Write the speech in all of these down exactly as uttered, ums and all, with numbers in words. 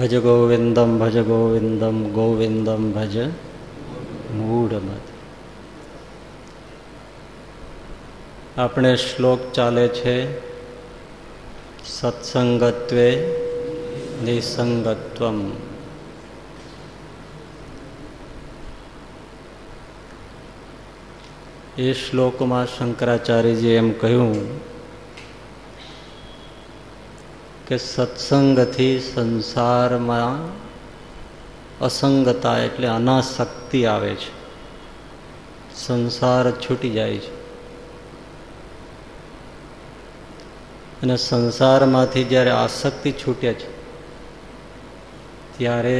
भज गोविंदम भज गोविंदम गोविंदम भज मूढ़मत। अपने श्लोक चाले छे सत्संगत्वे निसंगत्वम। ये श्लोक में शंकराचार्य जी एम कहूं કે સત્સંગથી સંસારમાં અસંગતા એટલે અનાસક્તિ આવે છે, સંસાર છૂટી જાય છે અને સંસારમાંથી જ્યારે આસક્તિ છૂટે છે ત્યારે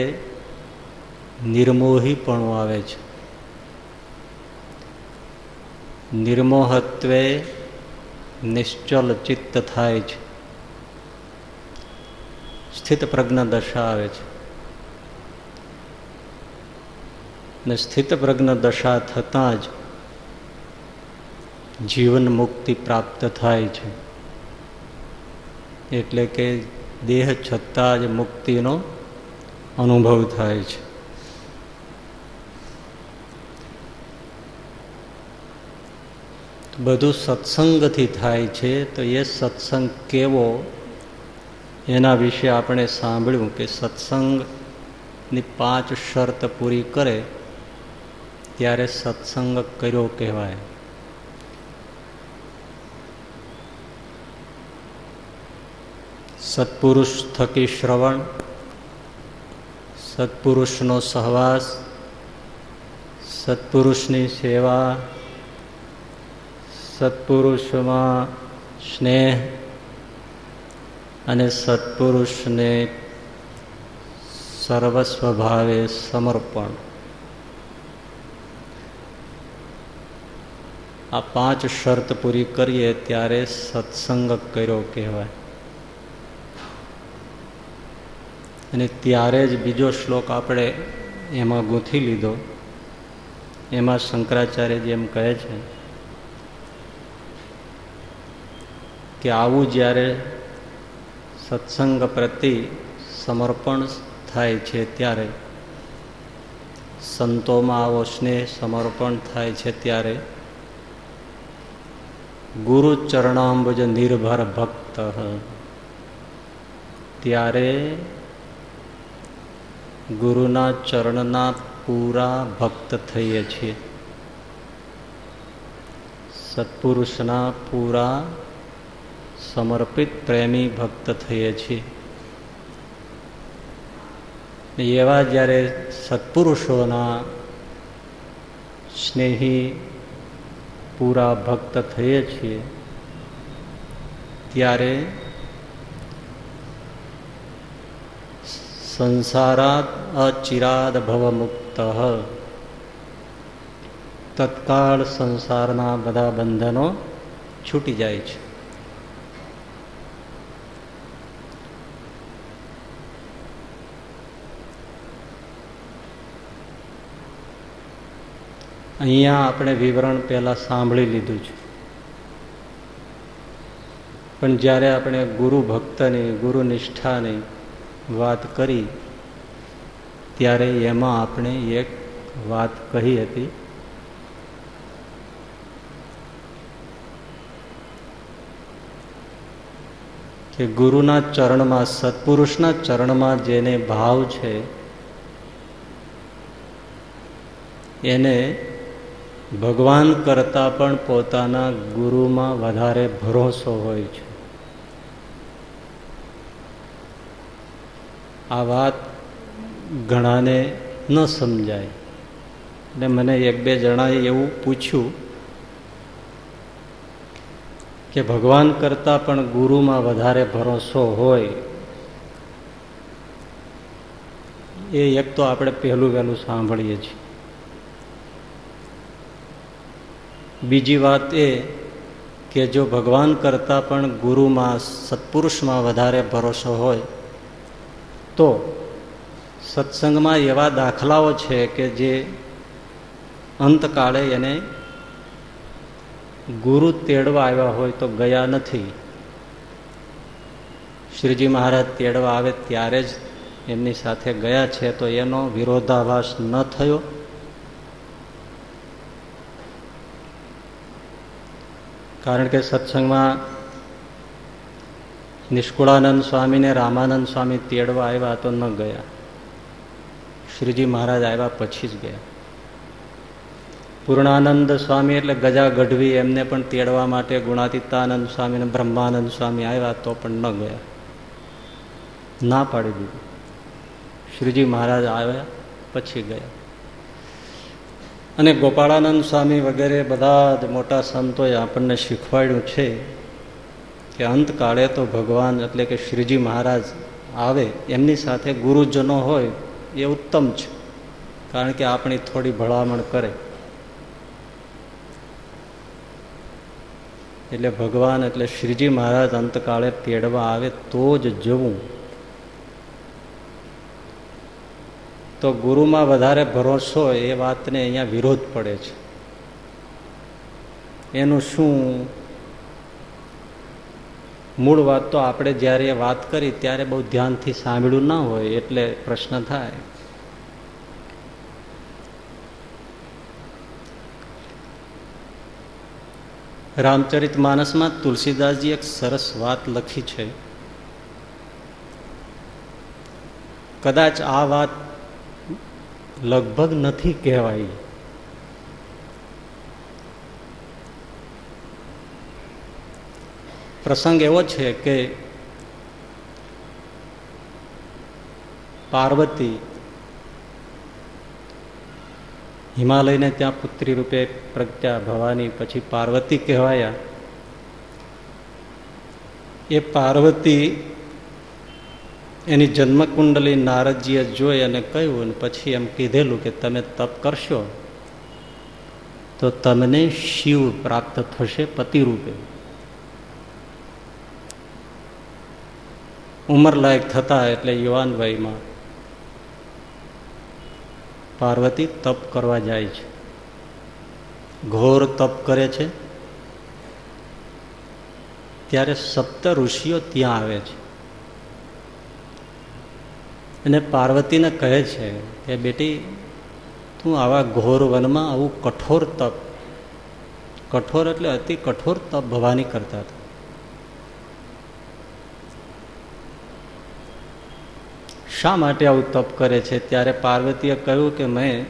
નિર્મોહીપણું આવે છે. નિર્મોહત્વે નિશ્ચલ ચિત્ત થાય છે, સ્થિત પ્રજ્ઞ દશા આવે છે અને સ્થિત પ્રજ્ઞ દશા થતાં જ જીવન મુક્તિ પ્રાપ્ત થાય છે, એટલે કે દેહ છતાં જ મુક્તિનો અનુભવ થાય છે. બધું સત્સંગથી થાય છે, તો એ સત્સંગ કેવો એના વિશે આપણે સાંભળ્યું કે સત્સંગની પાંચ શરત પૂરી કરે ત્યારે સત્સંગ કર્યો કહેવાય. સત્પુરુષ થકી શ્રવણ, સત્પુરુષનો સહવાસ, સત્પુરુષની સેવા, સત્પુરુષમાં સ્નેહ અને સત્પુરુષને સર્વસ્વ ભાવે સમર્પણ. આ પાંચ શરત પૂરી કરીએ ત્યારે સત્સંગ કર્યો કહેવાય. અને ત્યારે જ બીજો શ્લોક આપણે એમાં ગૂંથી લીધો, એમાં શંકરાચાર્યજી એમ કહે છે કે આવું જ્યારે સત્સંગ પ્રતિ સમર્પણ થાય છે ત્યારે, સંતોમાં આવો સ્નેહ સમર્પણ થાય છે ત્યારે ગુરુ ચરણાંબુજ નિર્ભર ભક્ત ત્યારે ગુરુના ચરણના પૂરા ભક્ત થઈએ છીએ, સત્પુરુષના પૂરા સમર્પિત પ્રેમી ભક્ત થઈએ છીએ. એવા જ્યારે સત્પુરુષોના સ્નેહી પૂરા ભક્ત થઈએ છીએ ત્યારે સંસારાદ અચિરાદ ભવમુક્ત, તત્કાળ સંસારના બધા બંધનો છૂટી જાય છે. અહીંયા આપણે વિવરણ પહેલાં સાંભળી લીધું છે, પણ જ્યારે આપણે ગુરુ ભક્તની ગુરુ નિષ્ઠાની વાત કરી ત્યારે એમાં આપણે એક વાત કહી હતી કે ગુરુના ચરણમાં, સત્પુરુષના ચરણમાં જેને ભાવ છે એને ભગવાન કરતાં પણ પોતાના ગુરુમાં વધારે ભરોસો હોય છે. આ વાત ઘણાને ન સમજાય અને મને એક બે જણાએ એવું પૂછ્યું કે ભગવાન કરતાં પણ ગુરુમાં વધારે ભરોસો હોય. એ એક તો આપણે પહેલું વહેલું સાંભળીએ છીએ. બીજી વાત એ કે જો ભગવાન કરતાં પણ ગુરુમાં, સત્પુરુષમાં વધારે ભરોસો હોય તો સત્સંગમાં એવા દાખલાઓ છે કે જે અંતકાળે એને ગુરુ તેડવા આવ્યા હોય તો ગયા નથી. શ્રીજી મહારાજ તેડવા આવે ત્યારે જ એમની સાથે ગયા છે, તો એનો વિરોધાભાસ ન થયો. કારણ કે સત્સંગમાં નિષ્કુળાનંદ સ્વામીને રામાનંદ સ્વામી તેડવા આવ્યા તો ન ગયા, શ્રીજી મહારાજ આવ્યા પછી જ ગયા. પૂર્ણાનંદ સ્વામી એટલે ગજા ગઢવી, એમને પણ તેડવા માટે ગુણાતીતાનંદ સ્વામી અને બ્રહ્માનંદ સ્વામી આવ્યા તો પણ ન ગયા, ના પાડી દીધું. શ્રીજી મહારાજ આવ્યા પછી ગયા. અને ગોપાળાનંદ સ્વામી વગેરે બધા જ મોટા સંતોએ આપણને શીખવાડ્યું છે કે અંતકાળે તો ભગવાન એટલે કે શ્રીજી મહારાજ આવે, એમની સાથે ગુરુજનો હોય એ ઉત્તમ છે, કારણ કે આપણી થોડી ભલામણ કરે. એટલે ભગવાન એટલે શ્રીજી મહારાજ અંતકાળે તેડવા આવે તો જ જવું. તો ગુરુમાં વધારે ભરોસો, એ વાતને અહીંયા વિરોધ પડે છે. એનું શું મૂળ વાત તો આપણે જ્યારે એ વાત કરી ત્યારે બહુ ધ્યાનથી સાંભળ્યું ના હોય એટલે પ્રશ્ન થાય. રામચરિત માનસમાં તુલસીદાસજી એક સરસ વાત લખી છે. કદાચ આ વાત લગભગ નથી કહેવાય, પ્રસંગ એવો છે કે પાર્વતી હિમાલયને ત્યાં પુત્રી રૂપે પ્રગટ્યા, ભવાની પછી પાર્વતી કહેવાયા. એ પાર્વતી એની જન્મકુંડલી નારદજીએ જોઈ અને કહ્યું, અને પછી એમ કીધેલું કે તમે તપ કરશો તો તમને શિવ પ્રાપ્ત થશે પતિ રૂપે. ઉંમર લાયક થતા એટલે યુવાન વયમાં પાર્વતી તપ કરવા જાય છે, ઘોર તપ કરે છે. ત્યારે સપ્ત ઋષિઓ ત્યાં આવે છે અને પાર્વતીને કહે છે કે બેટી, તું આવા ઘોર વનમાં આવું કઠોર તપ, કઠોર એટલે અતિ કઠોર તપ ભવાની કરતા હતા, શા માટે આવું તપ કરે છે? ત્યારે પાર્વતીએ કહ્યું કે મેં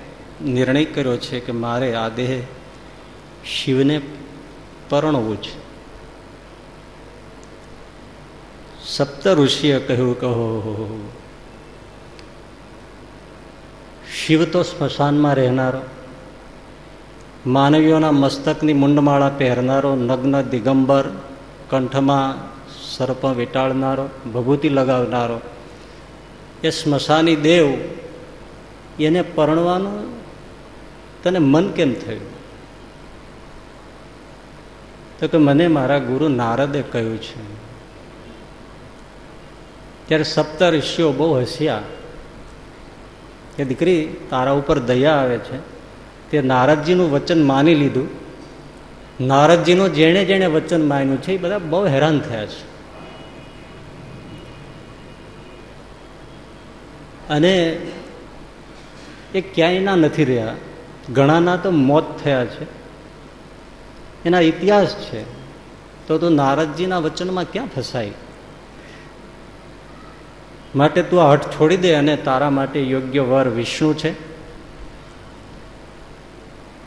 નિર્ણય કર્યો છે કે મારે આ દેહ શિવને પરણવું છે. સપ્તઋષિએ કહ્યું કે ઓહો, શિવ તો સ્મશાનમાં રહેનારો, માનવીઓના મસ્તકની મુંડમાળા પહેરનારો, નગ્ન દિગંબર, કંઠમાં સર્પ વીંટાળનારો, ભભૂતિ લગાવનારો, એ સ્મશાની દેવ, એને પરણવાનું તને મન કેમ થયું? તો કે મને મારા ગુરુ નારદે કહ્યું છે. ત્યારે સપ્ત ઋષિઓ બહુ હસ્યા કે દીકરી, તારા ઉપર દયા આવે છે. તે નારદજીનું વચન માની લીધું. નારદજીનું જેણે જેણે વચન માન્યું છે એ બધા બહુ હેરાન થયા છે. અને એ ક્યાંયના નથી રહ્યા, ઘણાના તો મોત થયા છે, એના ઇતિહાસ છે. તો તું નારદજીના વચનમાં ક્યાં ફસાય? માટે તું આ હઠ છોડી દે અને તારા માટે યોગ્ય વર વિષ્ણુ છે.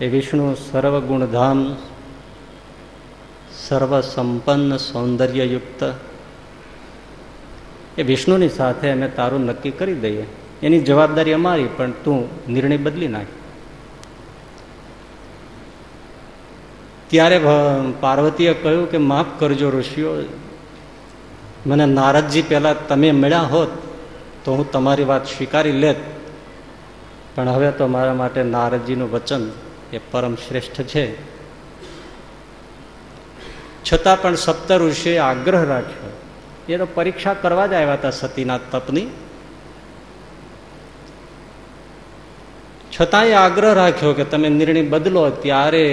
એ વિષ્ણુ સર્વગુણધામ, સર્વસંપન્ન, સૌંદર્યયુક્ત, એ વિષ્ણુની સાથે અમે તારું નક્કી કરી દઈએ. એની જવાબદારી અમારી, પણ તું નિર્ણય બદલી નાખ. ત્યારે પાર્વતીએ કહ્યું કે માફ કરજો ઋષિઓ, મને નારદજી પહેલાં તમે મળ્યા હોત તો હું તમારી વાત સ્વીકારી લેત, પણ હવે તો મારા માટે નારદજીનું વચન એ પરમ શ્રેષ્ઠ છે. છતાં પણ સપ્ત ઋષિએ આગ્રહ રાખ્યો. એ તો પરીક્ષા કરવા જ આવ્યા હતા સતીના તપની. છતાંય આગ્રહ રાખ્યો કે તમે નિર્ણય બદલો. ત્યારે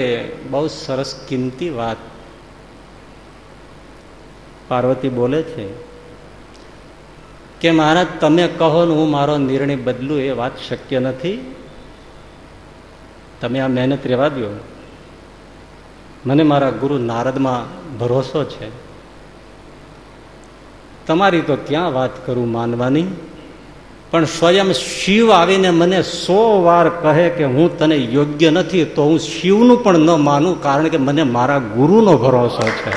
બહુ સરસ કિંમતી વાત પાર્વતી બોલે છે કે મહારાજ, તમે કહો ને હું મારો નિર્ણય બદલું એ વાત શક્ય નથી. તમે આ મહેનત રહેવા દો, મને મારા ગુરુ નારદમાં ભરોસો છે. તમારી તો ક્યાં વાત કરું માનવાની, પણ સ્વયં શિવ આવીને મને સો વાર કહે કે હું તને યોગ્ય નથી, તો હું શિવનું પણ ન માનું, કારણ કે મને મારા ગુરુનો ભરોસો છે.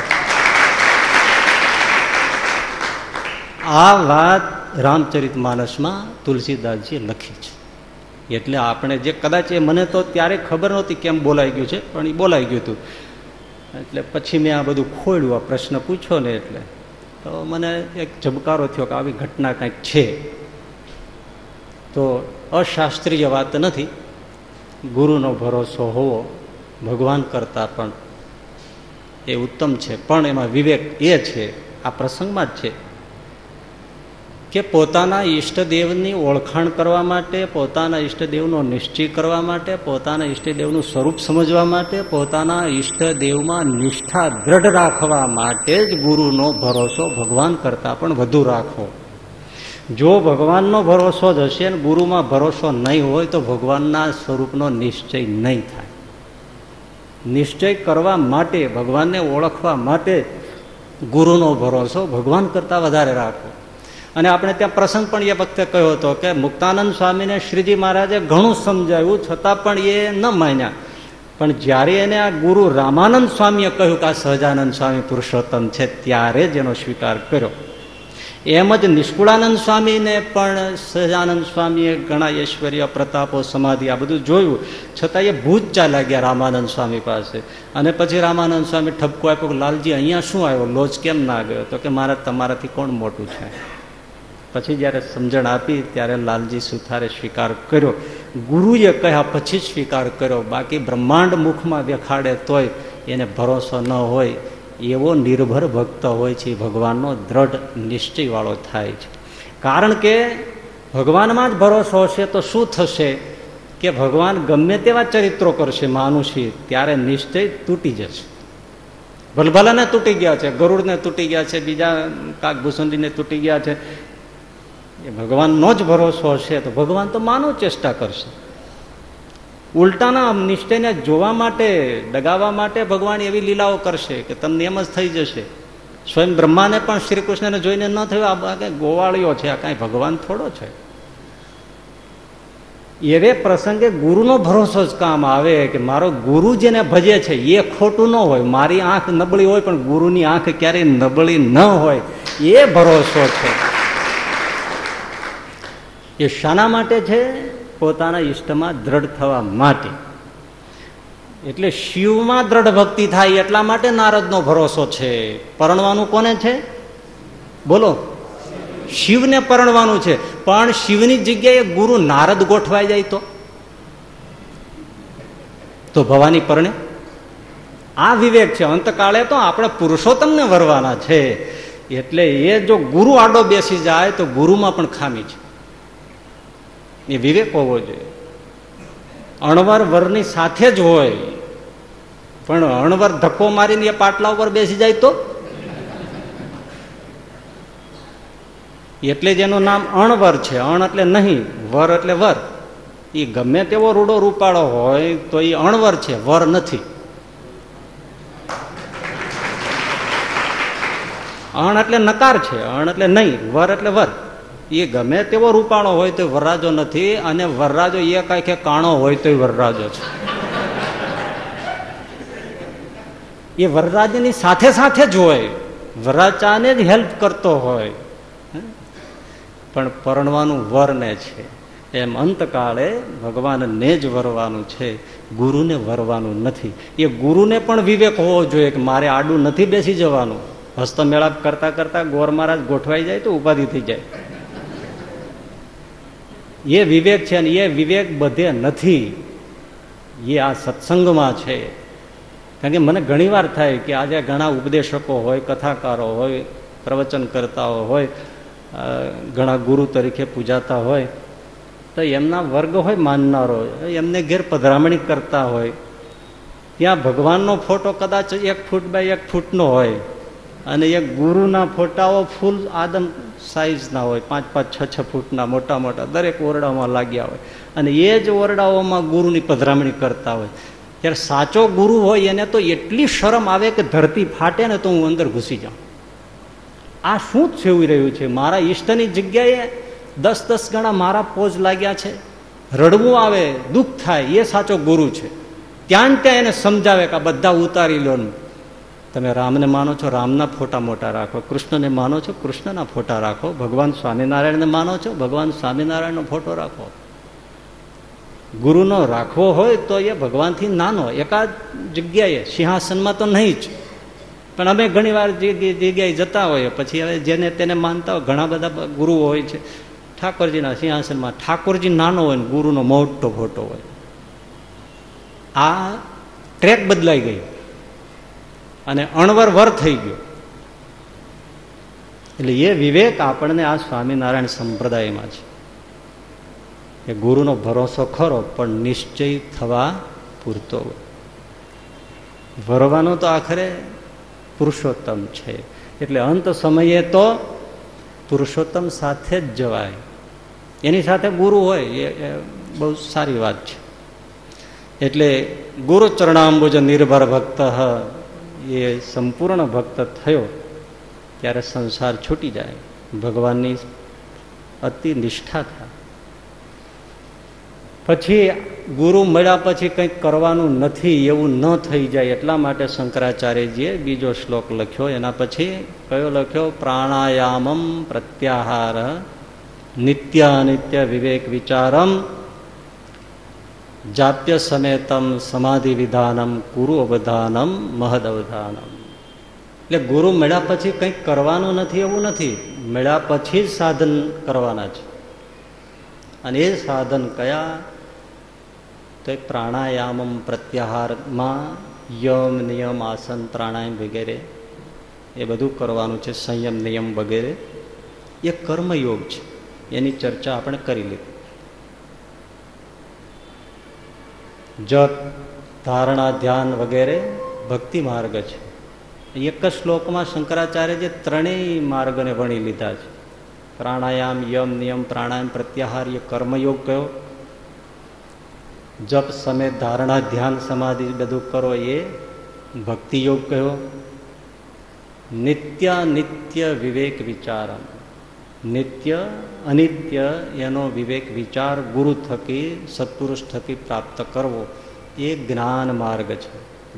આ વાત રામચરિત માનસમાં તુલસીદાસજીએ લખી છે. એટલે આપણે જે કદાચ એ મને તો ત્યારે ખબર નહોતી કેમ બોલાઈ ગયું છે, પણ એ બોલાઈ ગયું હતું. એટલે પછી મેં આ બધું ખોલ્યું, આ પ્રશ્ન પૂછો ને એટલે તો મને એક ઝબકારો થયો કે આવી ઘટના કંઈક છે. તો અશાસ્ત્રીય વાત નથી, ગુરુનો ભરોસો હોવો ભગવાન કરતાં પણ એ ઉત્તમ છે. પણ એમાં વિવેક એ છે, આ પ્રસંગમાં જ છે કે પોતાના ઈષ્ટદેવની ઓળખાણ કરવા માટે, પોતાના ઈષ્ટદેવનો નિશ્ચય કરવા માટે, પોતાના ઈષ્ટદેવનું સ્વરૂપ સમજવા માટે, પોતાના ઈષ્ટદેવમાં નિષ્ઠા દ્રઢ રાખવા માટે જ ગુરુનો ભરોસો ભગવાન કરતાં પણ વધુ રાખો. જો ભગવાનનો ભરોસો જ હશે અને ગુરુમાં ભરોસો નહીં હોય તો ભગવાનના સ્વરૂપનો નિશ્ચય નહીં થાય. નિશ્ચય કરવા માટે, ભગવાનને ઓળખવા માટે ગુરુનો ભરોસો ભગવાન કરતાં વધારે રાખો. અને આપણે ત્યાં પ્રસંગ પણ એ વખતે કહ્યો હતો કે મુક્તાનંદ સ્વામીને શ્રીજી મહારાજે ઘણું સમજાવ્યું છતાં પણ એ ન માન્યા. પણ જ્યારે એને આ ગુરુ રામાનંદ સ્વામીએ કહ્યું કે આ સહજાનંદ સ્વામી પુરુષોત્તમ છે, ત્યારે જ એનો સ્વીકાર કર્યો. એમ જ નિષ્કુળાનંદ સ્વામીને પણ સહજાનંદ સ્વામીએ ઘણા ઐશ્વર્ય, પ્રતાપો, સમાધિ આ બધું જોયું, છતાં એ ભૂત ચાલ્યા ગયા રામાનંદ સ્વામી પાસે. અને પછી રામાનંદ સ્વામી ઠપકો આપ્યો કે લાલજી અહીંયા શું આવ્યો, લોજ કેમ ના ગયો? તો કે મહારાજ, તમારાથી કોણ મોટું છે? પછી જ્યારે સમજણ આપી ત્યારે લાલજી સુથારે સ્વીકાર કર્યો. ગુરુએ કહ્યા પછી જ સ્વીકાર કર્યો. બાકી બ્રહ્માંડ મુખમાં દેખાડે તોય એને ભરોસો ન હોય એવો નિર્ભર ભક્ત હોય છે, ભગવાનનો દ્રઢ નિશ્ચયવાળો થાય છે. કારણ કે ભગવાનમાં જ ભરોસો હશે તો શું થશે કે ભગવાન ગમે તેવા ચરિત્રો કરશે માનુષી, ત્યારે નિશ્ચય તૂટી જશે. ભલભલાને તૂટી ગયા છે, ગરુડને તૂટી ગયા છે, બીજા કાગભૂષણજીને તૂટી ગયા છે. એ ભગવાનનો જ ભરોસો હશે તો ભગવાન તો માનવ ચેષ્ટા કરશે. ઉલટાના નિશ્ચયને જોવા માટે, ડગાવવા માટે ભગવાન એવી લીલાઓ કરશે કે તમને એમ જ થઈ જશે. સ્વયં બ્રહ્માને પણ શ્રી કૃષ્ણને જોઈને ન થયું આ ગોવાળીઓ છે, આ કાંઈ ભગવાન થોડો છે. એવે પ્રસંગે ગુરુનો ભરોસો જ કામ આવે કે મારો ગુરુ જેને ભજે છે એ ખોટું ન હોય, મારી આંખ નબળી હોય પણ ગુરુની આંખ ક્યારેય નબળી ન હોય, એ ભરોસો છે. એ શાના માટે છે? પોતાના ઈષ્ટમાં દ્રઢ થવા માટે. એટલે શિવમાં દ્રઢ ભક્તિ થાય એટલા માટે નારદનો ભરોસો છે. પરણવાનું કોને છે? બોલો, શિવને પરણવાનું છે. પણ શિવની જગ્યાએ ગુરુ નારદ ગોઠવાઈ જાય તો તો ભવાની પરણે? આ વિવેક છે. અંતકાળે તો આપણે પુરુષોત્તમને વરવાના છે. એટલે એ જો ગુરુ આડો બેસી જાય તો ગુરુમાં પણ ખામી છે. એ વિવેક હોવો જોઈએ. અણવર વરની સાથે જ હોય પણ અણવર ધક્કો મારીને એ પાટલા ઉપર બેસી જાય તો? એટલે જેનું નામ અણવર છે. અણ એટલે નહીં, વર એટલે વર. એ ગમે તેવો રૂડો રૂપાળો હોય તો એ અણવર છે, વર નથી. અણ એટલે નકાર છે, અણ એટલે નહીં, વર એટલે વર. એ ગમે તેવો રૂપાળો હોય તો વરરાજો નથી, અને વરરાજો એ કાંઈ કે કાણો હોય તો વરરાજો છે. એ વરરાજની સાથે સાથે જ હોય, વરરાજાને જ હેલ્પ કરતો હોય, પણ પરણવાનું વરને છે. એમ અંતકાળે ભગવાનને જ વરવાનું છે, ગુરુને વરવાનું નથી. એ ગુરુને પણ વિવેક હોવો જોઈએ કે મારે આડું નથી બેસી જવાનું. હસ્તમેળાપ કરતા કરતા ગોર મહારાજ ગોઠવાઈ જાય તો ઉપાધિ થઈ જાય. એ વિવેક છે, અને એ વિવેક બધે નથી. એ આ સત્સંગમાં છે. કારણ કે મને ઘણી વાર થાય કે આજે ઘણા ઉપદેશકો હોય, કથાકારો હોય, પ્રવચન કરતા હોય, ઘણા ગુરુ તરીકે પૂજાતા હોય, તો એમના વર્ગ હોય માનનારો, એમને ઘેર પધરામણી કરતા હોય, ત્યાં ભગવાનનો ફોટો કદાચ એક ફૂટ બાય એક ફૂટનો હોય અને એક ગુરુના ફોટાઓ ફૂલ આદમ સાઈઝના હોય, પાંચ પાંચ છ છ ફૂટના મોટા મોટા દરેક ઓરડાઓમાં લાગ્યા હોય, અને એ જ ઓરડાઓમાં ગુરુની પધરામણી કરતા હોય. ત્યારે સાચો ગુરુ હોય એને તો એટલી શરમ આવે કે ધરતી ફાટે ને તો હું અંદર ઘૂસી જાઉં. આ શું થયું રહ્યું છે? મારા ઈષ્ટની જગ્યાએ દસ દસ ગણા મારા પોઝ લાગ્યા છે. રડવું આવે, દુઃખ થાય. એ સાચો ગુરુ છે. ત્યાં ત્યાં એને સમજાવે કે આ બધા ઉતારી લો, તમે રામને માનો છો, રામના ફોટા મોટા રાખો, કૃષ્ણને માનો છો, કૃષ્ણના ફોટા રાખો, ભગવાન સ્વામિનારાયણને માનો છો, ભગવાન સ્વામિનારાયણનો ફોટો રાખો. ગુરુનો રાખવો હોય તો એ ભગવાનથી નાનો એકાદ જગ્યાએ, સિંહાસનમાં તો નહીં જ, પણ અમે ઘણી વાર જગ્યાએ જતા હોઈએ. પછી હવે જેને તેને માનતા હોય, ઘણા બધા ગુરુઓ હોય છે, ઠાકોરજીના સિંહાસનમાં ઠાકોરજી નાનો હોય ને ગુરુનો મોટો ફોટો હોય. આ ટ્રેક બદલાઈ ગઈ અને અણવર વર થઈ ગયો. એટલે એ વિવેક આપણને આ સ્વામિનારાયણ સંપ્રદાયમાં છે. એ ગુરુનો ભરોસો ખરો, પણ નિશ્ચય થવા પૂરતો. વરવાનો તો આખરે પુરુષોત્તમ છે. એટલે અંત સમયે તો પુરુષોત્તમ સાથે જ જવાય. એની સાથે ગુરુ હોય એ બહુ સારી વાત છે. એટલે ગુરુ ચરણાંબુજ નિર્ભર ભક્ત એ સંપૂર્ણ ભક્ત થયો ત્યારે સંસાર છૂટી જાય. ભગવાનની અતિ નિષ્ઠા થાય. પછી ગુરુ મળ્યા પછી કંઈક કરવાનું નથી એવું ન થઈ જાય, એટલા માટે શંકરાચાર્યજીએ બીજો શ્લોક લખ્યો. એના પછી કયો લખ્યો? પ્રાણાયામમ પ્રત્યાહાર નિત્યાનિત્ય વિવેક વિચારમ જાપ્ય સમેતમ સમાધિ વિધાનમ ગુરુ અવધાનમ મહદ અવધાનમ. એટલે ગુરુ મળ્યા પછી કંઈક કરવાનું નથી એવું નથી, મળ્યા પછી જ સાધન કરવાના છે. અને એ સાધન કયા? તો એ પ્રાણાયામમ પ્રત્યાહારમાં યમ નિયમ આસન પ્રાણાયામ વગેરે એ બધું કરવાનું છે, સંયમ નિયમ વગેરે. એ કર્મયોગ છે. એની ચર્ચા આપણે કરી લીધી. જપ, ધારણા, ધ્યાન વગેરે ભક્તિ માર્ગ છે. એક જ શ્લોકમાં શંકરાચાર્યજીએ ત્રણેય માર્ગને વણી લીધા છે. પ્રાણાયામ, યમ નિયમ, પ્રાણાયામ, પ્રત્યાહાર એ કર્મયોગ કયો. જપ સમેત ધારણા, ધ્યાન, સમાધિ બધું કરો એ ભક્તિયોગ કયો. નિત્યાનિત્ય વિવેક વિચારમ, નિત્ય અનિત્ય એનો વિવેક વિચાર ગુરુ થકી સત્પુરુષ થકી પ્રાપ્ત કરવો એ જ્ઞાન માર્ગ છે,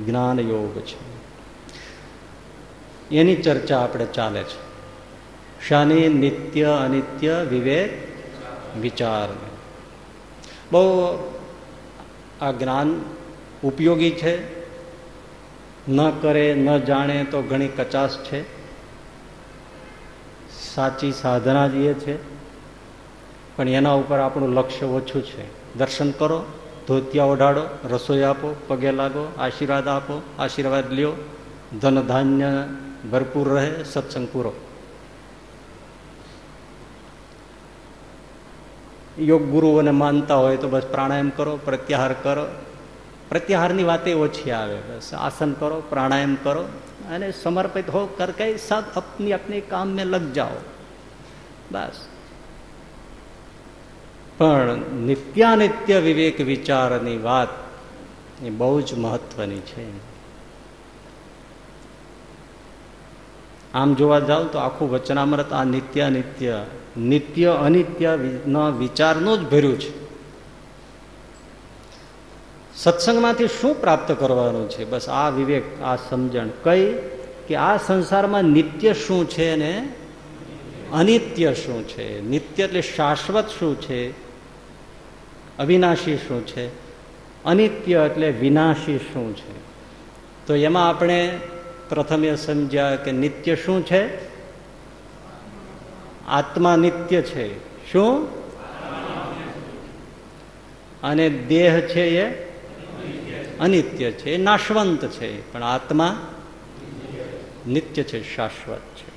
જ્ઞાન યોગ છે. એની ચર્ચા આપણે ચાલે છે. શાને નિત્ય અનિત્ય વિવેક વિચાર. બહુ આ જ્ઞાન ઉપયોગી છે. ન કરે ન જાણે તો ઘણી કચાશ છે. સાચી સાધના જ એ છે, પણ એના ઉપર આપણું લક્ષ્ય ઓછું છે. દર્શન કરો, ધોતિયા ઓઢાડો, રસોઈ આપો, પગે લાગો, આશીર્વાદ આપો, આશીર્વાદ લ્યો, ધન ધાન્ય ભરપૂર રહે, સત્સંગ પૂરો. યોગ ગુરુઓને માનતા હોય તો બસ પ્રાણાયામ કરો, પ્રત્યાહાર કરો. પ્રત્યાહારની વાતે ઓછી આવે. બસ આસન કરો, પ્રાણાયામ કરો અને સમર્પિત હો કરકે સબ અપની અપને કામ મેં લગ જાઓ. બસ. પણ નિત્યાનિત્ય વિવેક વિચારની વાત એ બહુ જ મહત્વની છે. આમ જોવા જાવ તો આખું વચનામૃત આ નિત્ય નિત્ય નિત્ય અનિત્યના વિચારનું જ ભર્યું છે. સત્સંગમાંથી શું પ્રાપ્ત કરવાનું છે? બસ આ વિવેક, આ સમજણ કઈ કે આ સંસારમાં નિત્ય શું છે અને અનિત્ય શું છે. નિત્ય એટલે શાશ્વત શું છે, અવિનાશી શું છે. અનિત્ય એટલે વિનાશી શું છે. તો એમાં આપણે પ્રથમ એ સમજ્યા કે નિત્ય શું છે? આત્મા નિત્ય છે. શું? અને દેહ છે એ અનિત્ય છે, એ નાશવંત છે, પણ આત્મા નિત્ય છે, શાશ્વત છે.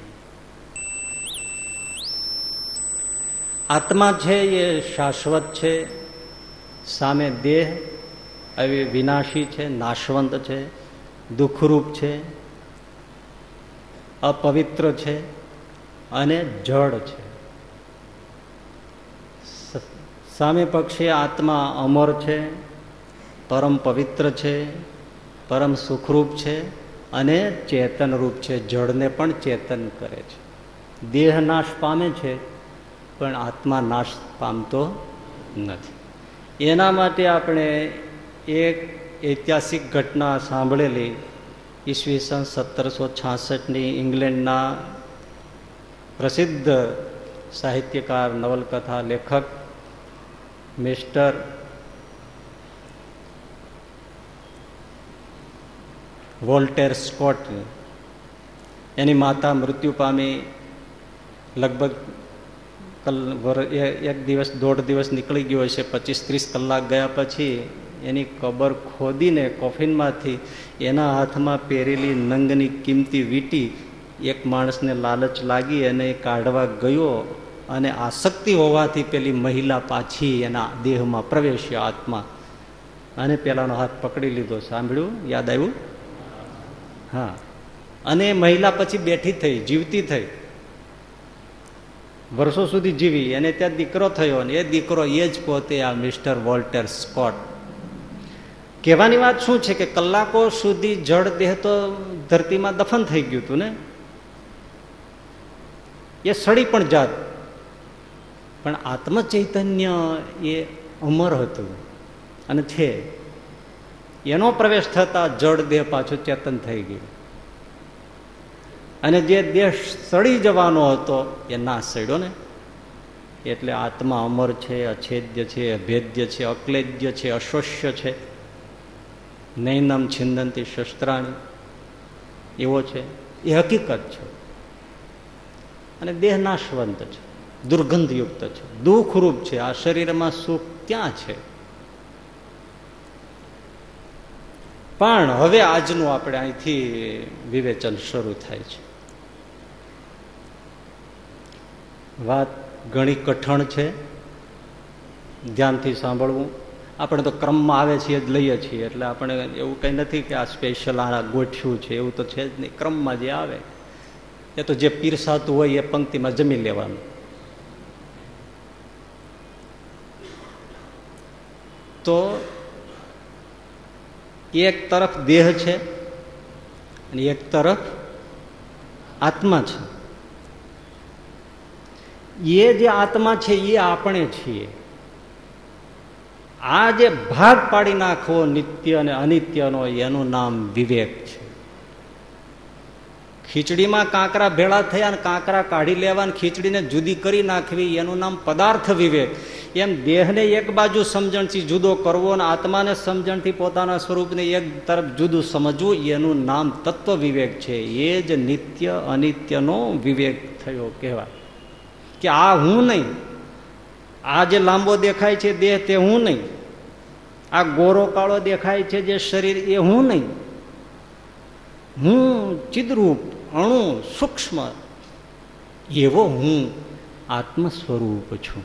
આત્મા છે એ શાશ્વત છે, સામે દેહ એ વિનાશી છે, નાશવંત છે, દુઃખરૂપ છે, અપવિત્ર છે અને જડ છે. સામે પક્ષે આત્મા અમર છે, પરમ પવિત્ર છે, પરમ સુખરૂપ છે અને ચેતનરૂપ છે. જડને પણ ચેતન કરે છે. દેહ નાશ પામે છે પણ આત્મા નાશ પામતો નથી. એના માટે આપણે એક ઐતિહાસિક ઘટના સાંભળેલી. ઈસવીસન સત્તરસો છાસઠની ઇંગ્લેન્ડના પ્રસિદ્ધ સાહિત્યકાર, નવલકથા લેખક મિસ્ટર વોલ્ટર સ્કોટ, એની માતા મૃત્યુ પામી. લગભગ કલ એક દિવસ દોઢ દિવસ નીકળી ગયો હશે. પચીસ ત્રીસ કલાક ગયા પછી એની કબર ખોદીને કોફિનમાંથી એના હાથમાં પહેરેલી નંગની કિંમતી વીંટી, એક માણસને લાલચ લાગી અને એ કાઢવા ગયો અને આસક્તિ હોવાથી પેલી મહિલા પાછી એના દેહમાં પ્રવેશ્યા, આત્મા, અને પેલાનો હાથ પકડી લીધો. સાંભળ્યું? યાદ આવ્યું? હા. અને મહિલા પછી બેઠી થઈ, જીવતી થઈ, વર્ષો સુધી જીવી અને ત્યાં દીકરો થયો અને એ દીકરો એ જ પોતે આ મિસ્ટર વોલ્ટર સ્કોટ. કહેવાની વાત શું છે કે કલાકો સુધી જળ દેહ તો ધરતીમાં દફન થઈ ગયું હતું ને, એ સડી પણ જાત, પણ આત્મચૈતન્ય એ અમર હતું અને છે. એનો પ્રવેશ થતાં જળ દેહ પાછું ચેતન થઈ ગયું અને જે દેહ સડી જવાનો હતો એ ના સડ્યો ને. એટલે આત્મા અમર છે, અછેદ્ય છે, અભેદ્ય છે, અક્લેદ્ય છે, અશોષ્ય છે. નૈનમ છિંદંતી શસ્ત્રાણી એવો છે, એ હકીકત છે. અને દેહ નાશવંત છે, દુર્ગંધયુક્ત છે, દુઃખરૂપ છે. આ શરીરમાં સુખ ક્યાં છે? પણ હવે આજનું આપણે અહીંથી વિવેચન શરૂ થાય છે. વાત ઘણી કઠણ છે, ધ્યાનથી સાંભળવું. આપણે તો ક્રમમાં આવે છીએ જ લઈએ છીએ, એટલે આપણે એવું કંઈ નથી કે આ સ્પેશિયલ આ ગોઠવ્યું છે, એવું તો છે જ નહીં. ક્રમમાં જે આવે એ તો જે પીરસાતું હોય એ પંક્તિમાં જમી લેવાનું. તો એક તરફ દેહ છે અને એક તરફ આત્મા છે. એ જે આત્મા છે એ આપણે છીએ. આ જે ભાગ પાડી નાખવો નિત્ય અને અનિત્યનો, એનું નામ વિવેક છે. ખીચડીમાં કાંકરા ભેળા થયા અને કાંકરા કાઢી લેવા અને ખીચડીને જુદી કરી નાખવી, એનું નામ પદાર્થ વિવેક. એમ દેહને એક બાજુ સમજણથી જુદો કરવો અને આત્માને સમજણથી પોતાના સ્વરૂપને એક તરફ જુદું સમજવું, એનું નામ તત્વ વિવેક છે. એ જ નિત્ય અનિત્યનો વિવેક થયો કહેવાય. કે આ હું નહીં, આ જે લાંબો દેખાય છે દેહ તે હું નહીં, આ ગોરો કાળો દેખાય છે જે શરીર એ હું નહીં, હું ચિદરૂપ અણુ સૂક્ષ્મ એવો હું આત્મ સ્વરૂપ છું.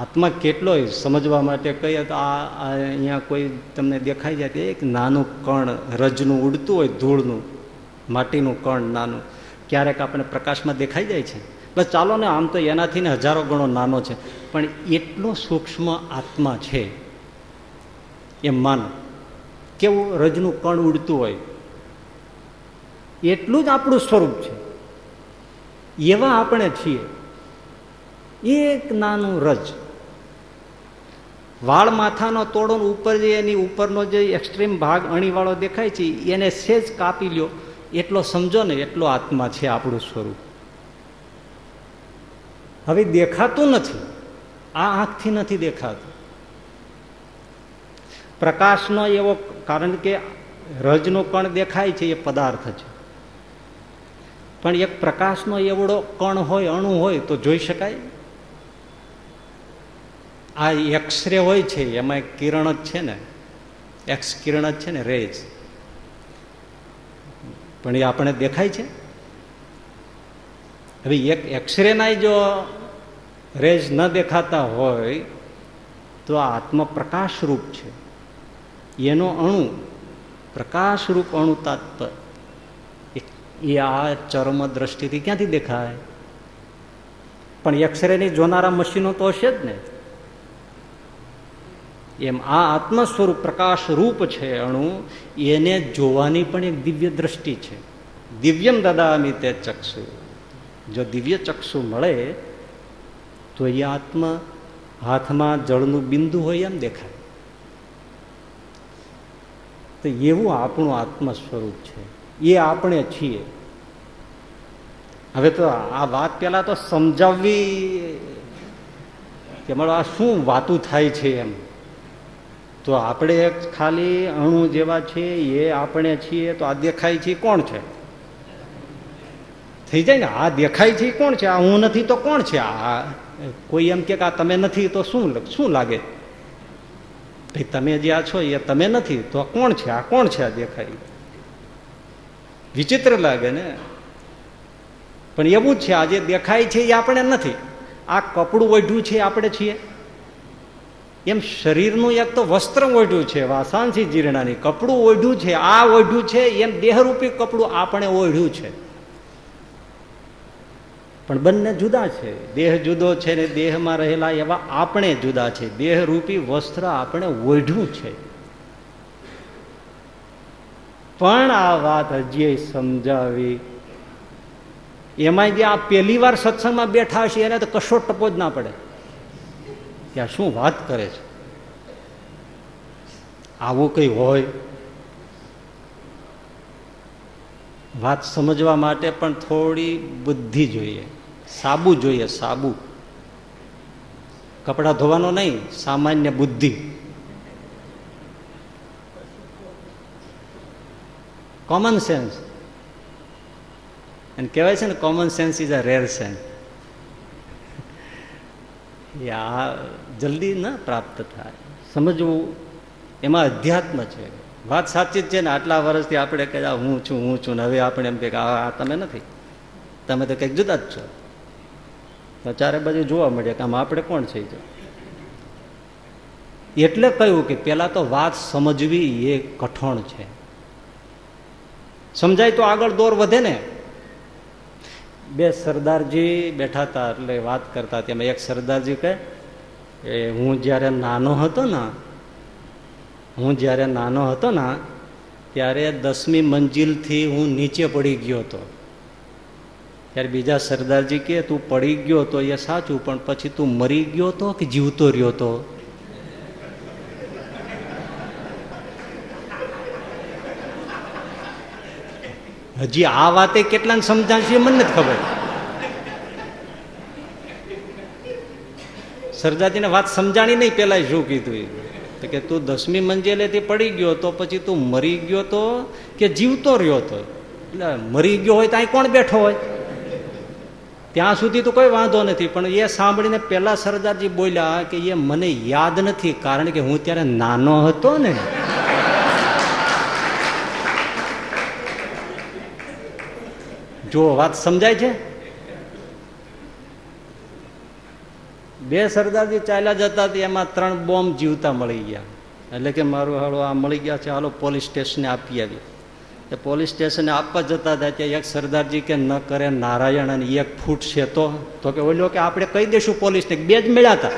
આત્મા કેટલોય સમજવા માટે કહીએ તો આ અહીંયા કોઈ તમને દેખાઈ જાય કે એક નાનું કણ રજનું ઉડતું હોય, ધૂળનું માટીનું કણ નાનું, ક્યારેક આપણે પ્રકાશમાં દેખાઈ જાય છે. બસ ચાલો ને, આમ તો એનાથી ને હજારો ગણો નાનો છે, પણ એટલો સૂક્ષ્મ આત્મા છે એમ માનો. કેવું રજનું કણ ઉડતું હોય એટલું જ આપણું સ્વરૂપ છે, એવા આપણે છીએ. એક નાનું રજ, વાળ માથાનો તોડો ઉપર જે એની ઉપરનો જે એક્સ્ટ્રીમ ભાગ અણીવાળો દેખાય છે એને સેજ કાપી લ્યો, એટલો સમજો ને, એટલો આત્મા છે આપણું સ્વરૂપ. હવે દેખાતું નથી, આ આંખથી નથી દેખાતું, પ્રકાશનો એવો, કારણ કે રજનો કણ દેખાય છે એ પદાર્થ છે, પણ એક પ્રકાશનો એવડો કણ હોય, અણુ હોય તો જોઈ શકાય? આ એક્સરે હોય છે એમાં એક કિરણ જ છે ને, એક્સ કિરણ જ છે ને, રેજ, પણ એ આપણે દેખાય છે? હવે એક એક્સરે ના જો રેજ ન દેખાતા હોય તો આ આત્મ પ્રકાશરૂપ છે, એનો અણુ પ્રકાશરૂપ અણુ તત્વ એ આ ચર્મ દ્રષ્ટિથી ક્યાંથી દેખાય? પણ એક્સરેની જોનારા મશીનો તો હશે જ ને. એમ આ આત્મ સ્વરૂપ પ્રકાશ રૂપ છે અણુ, એને જોવાની પણ એક દિવ્ય દ્રષ્ટિ છે. દિવ્યમ દદામિ તે ચક્ષુ, જો દિવ્ય ચક્ષુ મળે તો એ આત્મ હાથમાં જળનું બિંદુ હોય એમ દેખાય. તો એવું આપણું આત્મ સ્વરૂપ છે, એ આપણે છીએ. હવે તો આ વાત પહેલા તો સમજાવવી કે મારો આ શું વાતું થાય છે એમ. તો આપણે ખાલી અણુ જેવા છે, એ આપણે છીએ, તો આ દેખાય છે કોણ છે થઈ જાય ને, આ દેખાય છે કોણ છે, આ હું નથી તો કોણ છે? આ કોઈ એમ કે આ તમે નથી તો શું શું લાગે? ભાઈ તમે જે આ છો એ તમે નથી તો કોણ છે? આ કોણ છે? આ દેખાય વિચિત્ર લાગે ને, પણ એવું જ છે. આ જે દેખાય છે એ આપણે નથી, આ કપડું ઓઢ્યું છે આપણે છીએ. એમ શરીરનું એક તો વસ્ત્ર ઓઢ્યું છે વાસાંસી જીર્ણાની, કપડું ઓઢ્યું છે, આ ઓઢ્યું છે, એમ દેહરૂપી કપડું આપણે ઓઢ્યું છે, પણ બંને જુદા છે. દેહ જુદો છે ને દેહમાં રહેલા એવા આપણે જુદા છે. દેહરૂપી વસ્ત્ર આપણે ઓઢ્યું છે, પણ આ વાત હજી સમજાવી. એમાં જે આ પહેલી વાર સત્સંગમાં બેઠા હશે એને તો કશો ટપો જ ના પડે, ત્યાં શું વાત કરે છે, આવું કઈ હોય? વાત સમજવા માટે પણ થોડી બુદ્ધિ જોઈએ, સાબુ જોઈએ. સાબુ કપડાં ધોવાનો નહીં, સામાન્ય બુદ્ધિ. કોમન સેન્સ એને કહેવાય છે ને, common sense is a rare sense. આ જલ્દી ના પ્રાપ્ત થાય, સમજવું. એમાં અધ્યાત્મ છે. વાત સાચી જ છે ને, આટલા વર્ષથી આપણે કહેતા હું છું હું છું ને હવે આપણે એમ કે આ તમે નથી, તમે તો કંઈક જુદા જ છો. તો ચારે બાજુ જોવા મળે કે આમ આપણે કોણ છે? એટલે કહ્યું કે પહેલાં તો વાત સમજવી એ કઠણ છે, સમજાય તો આગળ દોર વધે ને. બે સરદારજી બેઠા હતા એટલે વાત કરતા, તેમાં એક સરદારજી કહે એ હું જ્યારે નાનો હતો ને હું જ્યારે નાનો હતો ને ત્યારે દસમી મંજિલથી હું નીચે પડી ગયો હતો. ત્યારે બીજા સરદારજી કે તું પડી ગયો તો એ સાચું, પણ પછી તું મરી ગયો તો કે જીવતો રહ્યો તો? હજી આ વાતે કેટલાને સમજાણ છે મને નથી ખબર. સરદારજીને વાત સમજાણી નહીં, પેલા શું કીધું તો કે તું દસમી મંજિલેથી પડી ગયો તો પછી તું મરી ગયો તો કે જીવતો રહ્યો તો? એટલે મરી ગયો હોય તો અહીં કોણ બેઠો હોય? ત્યાં સુધી તો કોઈ વાંધો નથી, પણ એ સાંભળીને પેલા સરદારજી બોલ્યા કે એ મને યાદ નથી, કારણ કે હું ત્યારે નાનો હતો ને. જો વાત સમજાય છે? બે સરદારજી ચાલ્યા જતા એમાં ત્રણ બોમ્બ જીવતા મળી ગયા. એટલે કે મારું હાલો આ મળી ગયા છે, હાલો પોલીસ સ્ટેશને આપી આવી. એ પોલીસ સ્ટેશને આપવા જતા હતા ત્યાં એક સરદારજી કે ન કરે નારાયણ, અને એક ફૂટ છે તો તો કે ઓલો કે આપણે કહી દઈશું પોલીસને. બે જ મળ્યા હતા.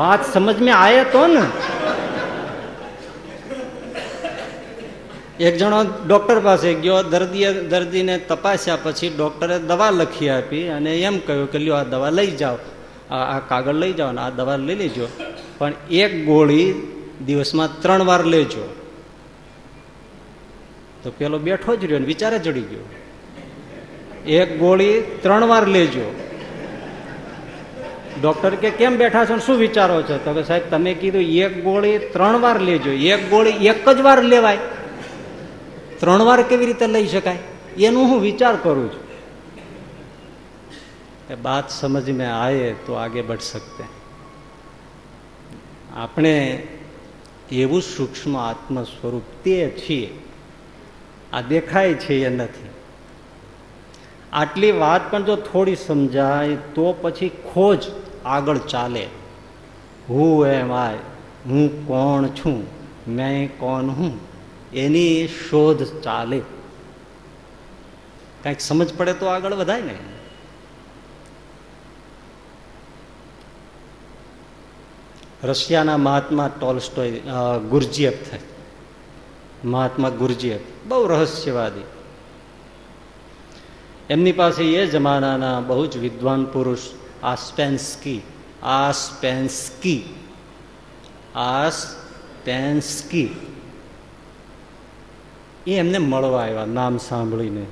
વાત સમજમાં આવે તો ને. એક જણો ડૉક્ટર પાસે ગયો, દર્દીએ દર્દીને તપાસ્યા, પછી ડૉક્ટરે દવા લખી આપી અને એમ કહ્યું કે લ્યો આ દવા લઈ જાઓ, આ કાગળ લઈ જાઓ ને આ દવા લઈ લેજો, પણ એક ગોળી દિવસમાં ત્રણ વાર લેજો. તો પેલો બેઠો જ રહ્યો ને વિચારે ચડી ગયો, એક ગોળી ત્રણ વાર લેજો. ડૉક્ટર કે કેમ બેઠા છો, શું વિચારો છો? તો કે સાહેબ તમે કીધું એક ગોળી ત્રણ વાર લેજો, એક ગોળી એક જ વાર લેવાય, ત્રણ વાર કેવી રીતે લઈ શકાય? એનું હું વિચાર કરું છું. બાત સમજ મેં આવે તો આગે બઢ શકતે. આપણે એવું સૂક્ષ્મ આત્મ સ્વરૂપ તે છીએ, આ દેખાય છે એ નથી. આટલી વાત પણ જો થોડી સમજાય તો પછી ખોજ આગળ ચાલે. હું એમ આય, હું કોણ છું, મેં કોણ હું, એની શોધ ચાલે. કંઈક સમજ પડે તો આગળ વધાય ને. રશિયાના મહાત્મા ટોલ્સ્ટોય, ગુરજીએફ થાય, મહાત્મા ગુરજીએફ બહુ રહસ્યવાદી. એમની પાસે એ જમાનાના બહુ જ વિદ્વાન પુરુષ ઓસ્પેન્સ્કી, ઓસ્પેન્સ્કી ઓસ્પેન્સ્કી એ એમને મળવા આવ્યા. નામ સાંભળીને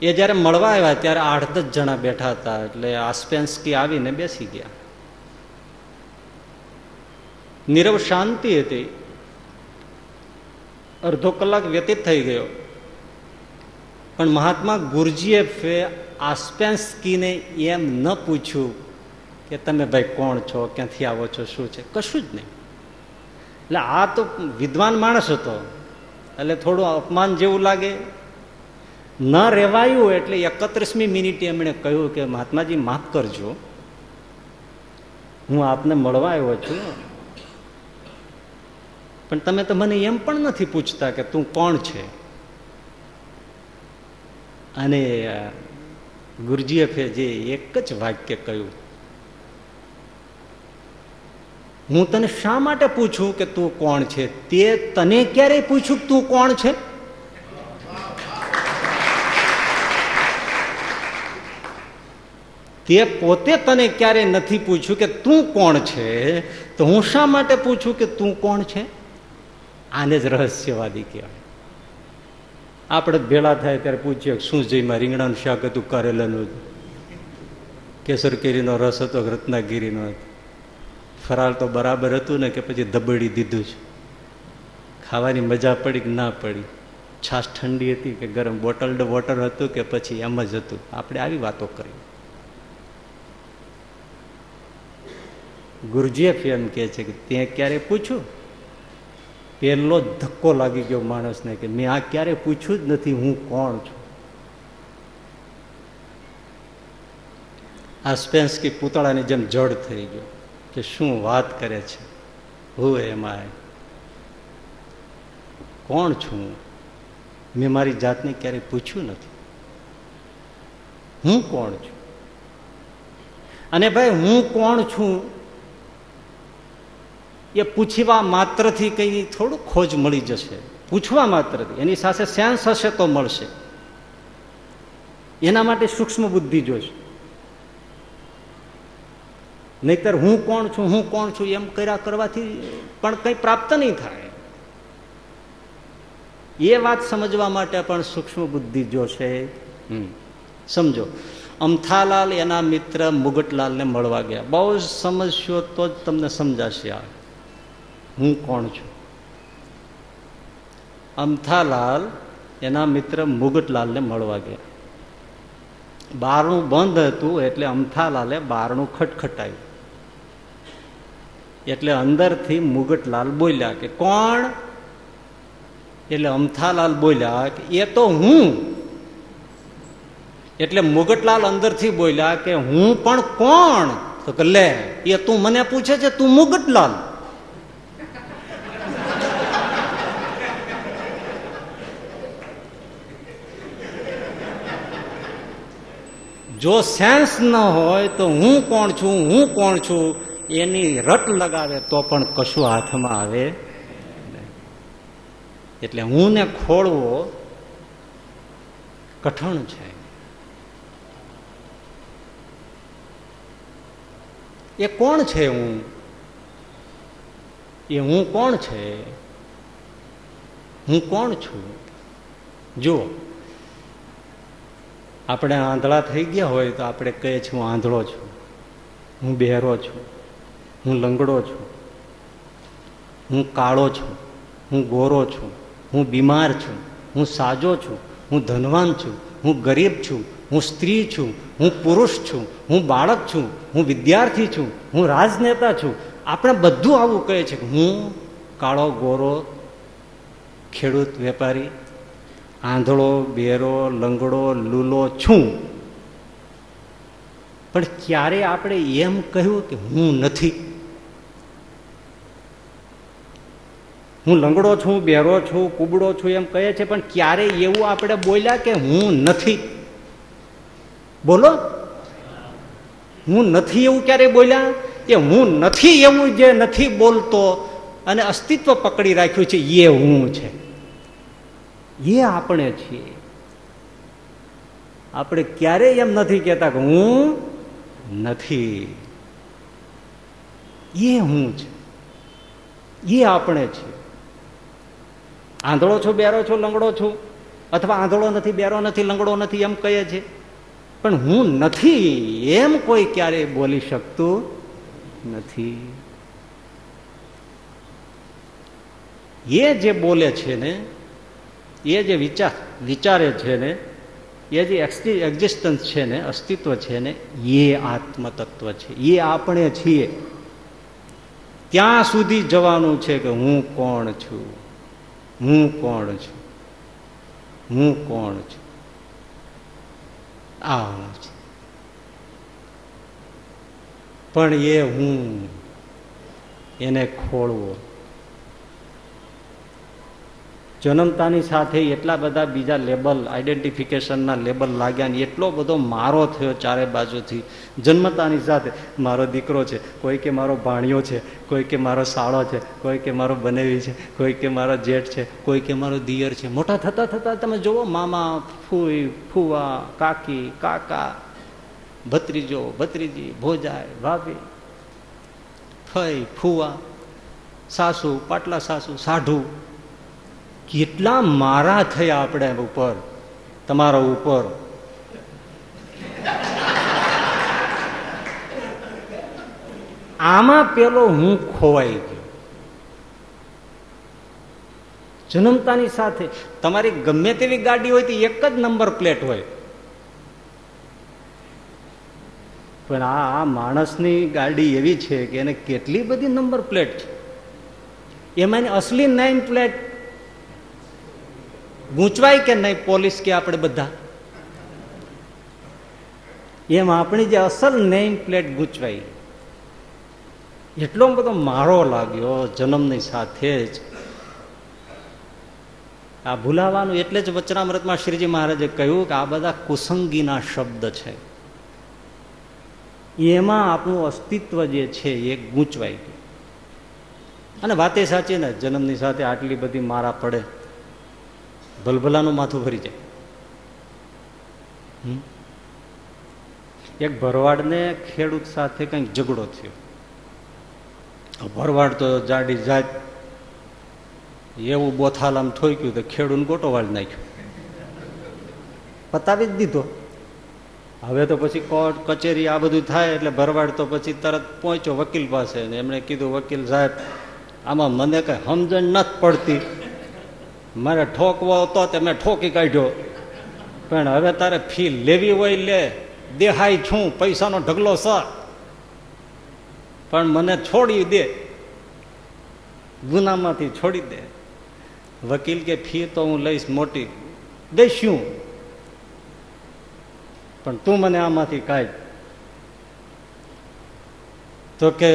એ જ્યારે મળવા આવ્યા ત્યારે આઠ દસ જણા બેઠા હતા, એટલે ઓસ્પેન્સ્કી આવીને બેસી ગયા. નીરવ શાંતિ હતી. અડધો કલાક વ્યતીત થઈ ગયો, પણ મહાત્મા ગુરજીએફે ઓસ્પેન્સ્કીને એમ ન પૂછ્યું કે તમે ભાઈ કોણ છો, ક્યાંથી આવો છો, શું છે, કશું જ નહીં. એટલે આ તો વિદ્વાન માણસ હતો, એટલે થોડું અપમાન જેવું લાગે, ન રહેવાયું. એટલે એકત્રીસમી મિનિટે એમણે કહ્યું કે મહાત્માજી માફ કરજો, હું આપને મળવા આવ્યો છું, પણ તમે તો મને એમ પણ નથી પૂછતા કે તું કોણ છે. અને ગુરજીએફે જે એક જ વાક્ય કહ્યું, હું તને શા માટે પૂછું કે તું કોણ છે? તે તને ક્યારેય પૂછું તું કોણ છે? તે પોતે તને ક્યારેય નથી પૂછ્યું કે તું કોણ છે, તો હું શા માટે પૂછું કે તું કોણ છે? આને જ રહસ્યવાદી કહેવાય. આપણે ભેળા થાય ત્યારે પૂછીએ શું જઈમાં? રીંગણાનું શાક હતું, કરેલાનું હતું, કેસર કેરીનો રસ હતો, રત્નાગીરીનો હતો, ફરાળ તો બરાબર હતું ને કે પછી દબડી દીધું છે, ખાવાની મજા પડી કે ના પડી, છાશ ઠંડી હતી કે ગરમ, બોટલ્ડ વોટર હતું કે પછી એમ જ હતું. આપણે આવી વાતો કરી. ગુરજીએફ એમ કહે છે કે તે ક્યારે પૂછ્યું? પહેલો ધક્કો લાગી ગયો માણસને કે મેં આ ક્યારે પૂછ્યું જ નથી હું કોણ છું. આ ઓસ્પેન્સ્કી પૂતળાની જેમ જડ થઈ ગયો કે શું વાત કરે છે, હું એમાં કોણ છું, મેં મારી જાતને ક્યારેય પૂછ્યું નથી હું કોણ છું. અને ભાઈ હું કોણ છું એ પૂછવા માત્રથી કંઈ થોડું ખોજ મળી જશે, પૂછવા માત્રથી એની સાથે સેન્સ હશે તો મળશે. એના માટે સૂક્ષ્મ બુદ્ધિ જોશે. નહીતર હું કોણ છું હું કોણ છું એમ કર્યા કરવાથી પણ કંઈ પ્રાપ્ત નહીં થાય. એ વાત સમજવા માટે પણ સૂક્ષ્મ બુદ્ધિ જોશે. સમજો, અમથાલાલ એના મિત્ર મુગટલાલને મળવા ગયા. બહુ જ સમજશો તો જ તમને સમજાશે આ હું કોણ છું. અમથાલાલ એના મિત્ર મુગટલાલને મળવા ગયા. બારણું બંધ હતું એટલે અમથાલાલે બારણું ખટખટાયું એટલે અંદરથી મુગટલાલ બોલ્યા કે કોણ? એટલે અમથાલાલ બોલ્યા કે એ તો હું. એટલે મુગટલાલ અંદરથી બોલ્યા કે હું પણ કોણ? તો કે લે, એ તું મને પૂછે છે, તું મુગટલાલ. જો સેન્સ ન હોય તો હું કોણ છું હું કોણ છું એની રટ લગાવે તો પણ કશું હાથમાં આવે. એટલે હું ને ખોળવો કઠણ છે. એ કોણ છે હું? એ હું કોણ છે? હું કોણ છું? જુઓ, આપણે આંધળા થઈ ગયા હોય તો આપણે કહીએ છીએ હું આંધળો છું, હું બહેરો છું, હું લંગડો છું, હું કાળો છું, હું ગોરો છું, હું બીમાર છું, હું સાજો છું, હું ધનવાન છું, હું ગરીબ છું, હું સ્ત્રી છું, હું પુરુષ છું, હું બાળક છું, હું વિદ્યાર્થી છું, હું રાજનેતા છું. આપણે બધું આવું કહે છે કે હું કાળો, ગોરો, ખેડૂત, વેપારી, આંધળો, બેરો, લંગડો, લૂલો છું. પણ ક્યારે આપણે એમ કહ્યું કે હું નથી? હું લંગડો છું, બેરો છું, કુબડો છું એમ કહે છે, પણ ક્યારે એવું આપણે બોલ્યા કે હું નથી? બોલો, હું નથી એવું ક્યારે બોલ્યા? એ હું નથી એવું જે નથી બોલતો અને અસ્તિત્વ પકડી રાખ્યું છે એ હું છે, એ આપણે છીએ. આપણે ક્યારેય એમ નથી કહેતા કે હું નથી, એ હું છે, એ આપણે છીએ. આંધળો છું, બેરો છું, લંગડો છું, અથવા આંધળો નથી, બેરો નથી, લંગડો નથી એમ કહીએ છીએ, પણ હું નથી એમ કોઈ ક્યારેય બોલી શકતું નથી. એ જે બોલે છે ને, એ જે વિચાર વિચારે છે ને, એ જે એક્ઝિસ્ટન્સ છે ને, અસ્તિત્વ છે ને, એ આત્મતત્વ છે, એ આપણે છીએ. ત્યાં સુધી જવાનું છે કે હું કોણ છું હું કોણ છું હું કોણ છું. પણ એ હું એને ખોળવો, જન્મતાની સાથે એટલા બધા બીજા લેબલ, આઈડેન્ટિફિકેશનના લેબલ લાગ્યા ને એટલો બધો મારો થયો ચારે બાજુથી. જન્મતાની સાથે મારો દીકરો છે, કોઈ કે મારો ભાણિયો છે, કોઈ કે મારો સાળો છે, કોઈ કે મારો બનેવી છે, કોઈ કે મારો જેઠ છે, કોઈ કે મારો દિયર છે. મોટા થતા થતાં તમે જુઓ મામા, ફૂઈ, ફૂવા, કાકી, કાકા, ભત્રીજો, ભત્રીજી, ભોજાય, ભાભી, ફઈ, ફૂવા, સાસુ, પાટલા સાસુ, સાઢુ. કેટલા મારા થયા આપણે ઉપર, તમારા ઉપર. આમાં પેલો હું ખોવાઈ ગયો. જન્મતાની સાથે તમારી ગમે તેવી ગાડી હોય તો એક જ નંબર પ્લેટ હોય, પણ આ માણસની ગાડી એવી છે કે એને કેટલી બધી નંબર પ્લેટ છે. એમાંની અસલી નાઇન પ્લેટ ગૂંચવાય કે નહીં પોલીસ કે આપણે બધા? એમ આપણી જે અસલ નેમ પ્લેટ ગૂંચવાઈ. એટલો બધો મારો લાગ્યો જન્મની સાથે જ. આ ભૂલાવાનું. એટલે જ વચનામૃતમાં શ્રીજી મહારાજે કહ્યું કે આ બધા કુસંગીના શબ્દ છે, એમાં આપણું અસ્તિત્વ જે છે એ ગૂંચવાઈ ગયું. અને વાતે સાચી ને જન્મની સાથે આટલી બધી મારા પડે, ભલભલાનું માથું ભરી જાય. એક ભરવાડને ખેડૂત સાથે કંઈક ઝઘડો થયો. ભરવાડ તો જાડી જાત, એવું બોથાલામ થઈ ગયું તો ખેડૂત ગોટો વાળી નાખ્યો, પતાવી જ દીધો. હવે તો પછી કોર્ટ કચેરી આ બધું થાય એટલે ભરવાડ તો પછી તરત પહોંચ્યો વકીલ પાસે ને એમણે કીધું, વકીલ સાહેબ આમાં મને કંઈ સમજણ નથી પડતી, મારે ઠોકવો હતો તે મેં ઠોકી કાઢ્યો, પણ હવે તારે ફી લેવી હોય લે, દેહાય છું, પૈસાનો ઢગલો સર, પણ મને છોડી દે, ગુનામાંથી છોડી દે. વકીલ કે ફી તો હું લઈશ મોટી, દઈશું, પણ તું મને આમાંથી કાઢ. તો કે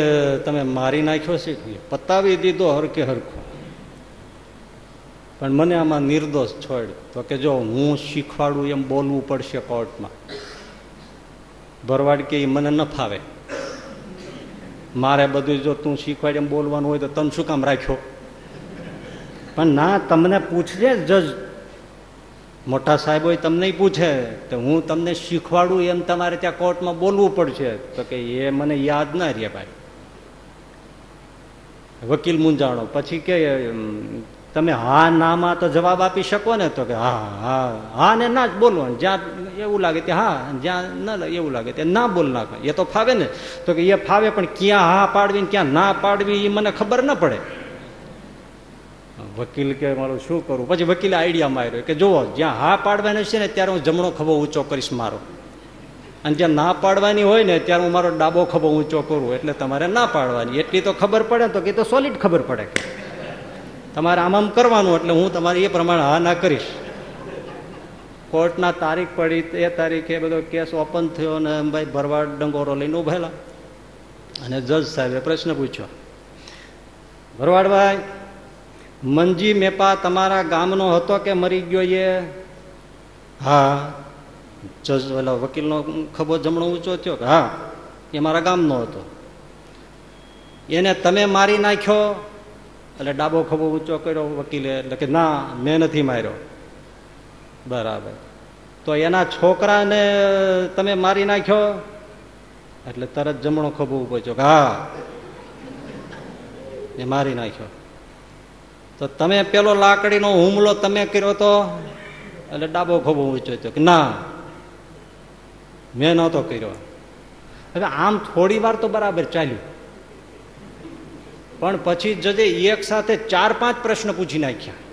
તમે મારી નાખ્યો છે, પતાવી દીધો હરકે હરખો, પણ મને આમાં નિર્દોષ છોડ. તો કે જો હું શીખવાડું એમ બોલવું પડશે કોર્ટમાં. ભરવાડ કે એ મને ન ફાવે, મારે બધું જો તું શીખવાડ એમ બોલવાનું હોય તો તને શું કામ રાખ્યો? પણ ના, તમને પૂછજે જજ, મોટા સાહેબ હોય તમને પૂછે તો હું તમને શીખવાડું એમ તમારે ત્યાં કોર્ટમાં બોલવું પડશે. તો કે એ મને યાદ ના રે ભાઈ. વકીલ મૂંઝાણો, પછી કે તમે હા નામાં તો જવાબ આપી શકો ને? તો કે હા હા હા ને ના જ બોલવાનું, જ્યાં એવું લાગે ત્યાં હા, જ્યાં ના એવું લાગે ત્યાં ના બોલ નાખો, એ તો ફાવે ને. તો કે એ ફાવે, પણ ક્યાં હા પાડવી ને ક્યાં ના પાડવી એ મને ખબર ના પડે. વકીલ કે મારું શું કરું? પછી વકીલે આઈડિયા માર્યો કે જુઓ, જ્યાં હા પાડવાની છે ને ત્યારે હું જમણો ખભો ઊંચો કરીશ મારો, અને જ્યાં ના પાડવાની હોય ને ત્યારે હું મારો ડાબો ખભો ઊંચો કરું, એટલે તમારે ના પાડવાની. એટલી તો ખબર પડે. તો કે તો સોલિડ ખબર પડે કે તમારે આમ આમ કરવાનું, એટલે હું તમારે એ પ્રમાણે હા ના કરીશ. કોર્ટના તારીખ પડી, એ તારીખે બધો કેસ ઓપન થયો અને ભાઈ ભરવાડ ડંગોરો લઈને ઉભેલા, અને જજ સાહેબે પ્રશ્ન પૂછ્યો, ભરવાડભાઈ મંજી મેપા તમારા ગામનો હતો કે મરી ગયો એ? હા. જજ ઓલા વકીલનો ખભો જમણો ઊંચો થયો, હા એ મારા ગામનો હતો. એને તમે મારી નાખ્યો? એટલે ડાબો ખભો ઊંચો કર્યો વકીલે, એટલે કે ના મેં નથી માર્યો. બરાબર. તો એના છોકરાને તમે મારી નાખ્યો? એટલે તરત જમણો ખભો ઊભો થયો, હા એ મારી નાખ્યો. તો તમે પેલો લાકડીનો હુમલો તમે કર્યો હતો? એટલે ડાબો ખોબો ઊંચો હતો કે ના મેં નહોતો કર્યો. હવે આમ થોડી વાર તો બરાબર ચાલ્યું, પણ પછી જજે એક સાથે ચાર પાંચ પ્રશ્ન પૂછી નાખ્યા.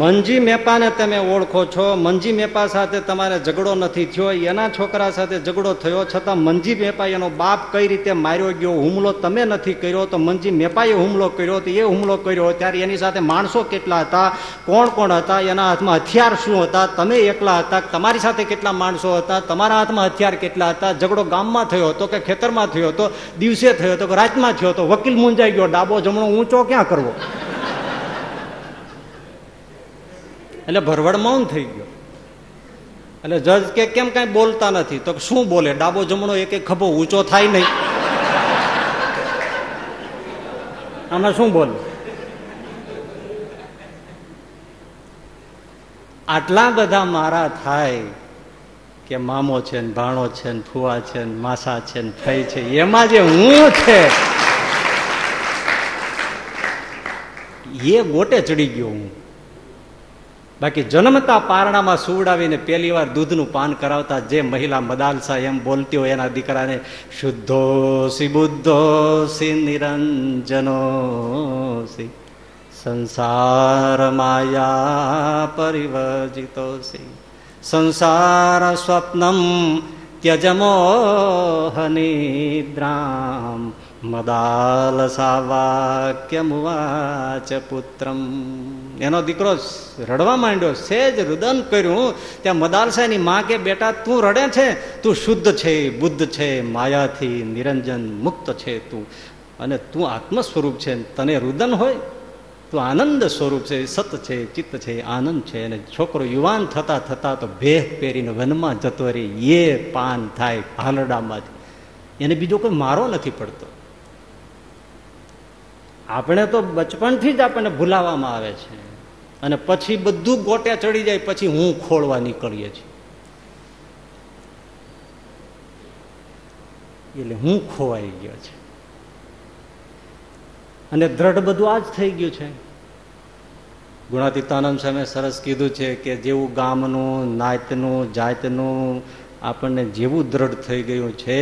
મંજી મેપાને તમે ઓળખો છો, મંજી મેપા સાથે તમારે ઝઘડો નથી થયો, એના છોકરા સાથે ઝઘડો થયો, છતાં મંજી મેપા એનો બાપ કઈ રીતે માર્યો ગયો? હુમલો તમે નથી કર્યો તો મંજી મેપાએ હુમલો કર્યો, તો એ હુમલો કર્યો ત્યારે એની સાથે માણસો કેટલા હતા, કોણ કોણ હતા, એના હાથમાં હથિયાર શું હતા, તમે એકલા હતા, તમારી સાથે કેટલા માણસો હતા, તમારા હાથમાં હથિયાર કેટલા હતા, ઝઘડો ગામમાં થયો હતો કે ખેતરમાં થયો હતો, દિવસે થયો હતો કે રાતમાં થયો હતો? વકીલ મૂંઝાઈ ગયો, ડાબો જમણો ઊંચો ક્યાં કરવો? એટલે ભરવાડ મૌન થઈ ગયો. એટલે જજ કે કેમ કઈ બોલતા નથી? તો શું બોલે, ડાબો જમણો એક એક ખભો ઊંચો થાય નહીં, આમાં શું બોલે? આટલા બધા મારા થાય કે મામો છે ને ભાણો છે ને ફુવા છે ને માસા છે ને ફઈ છે, એમાં જે હું છે એ ગોટે ચડી ગયો હું. બાકી જન્મતા પારણામાં સુવડાવીને પહેલી વાર દૂધનું પાન કરાવતા જે મહિલા મદાલસા એમ બોલતી હોય એના દીકરાને શુદ્ધો સી બુદ્ધો સી નિરંજનો સી સંસાર માયા પરિવર્જિતો સી સંસાર સ્વપ્નમ ત્યજમોહનિદ્રામ મદાલસા વાક્યમુવાચ પુત્રમ. એનો દીકરો રડવા માંડ્યો, સેજ રુદન કર્યું ત્યાં મદાલસાની માં કે બેટા તું રડે છે, તું શુદ્ધ છે, બુદ્ધ છે, માયાથી નિરંજન મુક્ત છે તું, અને તું આત્મ સ્વરૂપ છે, તને રુદન હોય, તું આનંદ સ્વરૂપ છે, સત છે, ચિત્ત છે, આનંદ છે. અને છોકરો યુવાન થતા થતા તો ભેહ પહેરીને વનમાં જતો રહે, એ પાન થાય હાલડામાંથી. એને બીજો કોઈ મારો નથી પડતો. આપણે તો બચપણથી જ આપણને ભૂલાવવામાં આવે છે અને પછી બધું ગોટે ચડી જાય પછી હું ખોળવા નીકળીએ છીએ. એટલે હું ખોવાઈ ગયો છે અને દ્રઢ બધું આ જ થઈ ગયું છે. ગુણાતીતાનંદ સ્વામી સરસ કીધું છે કે જેવું ગામનું નાતનું જાતનું આપણને જેવું દ્રઢ થઈ ગયું છે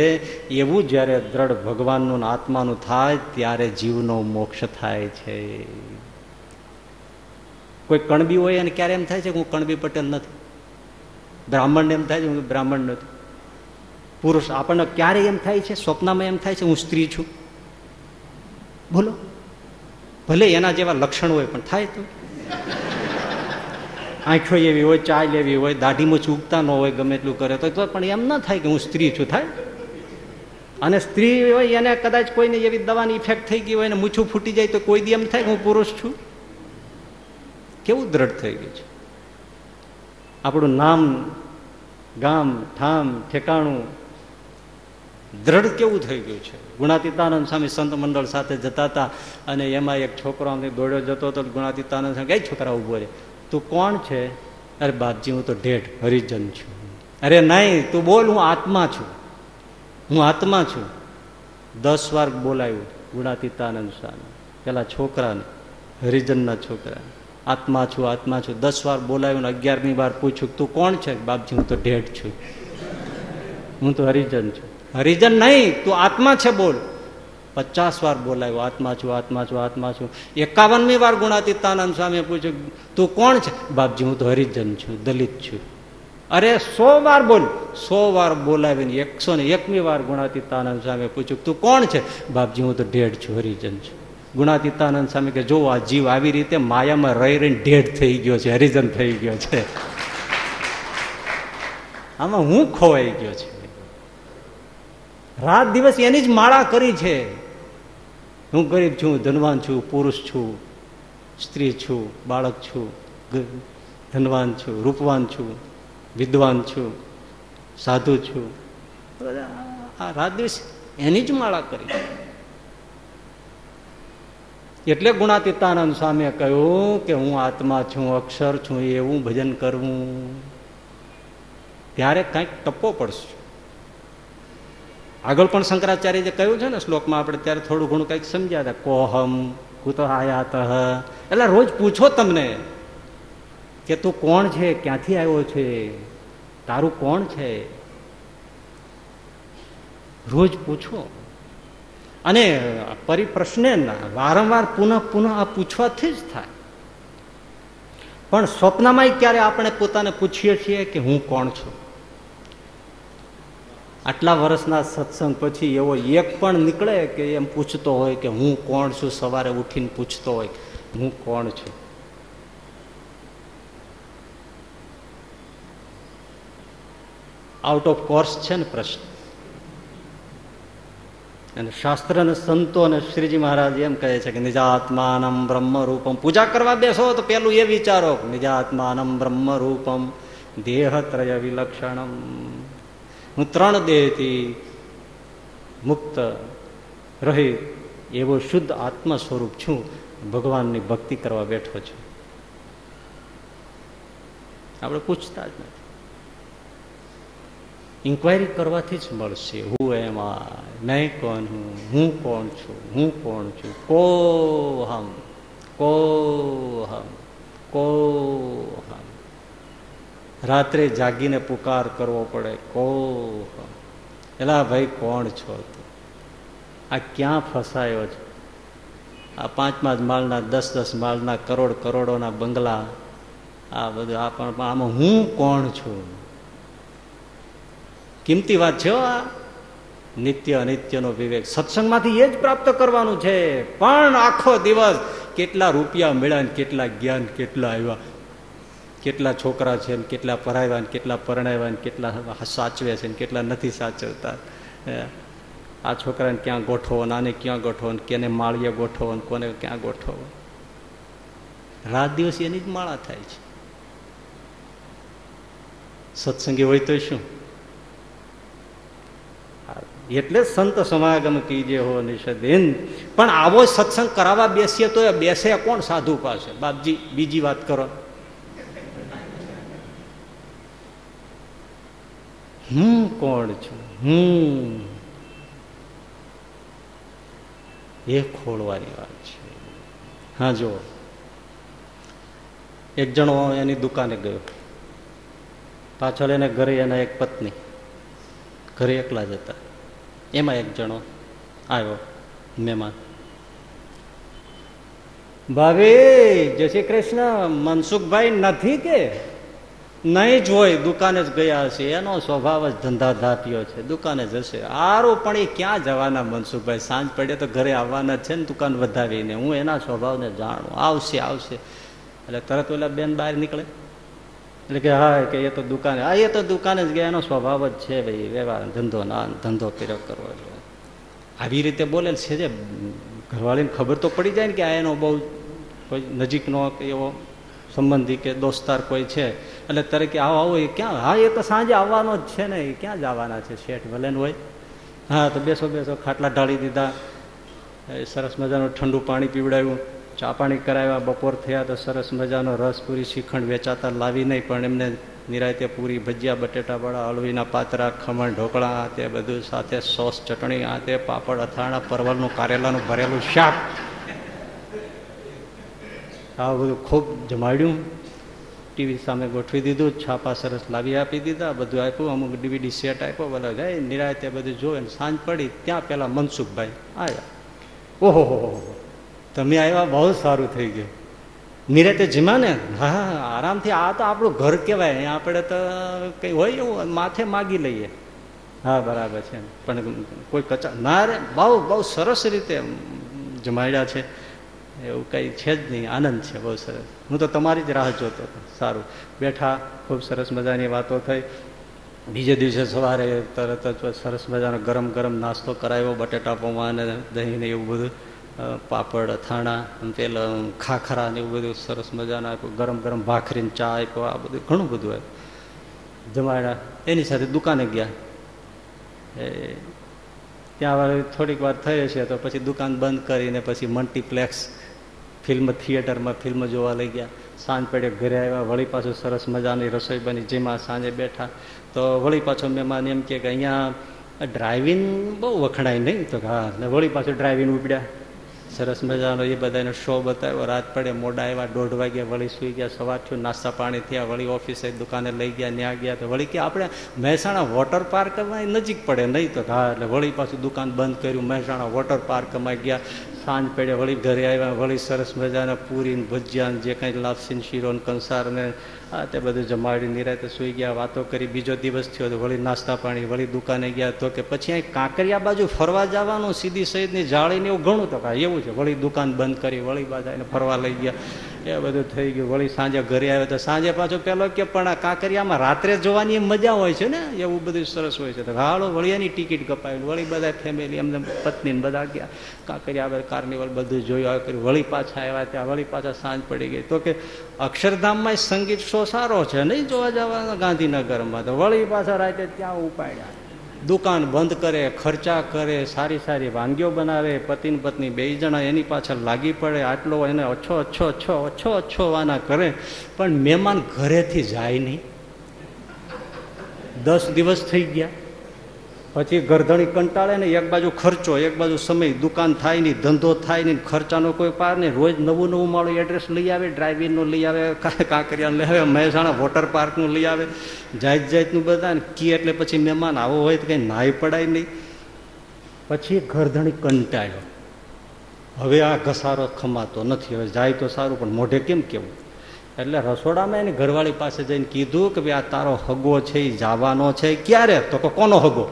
એવું જ્યારે દ્રઢ ભગવાનનું આત્માનું થાય ત્યારે જીવનો મોક્ષ થાય છે. કોઈ કણબી હોય અને ક્યારે એમ થાય છે કે હું કણબી પટેલ નથી, બ્રાહ્મણને એમ થાય છે હું બ્રાહ્મણ નથી, પુરુષ આપણને ક્યારે એમ થાય છે સ્વપ્નમાં એમ થાય છે હું સ્ત્રી છું. બોલો, ભલે એના જેવા લક્ષણ હોય પણ થાય તો આંખો એવી હોય, ચાલ એવી હોય, દાઢીમાં ચૂકતા ન હોય, ગમે એટલું કરે તો પણ એમ ના થાય કે હું સ્ત્રી છું. થાય. અને સ્ત્રી હોય એને કદાચ કોઈને એવી દવાની ઇફેક્ટ થઈ ગઈ હોય અને મૂછું ફૂટી જાય તો કોઈ દી એમ થાય કે હું પુરુષ છું. કેવું દ્રઢ થઈ ગયું છે. આપણું નામ ગામ ઠામ ઠેકાણું દ્રઢ કેવું થઈ ગયું છે. ગુણાતીતાનંદ સ્વામી સંત મંડળ સાથે જતા હતા અને એમાં એક છોકરો આમ દોડ્યો જતો હતો. ગુણાતીતાનંદ સ્વામી કઈ છોકરા ઉભો રે, તું કોણ છે? અરે બાપજી હું તો ઢેઢ હરિજન છું. અરે નહીં તું બોલ, હું આત્મા છું, હું આત્મા છું. દસ વાર બોલાવ્યું ગુણાતીતાનંદ સ્વામી પેલા છોકરાને, હરિજનના છોકરા, આત્મા છું આત્મા છું. દસ વાર બોલાવ્યું ને અગિયારમી વાર પૂછ્યું તું કોણ છે? બાપજી હું તો ઢેઢ છું, હું તો હરિજન છું. હરિજન નહીં, તું આત્મા છે બોલ. પચાસ વાર બોલાવ્યો આત્મા છું આત્મા છું આત્મા છું. એકાવનમી વાર ગુણાતીતાનંદ સ્વામીએ પૂછ્યું તું કોણ છે? બાપજી હું તો હરિજન છું, દલિત છું. અરે સો વાર બોલ. સો વાર બોલાવીને એકસો ને એકમી વાર ગુણાતીતાનંદ સ્વામીએ પૂછ્યું તું કોણ છે? બાપજી હું તો ઢેઢ છું, હરિજન છું. ગુણાતીતાનંદ સ્વામી કે જો આ જીવ આવી રીતે માયામાં રહી રહીને ઢેઢ થઈ ગયો છે, હરિજન થઈ ગયો છે. આમાં હું ખોવાઈ ગયો છે. રાત દિવસ એની જ માળા કરી છે. હું ગરીબ છું, ધનવાન છું, પુરુષ છું, સ્ત્રી છું, બાળક છું, ધનવાન છું, રૂપવાન છું, વિદ્વાન છું, સાધુ છું. આ રાત દિવસ એની જ માળા કરી. એટલે ગુણાતીતાનંદ સ્વામીએ કહ્યું કે હું આત્મા છું, અક્ષર છું, એવું ભજન કરવું ત્યારે કંઈક ટપવો પડશે. આગળ પણ શંકરાચાર્ય જે કહ્યું છે ને શ્લોકમાં આપણે ત્યારે થોડું ઘણું કંઈક સમજ્યા હતા. કોહમ કુતો આયાત, એટલે રોજ પૂછો તમને કે તું કોણ છે, ક્યાંથી આવ્યો છે, તારું કોણ છે, રોજ પૂછો. અને પરિપ્રશ્ને વારંવાર પુનઃ પુનઃ આ પૂછવાથી જ થાય. પણ સ્વપ્નમાં ક્યારે આપણે પોતાને પૂછીએ છીએ કે હું કોણ છું? આટલા વર્ષના સત્સંગ પછી એવો એક પણ નીકળે કે એમ પૂછતો હોય કે હું કોણ છું? સવારે ઉઠીને પૂછતો હોય હું કોણ છું? આઉટ ઓફ કોર્સ છે ને પ્રશ્ન. અને શાસ્ત્ર અને સંતો અને શ્રીજી મહારાજ એમ કહે છે કે નિજાત્માનમ બ્રહ્મરૂપમ. પૂજા કરવા બેસો તો પેલું એ વિચારો નિજાત્માનમ બ્રહ્મરૂપમ દેહત્રય વિલક્ષણમ. હું ત્રણ દેહથી મુક્ત રહી એવો શુદ્ધ આત્મ સ્વરૂપ છું. ભગવાનની ભક્તિ કરવા બેઠો છું. આપણે પૂછતા જ નથી. ઇન્ક્વાયરી કરવાથી જ મળશે. હું એમ મેં કોણ હું, હું કોણ છું, હું કોણ છું. કોહમ કોહમ કોહમ. રાત્રે જાગીને પુકાર કરવો પડે કોહમ, એલા ભાઈ કોણ છો તું? આ ક્યાં ફસાયો છે? આ પાંચમા જ માળના દસ દસ માળના કરોડ કરોડોના બંગલા આ બધું, આ પણ આમાં હું કોણ છું? કિંમતી વાત છે આ. નિત્ય અનિત્યનો વિવેક સત્સંગમાંથી એ જ પ્રાપ્ત કરવાનું છે. પણ આખો દિવસ કેટલા રૂપિયા મળ્યા ને કેટલા જ્ઞાન કેટલા આવ્યા, કેટલા છોકરા છે ને કેટલા પરાવ્યા ને કેટલા પરણાવ્યા ને કેટલા સાચવે છે ને કેટલા નથી સાચવતા, આ છોકરાને ક્યાં ગોઠવો ને આને ક્યાં ગોઠવો ને કેને માળીએ ગોઠવો ને કોને ક્યાં ગોઠવો. રાત દિવસ એની જ માળા થાય છે. સત્સંગી હોય તો શું એટલે સંત સમાગમ કીજે હો નિષદેન. પણ આવો સત્સંગ કરાવવા બેસીએ તો એ બેસે કોણ સાધુ પાસે? બાપજી બીજી વાત કરો. હું કોણ છું? હું એ ખોળવાની વાત છે. હા, જો એક જણો એની દુકાને ગયો, પાછળ એને ઘરે એના એક પત્ની, ઘરે એકલા જ હતા. એમાં એક જણો આવ્યો મહેમાન. ભાભી જય શ્રી કૃષ્ણ, મનસુખભાઈ નથી કે? નહીં જ હોય, દુકાને જ ગયા હશે. એનો સ્વભાવ જ ધંધા ધાપીઓ છે, દુકાને જશે. આરો પણ એ ક્યાં જવાના મનસુખભાઈ, સાંજ પડે તો ઘરે આવવાના છે ને દુકાન વધાવીને. હું એના સ્વભાવને જાણું, આવશે આવશે. એટલે તરત ઓલા બેન બહાર નીકળે એટલે કે હા કે એ તો દુકાને હા એ તો દુકાને જ ગયા. એનો સ્વભાવ જ છે ભાઈ, વ્યવહાર ધંધો ના ધંધો કર્યો કરવો જોઈએ. આવી રીતે બોલે છે જે ઘરવાળીને ખબર તો પડી જાય ને કે આ એનો બહુ કોઈ નજીકનો એવો સંબંધી કે દોસ્તાર કોઈ છે. એટલે તારે કે આવો આવો, એ ક્યાં? હા એ તો સાંજે આવવાનો જ છે ને, એ ક્યાં જવાના છે, શેઠ ભલે હોય. હા તો બેસો બેસો. ખાટલા ઢાળી દીધા, સરસ મજાનું ઠંડુ પાણી પીવડાવ્યું, ચા પાણી કરાવ્યા. બપોર થયા તો સરસ મજાનો રસ પૂરી શ્રીખંડ વેચાતા લાવી નહીં, પણ એમને નિરાયતે પૂરી, ભજીયા, બટેટાવાળા, હળવીના પાતરા, ખમણ, ઢોકળા, તે બધું સાથે સોસ, ચટણી, આ તે પાપડ, અથાણા, પરવલનું, કારેલાનું ભરેલું શાક, આ બધું ખૂબ જમાડ્યું. ટીવી સામે ગોઠવી દીધું, છાપા સરસ લાવી આપી દીધા, બધું આપ્યું, અમુક ડીવીડી સેટ આપ્યો. બધા જાય નિરાયતે બધું જોવે. સાંજ પડી ત્યાં પહેલાં મનસુખભાઈ આવ્યા. ઓહો હો, તમે આવ્યા, બહુ સારું થઈ ગયું. નિરાતે જીમા ને, હા આરામથી. આ તો આપણું ઘર કહેવાય, આપણે તો કંઈ હોય એવું માથે માગી લઈએ. હા બરાબર છે, પણ કોઈ કચા ના રે. બહુ બહુ સરસ રીતે જમાડ્યા છે, એવું કંઈ છે જ નહીં, આનંદ છે, બહુ સરસ. હું તો તમારી જ રાહ જોતો હતો. સારું, બેઠા, ખૂબ સરસ મજાની વાતો થઈ. બીજે દિવસે સવારે તરત જ સરસ મજાનો ગરમ ગરમ નાસ્તો કરાવ્યો, બટેટા પૌવા અને દહીં ને એવું બધું, પાપડ, અથાણા, પેલા ખાખરા ને એવું બધું સરસ મજાના આપ્યું. ગરમ ગરમ ભાખરીને ચા આપ્યો. આ બધું ઘણું બધું આપ્યું, જમાડ્યા. એની સાથે દુકાને ગયા. એ ત્યાં થોડીક વાર થઈ હશે તો પછી દુકાન બંધ કરીને પછી મલ્ટીપ્લેક્સ ફિલ્મ થિયેટરમાં ફિલ્મ જોવા લઈ ગયા. સાંજ પડે ઘરે આવ્યા, વળી પાછું સરસ મજાની રસોઈ બની, જેમાં સાંજે બેઠા તો વળી પાછો મહેમાન એમ કે અહીંયા ડ્રાઇવિંગ બહુ વખણાય નહીં તો. હા, ને વળી પાછું ડ્રાઇવિંગ ઉપડ્યા, સરસ મજાનો એ બધાનો શો બતાવ્યો. રાત પડે મોડા આવ્યા, દોઢ વાગ્યા, વળી સૂઈ ગયા. સવાર થયું, નાસ્તા પાણી થયા, વળી ઓફિસે દુકાને લઈ ગયા, ન્યા ગયા તો વળી કે આપણે મહેસાણા વોટર પાર્કમાં નજીક પડે નહીં તો. હા, એટલે વળી પાછું દુકાન બંધ કર્યું, મહેસાણા વોટર પાર્કમાં ગયા. સાંજ પડે વળી ઘરે આવ્યા, વળી સરસ મજાના પૂરીને, ભજીયાને, જે કાંઈ લાપસીને, શીરોને, કંસારને, આ તે બધું જમાડી નિરાતે સૂઈ ગયા. વાતો કરી. બીજો દિવસ થયો તો વળી નાસ્તા પાણી, વળી દુકાને ગયા તો કે પછી અહીં કાંકરિયા બાજુ ફરવા જવાનું, સીધી સહિતની જાળીને એવું ઘણું તો કાંઈ એવું છે. વળી દુકાન બંધ કરી, વળી બાજા એને ફરવા લઈ ગયા, એ બધું થઈ ગયું. વળી સાંજે ઘરે આવ્યો તો સાંજે પાછો પેલો કે પણ આ કાંકરિયામાં રાત્રે જોવાની મજા હોય છે ને, એવું બધું સરસ હોય છે. તો હાલો વળી એની ટિકિટ કપાવી, વળી બધા ફેમિલી એમને પત્નીને બધા ગયા કાંકરિયા કાર્નિવલ બધું જોયું. કર્યું, વળી પાછા આવ્યા ત્યાં, વળી પાછા સાંજ પડી ગઈ તો કે અક્ષરધામમાં સંગીત શો સારો છે નહીં જોવા જવાનો ગાંધીનગરમાં. તો વળી પાછા રાતે ત્યાં ઉપાડ્યા, દુકાન બંધ કરે, ખર્ચા કરે, સારી સારી વાનગીઓ બનાવે, પતિ ને પત્ની બે જણા એની પાછળ લાગી પડે, આટલો એને ઓછો ઓછો ઓછો ઓછો ઓછો વાના કરે. પણ મહેમાન ઘરેથી જાય નહીં. દસ દિવસ થઈ ગયા પછી ગરધણી કંટાળે ને. એક બાજુ ખર્ચો, એક બાજુ સમય, દુકાન થાય નહીં, ધંધો થાય નહીં, ખર્ચાનો કોઈ પાર નહીં. રોજ નવું નવું માળું એડ્રેસ લઈ આવે, ડ્રાઇવિંગનું લઈ આવે, કાંકરિયાનું લઈ આવે, મહેસાણા વોટર પાર્કનું લઈ આવે, જાત જાતનું બધા કી. એટલે પછી મહેમાન આવો હોય તો કંઈ નાહી પડાય નહીં. પછી ગરધણી કંટાળ્યો, હવે આ ઘસારો ખમાતો નથી, હવે જાય તો સારું પણ મોઢે કેમ કહેવું. એટલે રસોડામાં એની ઘરવાળી પાસે જઈને કીધું કે ભાઈ આ તારો હગો છે એ જવાનો છે. ક્યારે? તો કોનો હગો?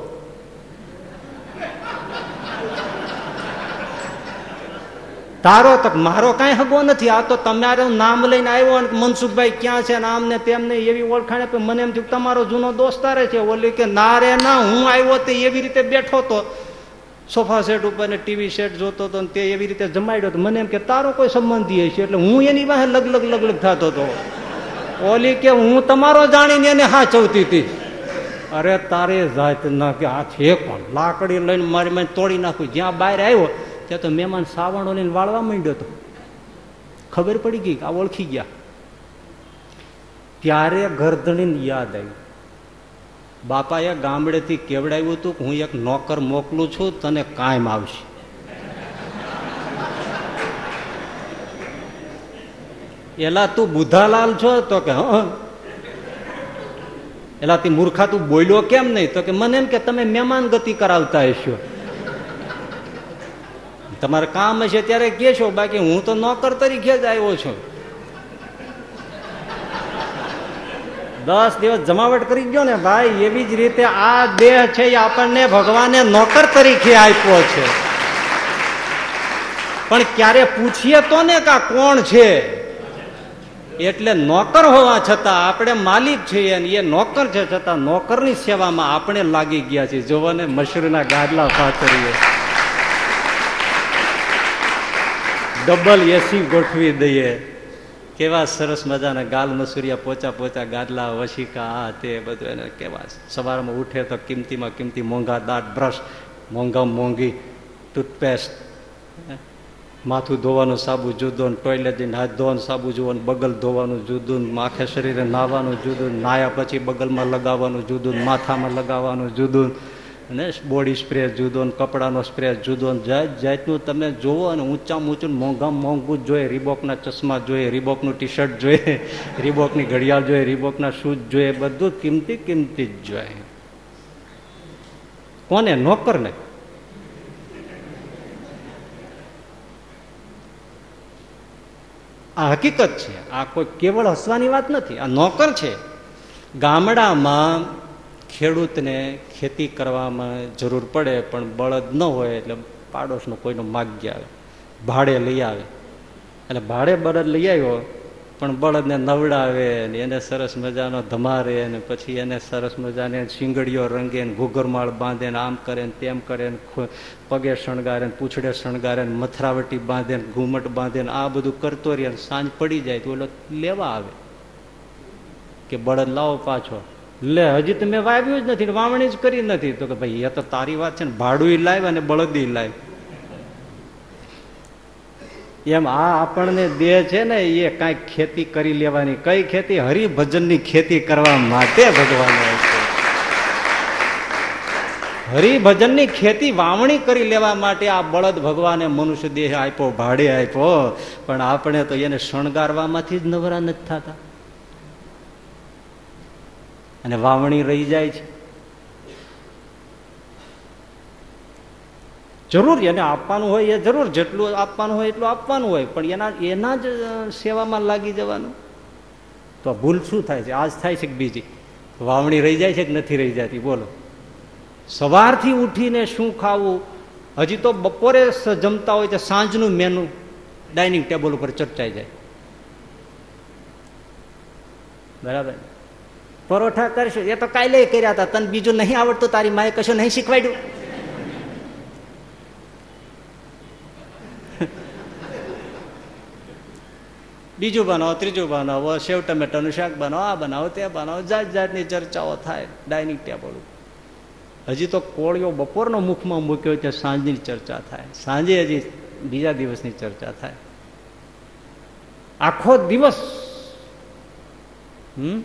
તારો. તક મારો કઈ હગો નથી, આ તો તમારું નામ લઈને આવ્યો અને મનસુખભાઈ ક્યાં છે નામ ને તેમને એવી ઓળખાણે. મને એમ થયું તમારો જૂનો દોસ્તારે છે. ઓલી કે ના રે ના, હું આવ્યો તે એવી રીતે બેઠો હતો સોફા સેટ ઉપર ને ટીવી સેટ જોતો હતો, તે એવી રીતે જમાડ્યો હતો. મને એમ કે તારો કોઈ સંબંધી હશે, એટલે હું એની પાસે લગ લગ લગ લગ થતો હતો. ઓલી કે હું તમારો જાણીને એને હા ચવતી હતી. અરે તારે જાતના કે આ છે કોણ, લાકડી લઈને મારી મારી તોડી નાખ્યું. જ્યાં બહાર આવ્યો ત્યાં તો મહેમાન સાવણો લઈને વાળવા માંડ્યો હતો. ખબર પડી ગઈ આ ઓળખી ગયા. ત્યારે ગરધણીને યાદ આવ્યું, બાપાએ ગામડેથી કેવડાવ્યું હતું કે હું એક નોકર મોકલું છું, તને કાયમ આવશે. એલા તું બુધાલાલ છો? તો કે હ. એલા તું મૂર્ખા તું બોલ્યો કેમ નહીં? તો કે મને એમ કે તમે મહેમાન ગતિ કરાવતા હશો, તમારે કામ હશે ત્યારે કહેશો, બાકી હું તો નોકર તરીકે જ આવ્યો છું. દસ દિવસ જમાવટ કરી ગયો ને ભાઈ. એવી જ રીતે આ દેહ છે એ આપણને ભગવાને નોકર તરીકે આપ્યો છે, પણ ક્યારે પૂછીએ તો ને કે આ કોણ છે. એટલે નોકર હોવા છતાં આપણે માલિક છીએ અને એ નોકર છે, છતાં નોકરની સેવામાં આપણે લાગી ગયા છીએ. જોવાને મશરૂના ગાદલા પાથરીએ, ડબલ એસી ગોઠવી દઈએ, કેવા સરસ મજાના ગાલ મસુરિયા પોચા પોચા ગાદલા વશિકા આ તે બધું એને કેવા. સવારમાં ઉઠે તો કિંમતીમાં કિંમતી મોંઘા દાંત બ્રશ, મોંઘા મોંઘી ટૂથપેસ્ટ, માથું ધોવાનું સાબુ જુદો, ટોયલેટ જઈને હાથ ધોવાનું સાબુ જુદું, બગલ ધોવાનું જુદું, આખે શરીરે નાહવાનું જુદું, નાહ્યા પછી બગલમાં લગાવવાનું જુદું, માથામાં લગાવવાનું જુદું, અને બોડી સ્પ્રે જુદો ને કપડાનો સ્પ્રે જુદો ને જાત જાતનું તમે જુઓ. અને ઊંચામાં ઊંચું મોંઘામાં મોંઘું જોઈએ, રીબોકના ચશ્મા જોઈએ, રીબોકનું ટી શર્ટ જોઈએ, રીબોકની ઘડિયાળ જોઈએ, રીબોકના શૂઝ જોઈએ, બધું કિંમતી કિંમતી જ જોઈએ. કોને? નોકરને. આ હકીકત છે, આ કોઈ કેવળ હસવાની વાત નથી. આ નોકર છે. ગામડામાં ખેડૂતને ખેતી કરવામાં જરૂર પડે, પણ બળદ ન હોય એટલે પાડોશનો કોઈનો માગી આવે, ભાડે લઈ આવે. એટલે ભાડે બળદ લઈ આવ્યો, પણ બળદને નવડાવે ને એને સરસ મજાનો ધમારે ને પછી એને સરસ મજાને શીંગડીઓ રંગે ને ઘૂઘરમાળ બાંધે ને આમ કરે ને તેમ કરે ને પગે શણગારે ને પૂંછડે શણગારે ને મથરાવટી બાંધે ને ઘૂમટ બાંધે ને આ બધું કરતો રહે ને સાંજ પડી જાય તો ઓલો લેવા આવે કે બળદ લાવો પાછો. લે હજી તો મેં વાવ્યું જ નથી, વાવણી જ કરી નથી. તો કે ભાઈ એ તો તારી વાત છે ને, ભાડું લાવ અને બળદી લાવ. એમ આ આપણને દેહ છે ને એ કાંઈક ખેતી કરી લેવાની. કઈ ખેતી? હરિભજનની ખેતી કરવા માટે ભગવાન હરિભજનની ખેતી વાવણી કરી લેવા માટે આ બળદ ભગવાને મનુષ્ય દેહ આપ્યો, ભાડે આપ્યો, પણ આપણે તો એને શણગારવામાંથી જ નવરા નથી થતા અને વાવણી રહી જાય છે. જરૂર એને આપવાનું હોય એ જરૂર, જેટલું આપવાનું હોય એટલું આપવાનું હોય, પણ એના એના જ સેવામાં લાગી જવાનું. તો ભૂલ શું થાય છે? આજ થાય છે કે બીજી? વાવણી રહી જાય છે કે નથી રહી જતી? બોલો. સવારથી ઉઠીને શું ખાવું, હજી તો બપોરે જમતા હોય તો સાંજનું મેનુ ડાઇનિંગ ટેબલ ઉપર ચર્ચાઈ જાય. બરાબર. પરોઠા કરશું, એ તો કાલે કર્યા હતા, તને બીજું નહીં આવડતું, તારી માએ કશું નહીં શીખવાડ્યું. બીજું બનાવો, ત્રીજું બનાવો, સેવ ટમેટાનું શાક બનાવો, આ બનાવો તે બનાવો, જાત જાતની ચર્ચાઓ થાય ડાઇનિંગ ટેબલ. હજી તો કોળિયો બપોરનો મુખમાં મૂક્યો હોય ત્યાં સાંજની ચર્ચા થાય, સાંજે હજી બીજા દિવસની ચર્ચા થાય. આખો દિવસ હમ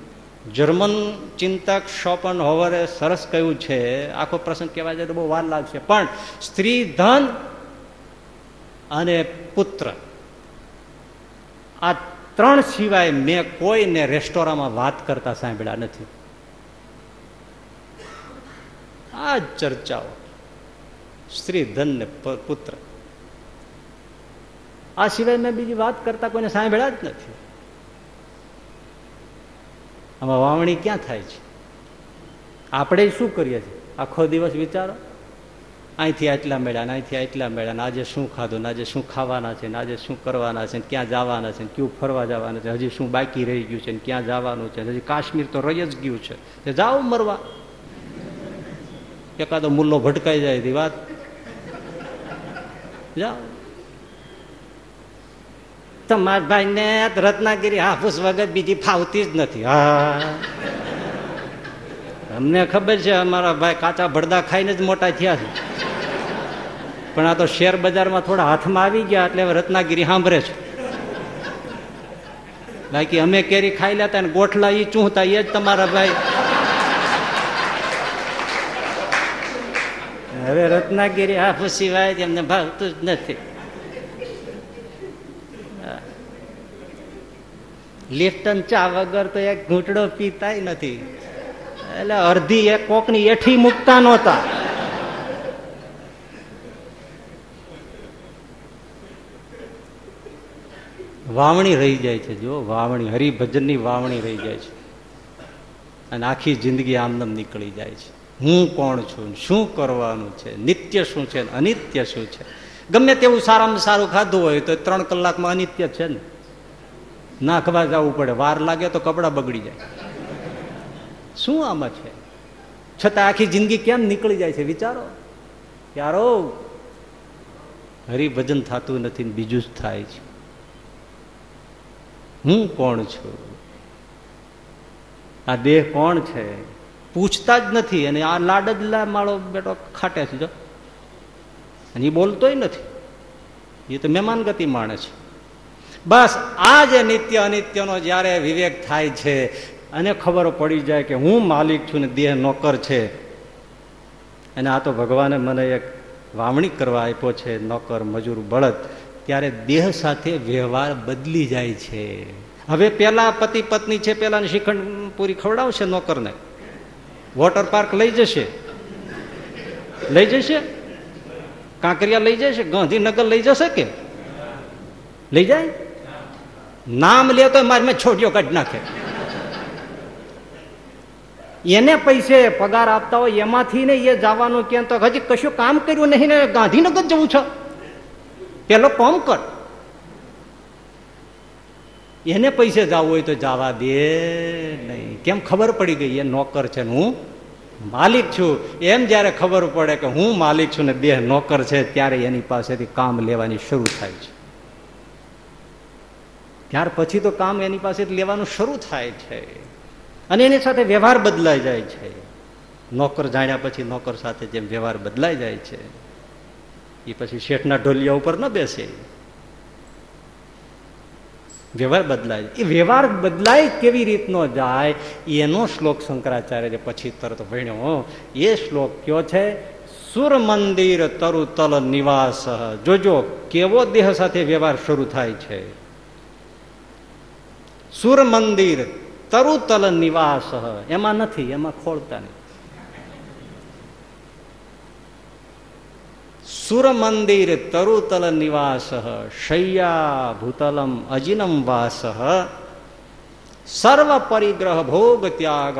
જર્મન ચિંતક શોપનહોવરે સરસ કહ્યું છે, આખો પ્રસંગ કહેવા જાય તો બહુ વાર લાગશે, પણ સ્ત્રી ધન અને પુત્ર આ ત્રણ સિવાય મેં કોઈને રેસ્ટોરાંમાં વાત કરતા સાંભળ્યા નથી. આ ચર્ચાઓ સ્ત્રી ધન ને પુત્ર, આ સિવાય મેં બીજી વાત કરતા કોઈને સાંભળ્યા જ નથી. આમાં વાવણી ક્યાં થાય છે? આપણે શું કરીએ છીએ? આખો દિવસ વિચારો, અહીંથી આટલા મેળ્યા ને અહીંથી આટલા મેળ્યા ને આજે શું ખાધું ને આજે શું ખાવાના છે ને આજે શું કરવાના છે ને ક્યાં જવાના છે ને ક્યું ફરવા જવાના છે, હજી શું બાકી રહી ગયું છે ને ક્યાં જવાનું છે, હજી કાશ્મીર તો રહી જ ગયું છે તે જાઓ મરવા. એકાદો મુલ્લો ભટકાઈ જાય હતી વાત, જાઓ મારા ભાઈ ને રત્નાગીરી હાફૂસ વગર બીજી ફાવતી જ નથી. હા અમને ખબર છે અમારા ભાઈ કાચા ભડદા ખાઈને જ મોટા થયા છે, પણ આ તો શેર બજારમાં થોડા હાથમાં આવી ગયા એટલે હવે રત્નાગીરી સાંભળે છે. બાકી અમે કેરી ખાઈ લેતા ને ગોઠલા એ ચૂંતા એ જ તમારા ભાઈ. હવે રત્નાગીરી આ સિવાય એમને ભાવતું જ નથી. લિફ્ટન ચા વગર તો એક ઘૂંટડો પીતા નથી, એટલે અડધી એક કોકની એઠી મૂકતા નહોતા. વાવણી રહી જાય છે, જો વાવણી હરિભજન ની વાવણી રહી જાય છે અને આખી જિંદગી આમદમ નીકળી જાય છે. હું કોણ છું, શું કરવાનું છે, નિત્ય શું છે, અનિત્ય શું છે. ગમે તેવું સારામાં સારું ખાધું હોય તો ત્રણ કલાકમાં અનિત્ય છે ને, નાખવા જવું પડે, વાર લાગે તો કપડાં બગડી જાય. શું આમાં છે? છતાં આખી જિંદગી કેમ નીકળી જાય છે? વિચારો ક્યારો હરિભજન થતું નથી ને બીજું જ થાય છે. હું કોણ છું, આ દેહ કોણ છે પૂછતા જ નથી, અને આ લાડદલા માળો બેટો ખાટે છે જો, અને એ બોલતોય નથી, એ તો મહેમાન ગતિ માણે છે. બસ આ જે નિત્ય અનિત્યનો જ્યારે વિવેક થાય છે અને ખબર પડી જાય કે હું માલિક છું ને દેહ નોકર છે, અને આ તો ભગવાને મને એક વાવણી કરવા આપ્યો છે, નોકર મજૂર બળદ, ત્યારે દેહ સાથે વ્યવહાર બદલી જાય છે. હવે પેલા પતિ પત્ની છે, પેલાને શ્રીખંડ પૂરી ખવડાવશે, નોકરને વોટર પાર્ક લઈ જશે, લઈ જશે, કાંકરિયા લઈ જશે, ગાંધીનગર લઈ જશે કે લઈ જાય? નામ લે તો મારી મેં છોડીઓ કાઢી નાખે. એને પૈસે પગાર આપતા હોય એમાંથી ને એ જવાનું કે તો હજી કશું કામ કર્યું નહીં ને ગાંધીનગર જવું છે, પેલો કોમ કર. એને પૈસે જવું હોય તો જવા દે નહીં, કેમ ખબર પડી ગઈ એ નોકર છે ને હું માલિક છું. એમ જયારે ખબર પડે કે હું માલિક છું ને દેહ નોકર છે, ત્યારે એની પાસેથી કામ લેવાની શરૂ થાય છે. ત્યાર પછી તો કામ એની પાસે લેવાનું શરૂ થાય છે અને એની સાથે વ્યવહાર બદલાઈ જાય છે. નોકર જાણ્યા પછી નોકર સાથે જેમ વ્યવહાર બદલાઈ જાય છે, એ પછી શેઠના ઢોલિયા ઉપર ન બેસે, વ્યવહાર બદલાય. એ વ્યવહાર બદલાય કેવી રીતનો જાય એનો શ્લોક શંકરાચાર્ય પછી તરત વણ્યો. એ શ્લોક કયો છે? સુર મંદિર તરુતલ નિવાસ. જોજો કેવો દેહ સાથે વ્યવહાર શરૂ થાય છે. સુર મંદિર તરુતલ નિવાસ, એમાં નથી, એમાં ખોળતા નહીં. સુર મંદિર તરુતલ નિવાસ શય્યા ભૂતલમ અજિનમ વાસ સર્વ પરિગ્રહ ભોગ ત્યાગ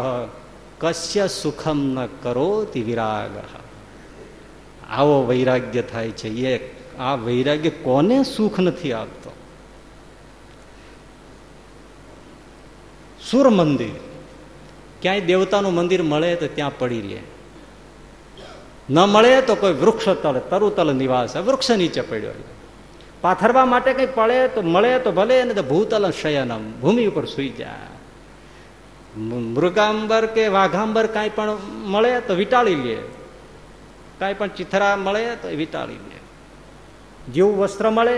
કસ્ય સુખમ ન કરોતિ વિરાગ. આવો વૈરાગ્ય થાય છે. એ આ વૈરાગ્ય કોને સુખ નથી આપતો? સુર મંદિર, ક્યાંય દેવતાનું મંદિર મળે તો ત્યાં પડી લે, ન મળે તો કોઈ વૃક્ષ તળ તરુતલ નિવાસ, વૃક્ષ નીચે પડ્યો લે. પાથરવા માટે કંઈ પડે તો મળે તો ભલે, અને તો ભૂતલ શયનમ, ભૂમિ ઉપર સૂઈ જાય. મૃગાંબર કે વાઘાંબર કાંઈ પણ મળે તો વિટાળી લે, કાંઈ પણ ચિથરા મળે તો વિટાળી લે, જેવું વસ્ત્ર મળે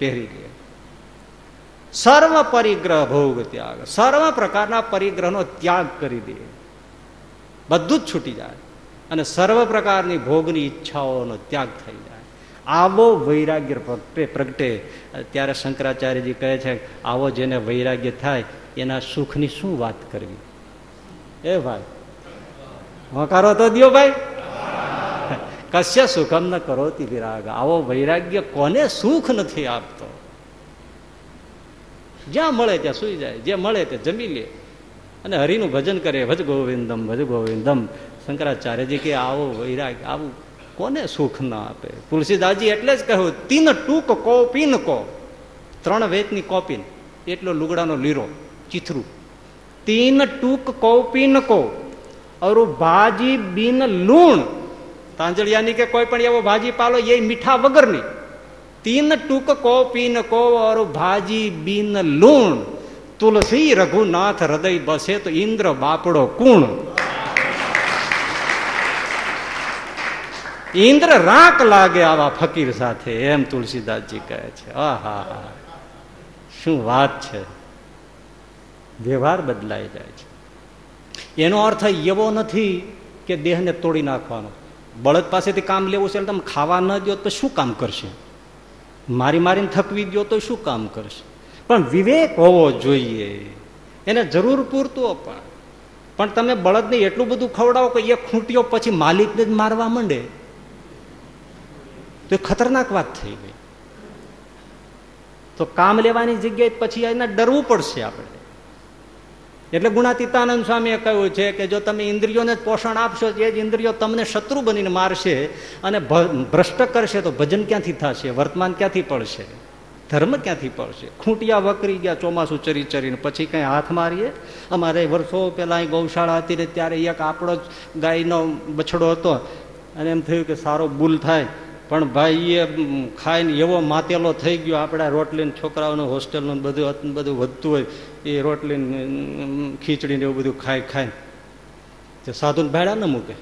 પહેરી લે. સર્વ પરિગ્રહ ભોગ ત્યાગ, સર્વ પ્રકારના પરિગ્રહનો ત્યાગ કરી દે, બધું જ છૂટી જાય અને સર્વ પ્રકારની ભોગની ઈચ્છાઓનો ત્યાગ થઈ જાય. આવો વૈરાગ્ય પ્રગટે. ત્યારે શંકરાચાર્યજી કહે છે આવો જેને વૈરાગ્ય થાય એના સુખની શું વાત કરવી? એ ભાઈ હોકારો તો દો ભાઈ. કશ્ય સુખમ ન કરોતિ વિરાગ. આવો વૈરાગ્ય કોને સુખ નથી આપતો? જ્યાં મળે ત્યાં સુઈ જાય, જે મળે તે જમી લે અને હરિનું ભજન કરે, ભજ ગોવિંદમ ભજ ગોવિંદમ. શંકરાચાર્યજી કે આવો વૈરાગ, આવું કોને સુખ ના આપે? તુલસીદાસજી એટલે જ કહ્યું તીન ટૂંક કોપીન કો, ત્રણ વેતની કોપીન એટલો લુગડાનો લીરો ચીથરું, તીન ટૂંક કોપીન કો અરુ ભાજી બિન લૂણ. તાંજળિયાની કે કોઈ પણ એવો ભાજી પાલો એ મીઠા વગરની. તીન ટૂંક કોપીન કો ઓર ભાજી બિન લૂણ, તુલસી રઘુનાથ હૃદય બસે તો ઇન્દ્ર બાપડો કુણ. ઇન્દ્ર રાક લાગે આવા ફકીર સાથે, એમ તુલસીદાસજી કહે છે. આહા, શું વાત છે! વ્યવહાર બદલાઈ જાય છે. એનો અર્થ એવો નથી કે દેહને તોડી નાખવાનો. બળદ પાસેથી કામ લેવું છે, તમે ખાવા ન દો તો શું કામ કરશે? મારી મારીને થકવી દો તો શું કામ કરશે? પણ વિવેક હોવો જોઈએ, એને જરૂર પૂરતું અપાય. પણ તમે બળદને એટલું બધું ખવડાવો કે એ ખૂંટ્યો પછી માલિકને જ મારવા માંડે, તો એ ખતરનાક વાત થઈ ગઈ. તો કામ લેવાની જગ્યાએ પછી એને ડરવું પડશે આપણે. એટલે ગુણાતીતાનંદ સ્વામીએ કહ્યું છે કે જો તમે ઇન્દ્રિયોને જ પોષણ આપશો, એ જ ઇન્દ્રિયો તમને શત્રુ બનીને મારશે અને ભ્રષ્ટ કરશે, તો ભજન ક્યાંથી થશે? વર્તમાન ક્યાંથી પડશે? ધર્મ ક્યાંથી પડશે? ખૂંટિયા વકરી ગયા ચોમાસું ચરી ચરીને, પછી કંઈ હાથ મારીએ. અમારે વર્ષો પહેલા અહીં ગૌશાળા હતી ને ત્યારે એક આપણો જ ગાયનો બછડો હતો, અને એમ થયું કે સારો બુલ થાય, પણ ભાઈ એ ખાઈને એવો માતેલો થઈ ગયો. આપણા રોટલીને છોકરાઓનું હોસ્ટેલનું બધું બધું વધતું હોય, એ રોટલીને ખીચડીને એવું બધું ખાઈ ખાઈને તે સાધુને ભાડા ન મૂકે.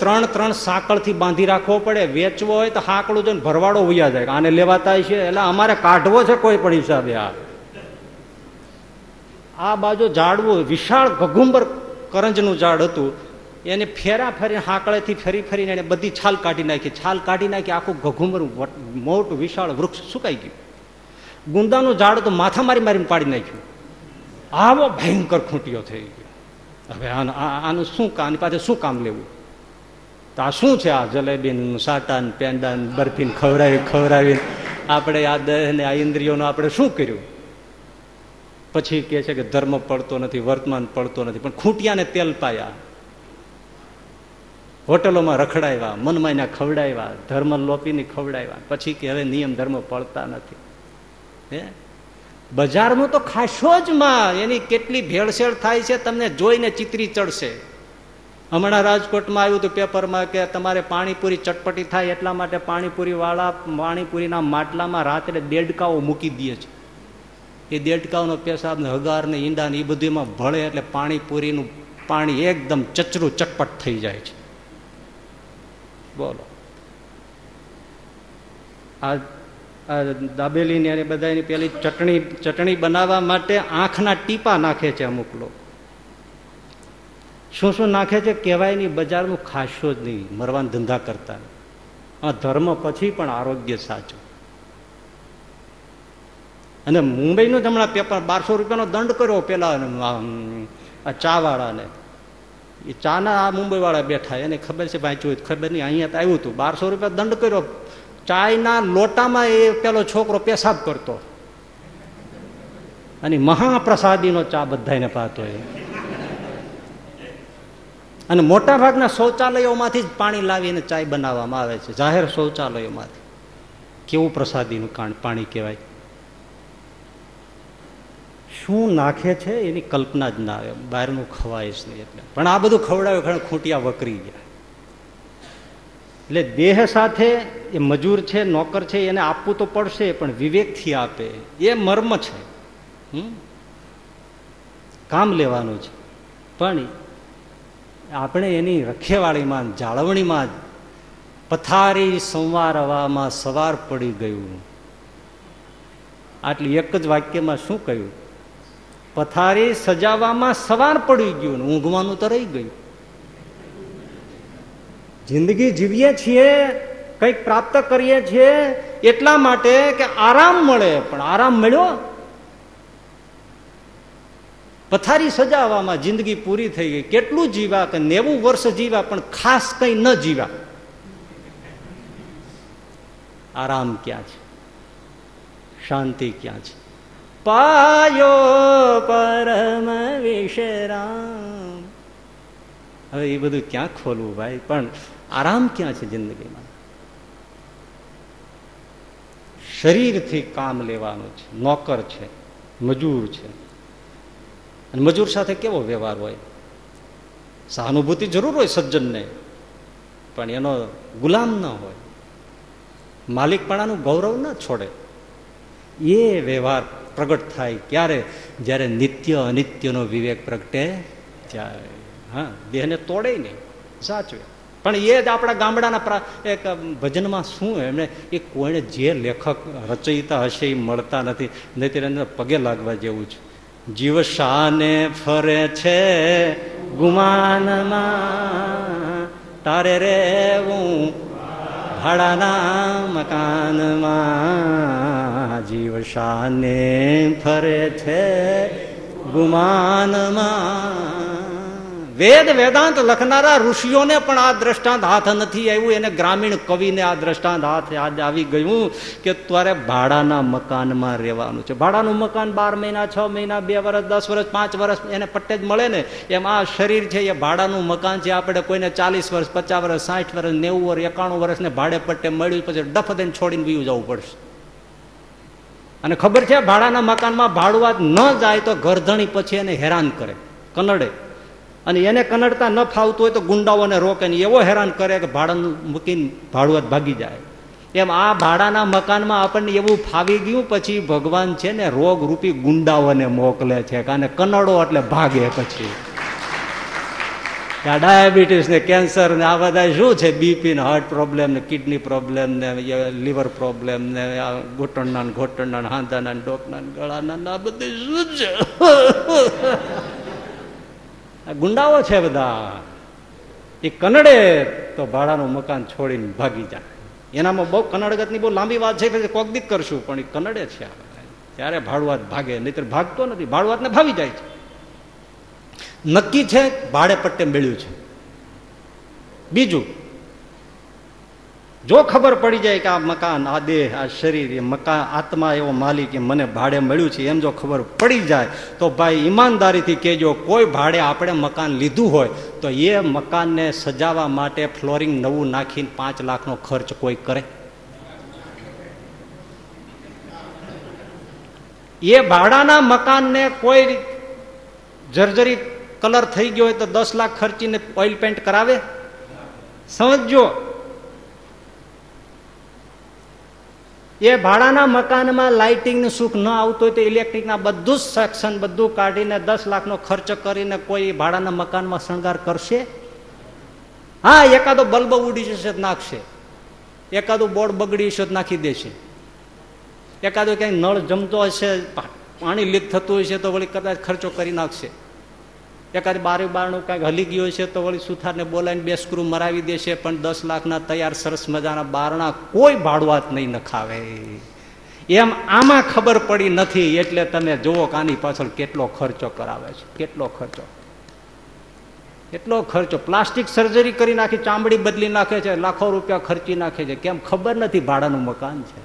ત્રણ ત્રણ સાંકળથી બાંધી રાખવો પડે. વેચવો હોય તો હાંકડું જોઈને ભરવાડો વયા જાય, આને લેવાતા છે એટલે અમારે કાઢવો છે કોઈ પણ હિસાબે. આ આ બાજુ ઝાડવું વિશાળ ઘગુંબર કરંજનું ઝાડ હતું, એને ફેરા ફરીને હાંકળેથી ફરી ફરીને એને બધી છાલ કાઢી નાખી. છાલ કાઢી નાખી આખું ઘગુંબર મોટું વિશાળ વૃક્ષ સુકાઈ ગયું. ગુંદાનું ઝાડ તો માથા મારી મારીને પાડી નાખ્યું. આવો ભયંકર ખૂંટીયો થઈ ગયો. હવે આનું શું કામ, આની પાસે શું કામ લેવું? તો આ શું છે? આ જલેબીન સાટાન પેંડાન બરફીન ખવડાવી ખવડાવીને આપણે આ દેહને આ ઇન્દ્રિયોને આપણે શું કર્યું? પછી કહે છે કે ધર્મ પડતો નથી, વર્તમાન પડતો નથી, પણ ખૂંટિયાને તેલ પાયા, હોટલોમાં રખડાવ્યા, મનમાયના ખવડાવ્યા, ધર્મ લોપીને ખવડાવ્યા. પછી કે હવે નિયમ ધર્મ પડતા નથી. હે, બજારમાં તો ખાશો જ માં, એની કેટલી ભેળસેળ થાય છે તમને જોઈને ચિતરી ચડશે. હમણાં રાજકોટમાં આવ્યું હતું પેપરમાં કે તમારે પાણીપુરી ચટપટી થાય એટલા માટે પાણીપુરી વાળા પાણીપુરીના માટલામાં રાત્રે દેડકાઓ મૂકી દે છે. એ દેડકાઓનો પેશાબને હગારને ઈંડાને એ બધું એમાં ભળે એટલે પાણીપુરીનું પાણી એકદમ ચચરું ચટપટ થઈ જાય છે. બોલો, આ દાબેલીની અને બધાની પેલી ચટણી ચટણી બનાવવા માટે આંખના ટીપા નાખે છે અમુક લોકો. શું શું નાખે છે કહેવાય નહીં. બજારનું ખાશો જ નહીં, મરવાના ધંધા કરતા. આ ધર્મ પછી પણ આરોગ્ય સાચું. અને મુંબઈનું જ હમણાં પેપર બારસો રૂપિયાનો દંડ કર્યો પેલા આ ચા વાળાને. એ ચાના આ મુંબઈ વાળા બેઠા, એને ખબર છે ભાઈ જોયું, ખબર નહીં અહીંયા તો આવ્યું હતું. બારસો રૂપિયા દંડ કર્યો. ચાયના લોટામાં એ પેલો છોકરો પેશાબ કરતો અને મહાપ્રસાદીનો ચા બધાને પાતો એ. અને મોટા ભાગના શૌચાલયોમાંથી જ પાણી લાવીને ચાય બનાવવામાં આવે છે, જાહેર શૌચાલયોમાંથી. કેવું પ્રસાદીનું પાણી કહેવાય! શું નાખે છે એની કલ્પના જ ના આવે. બહારનું ખવાય જ નહીં એટલે. પણ આ બધું ખવડાવ્યું, ખૂંટિયા વકરી ગયા. એટલે દેહ સાથે એ મજૂર છે, નોકર છે, એને આપવું તો પડશે, પણ વિવેકથી આપે એ મર્મ છે. હમ, કામ લેવાનું છે, પણ આપણે એની રખેવાળીમાં, જાળવણીમાં પથારી સંવારવામાં સવાર પડી ગયું. આટલી એક જ વાક્યમાં શું કહ્યું? પથારી સજાવવામાં સવાર પડી ગયું, ઊંઘવાનું તો રહી ગયું. જિંદગી જીવીએ છીએ, કંઈક પ્રાપ્ત કરીએ છીએ એટલા માટે કે આરામ મળે, પણ આરામ મળ્યો? પથારી સજાવવામાં જિંદગી પૂરી થઈ ગઈ. કેટલું જીવા કે નેવું વર્ષ જીવા, પણ ખાસ કંઈ ન જીવા. આરામ ક્યાં છે? શાંતિ ક્યાં છે? પાયો પરમ વિશ્રામ. હવે એ બધું ક્યાં ખોલવું ભાઈ? પણ આરામ ક્યાં છે જિંદગીમાં? શરીરથી કામ લેવાનું છે. નોકર છે, મજૂર છે, અને મજૂર સાથે કેવો વ્યવહાર હોય? સહાનુભૂતિ જરૂર હોય સજ્જનને, પણ એનો ગુલામ ન હોય, માલિકપણાનું ગૌરવ ન છોડે. એ વ્યવહાર પ્રગટ થાય ક્યારે? જ્યારે નિત્ય અનિત્યનો વિવેક પ્રગટે ત્યારે. હા, દેહને તોડે નહીં, સાચવે. પણ એ જ આપણા ગામડાના એક ભજનમાં શું એમણે એ કોઈને જે લેખક રચયિતા હશે એ મળતા નથી, નહીં તેને પગે લાગવા જેવું છે. જીવ શાને ફરે છે ગુમાનમાં, તારે રેવું ભાડાના મકાનમાં. જીવ શાને ફરે છે ગુમાનમાં. વેદ વેદાંત લખનારા ઋષિઓને પણ આ દ્રષ્ટાંત હાથ નથી આવ્યું, એને ગ્રામીણ કવિને આ દ્રષ્ટાંત હાથ આવી ગયું કે તારે ભાડાના મકાનમાં રહેવાનું છે. ભાડાનું મકાન બાર મહિના, છ મહિના, બે વર્ષ, દસ વર્ષ, પાંચ વર્ષ એને પટ્ટે જ મળે ને. એમ આ શરીર છે એ ભાડાનું મકાન છે. આપણે કોઈને ચાલીસ વર્ષ, પચાસ વર્ષ, સાઠ વર્ષ, નેવું વર્ષ, એકાણું વર્ષને ભાડે પટ્ટે મળ્યું, પછી ડફ દઈને છોડીને બીજું જવું પડશે. અને ખબર છે ભાડાના મકાનમાં ભાડું વાત ન જાય તો ઘરધણી પછી એને હેરાન કરે, કનડે. અને એને કનડતા ન ફાવતું હોય તો ગુંડાઓને રોકે ને એવો હેરાન કરે કે ભાડાનું મૂકીને ભાડુઆત ભાગી જાય. એમ આ ભાડાના મકાનમાં આપણને એવું ફાવી ગયું પછી ભગવાન છે ને રોગરૂપી ગુંડાઓને મોકલે છે, કારણ કે કનડો એટલે ભાગે. પછી આ ડાયાબિટીસ ને કેન્સર ને આ બધા શું છે, બીપી ને હાર્ટ પ્રોબ્લેમ ને કિડની પ્રોબ્લેમ ને લીવર પ્રોબ્લેમ ને ઘોટણના ઘોટણના હાંધાના ડોકના ગળાના આ બધું શું છે, ગુંડાઓ છે બધા. એ કનડે તો ભાડાનું મકાન છોડીને ભાગી જાય. એનામાં બહુ કનડગતની બહુ લાંબી વાત છે, પછી કોક દીક કરશું, પણ એ કનડે છે ત્યારે ભાડુઆત ભાગે, નહીતર ભાગતો નથી, ભાડુઆતને ભાવી જાય છે. નક્કી છે ભાડે પટ્ટે મેળ્યું છે. બીજું, જો ખબર પડી જાય કે આ મકાન, આ દેહ, આ શરીર, એ મકાન આત્મા એવો માલિક એ મને ભાડે મળ્યું છે, એમ જો ખબર પડી જાય તો ભાઈ ઈમાનદારીથી કહેજો, કોઈ ભાડે આપણે મકાન લીધું હોય તો એ મકાનને સજાવવા માટે ફ્લોરિંગ નવું નાખીને પાંચ લાખનો ખર્ચ કોઈ કરે? એ ભાડાના મકાનને કોઈ જર્જરી કલર થઈ ગયો હોય તો દસ લાખ ખર્ચીને ઓઇલ પેન્ટ કરાવે? સમજો, એ ભાડાના મકાનમાં લાઇટિંગનું સુખ ન આવતું હોય તો ઇલેક્ટ્રિકના બધું જ સેક્શન બધું કાઢીને દસ લાખનો ખર્ચ કરીને કોઈ ભાડાના મકાનમાં શણગાર કરશે? હા, એકાદો બલ્બ ઉડી જશે તો નાખશે, એકાદું બોર્ડ બગડી જશે તો નાખી દેશે, એકાદો ક્યાંય નળ જમતો હશે, પાણી લીક થતું હશે તો વળી કદાચ ખર્ચો કરી નાખશે, એકાદ બારે બારણું કાંઈક હલી ગયું છે તો વળી સુથારને બોલાવીને બે સ્ક્રૂ મરાવી દેશે. પણ દસ લાખના તૈયાર સરસ મજાના બારણા કોઈ ભાડુઆત નહીં નખાવે. એમ આમાં ખબર પડી નથી, એટલે તમે જુઓ આની પાછળ કેટલો ખર્ચો કરાવે છે, કેટલો ખર્ચો, કેટલો ખર્ચો. પ્લાસ્ટિક સર્જરી કરી નાખી, ચામડી બદલી નાખે છે, લાખો રૂપિયા ખર્ચી નાખે છે. કેમ ખબર નથી ભાડાનું મકાન છે?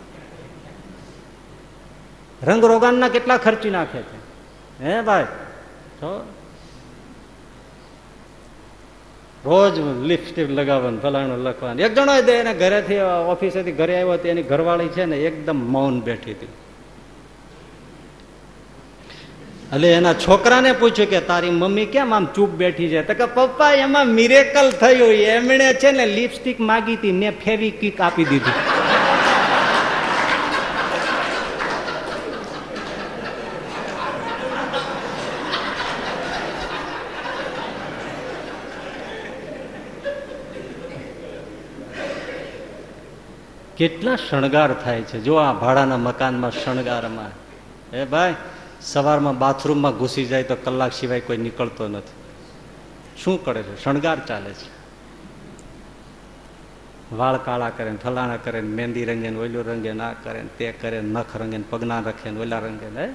રંગરોગાનના કેટલા ખર્ચી નાખે છે, હે ભાઈ. તો રોજ લિપસ્ટિક લગાવવાનું, ફલાણું લખવાનું. એક જણો દે, એને ઘરેથી ઓફિસેથી ઘરે આવ્યો હતો, એની ઘરવાળી છે ને એકદમ મૌન બેઠી હતી. એટલે એના છોકરાને પૂછ્યું કે તારી મમ્મી કેમ આમ ચૂપ બેઠી છે? તો કે પપ્પા, એમાં મિરેકલ થયું, એમણે છે ને લિપસ્ટિક માગી હતી, મેં ફેવી કિક આપી દીધી. કેટલા શણગાર થાય છે જો આ ભાડાના મકાનમાં શણગારમાં. એ ભાઈ સવારમાં બાથરૂમમાં ઘૂસી જાય તો કલાક સિવાય કોઈ નીકળતો નથી. શું કરે છે? શણગાર ચાલે છે. વાળ કાળા કરે ને, ફલાણા કરે ને, મહેંદી રંગે ને, ઓલું રંગે ના કરે ને, તે કરે ને, નખ રંગે ને, પગના રખે ને, ઓલા રંગે ને,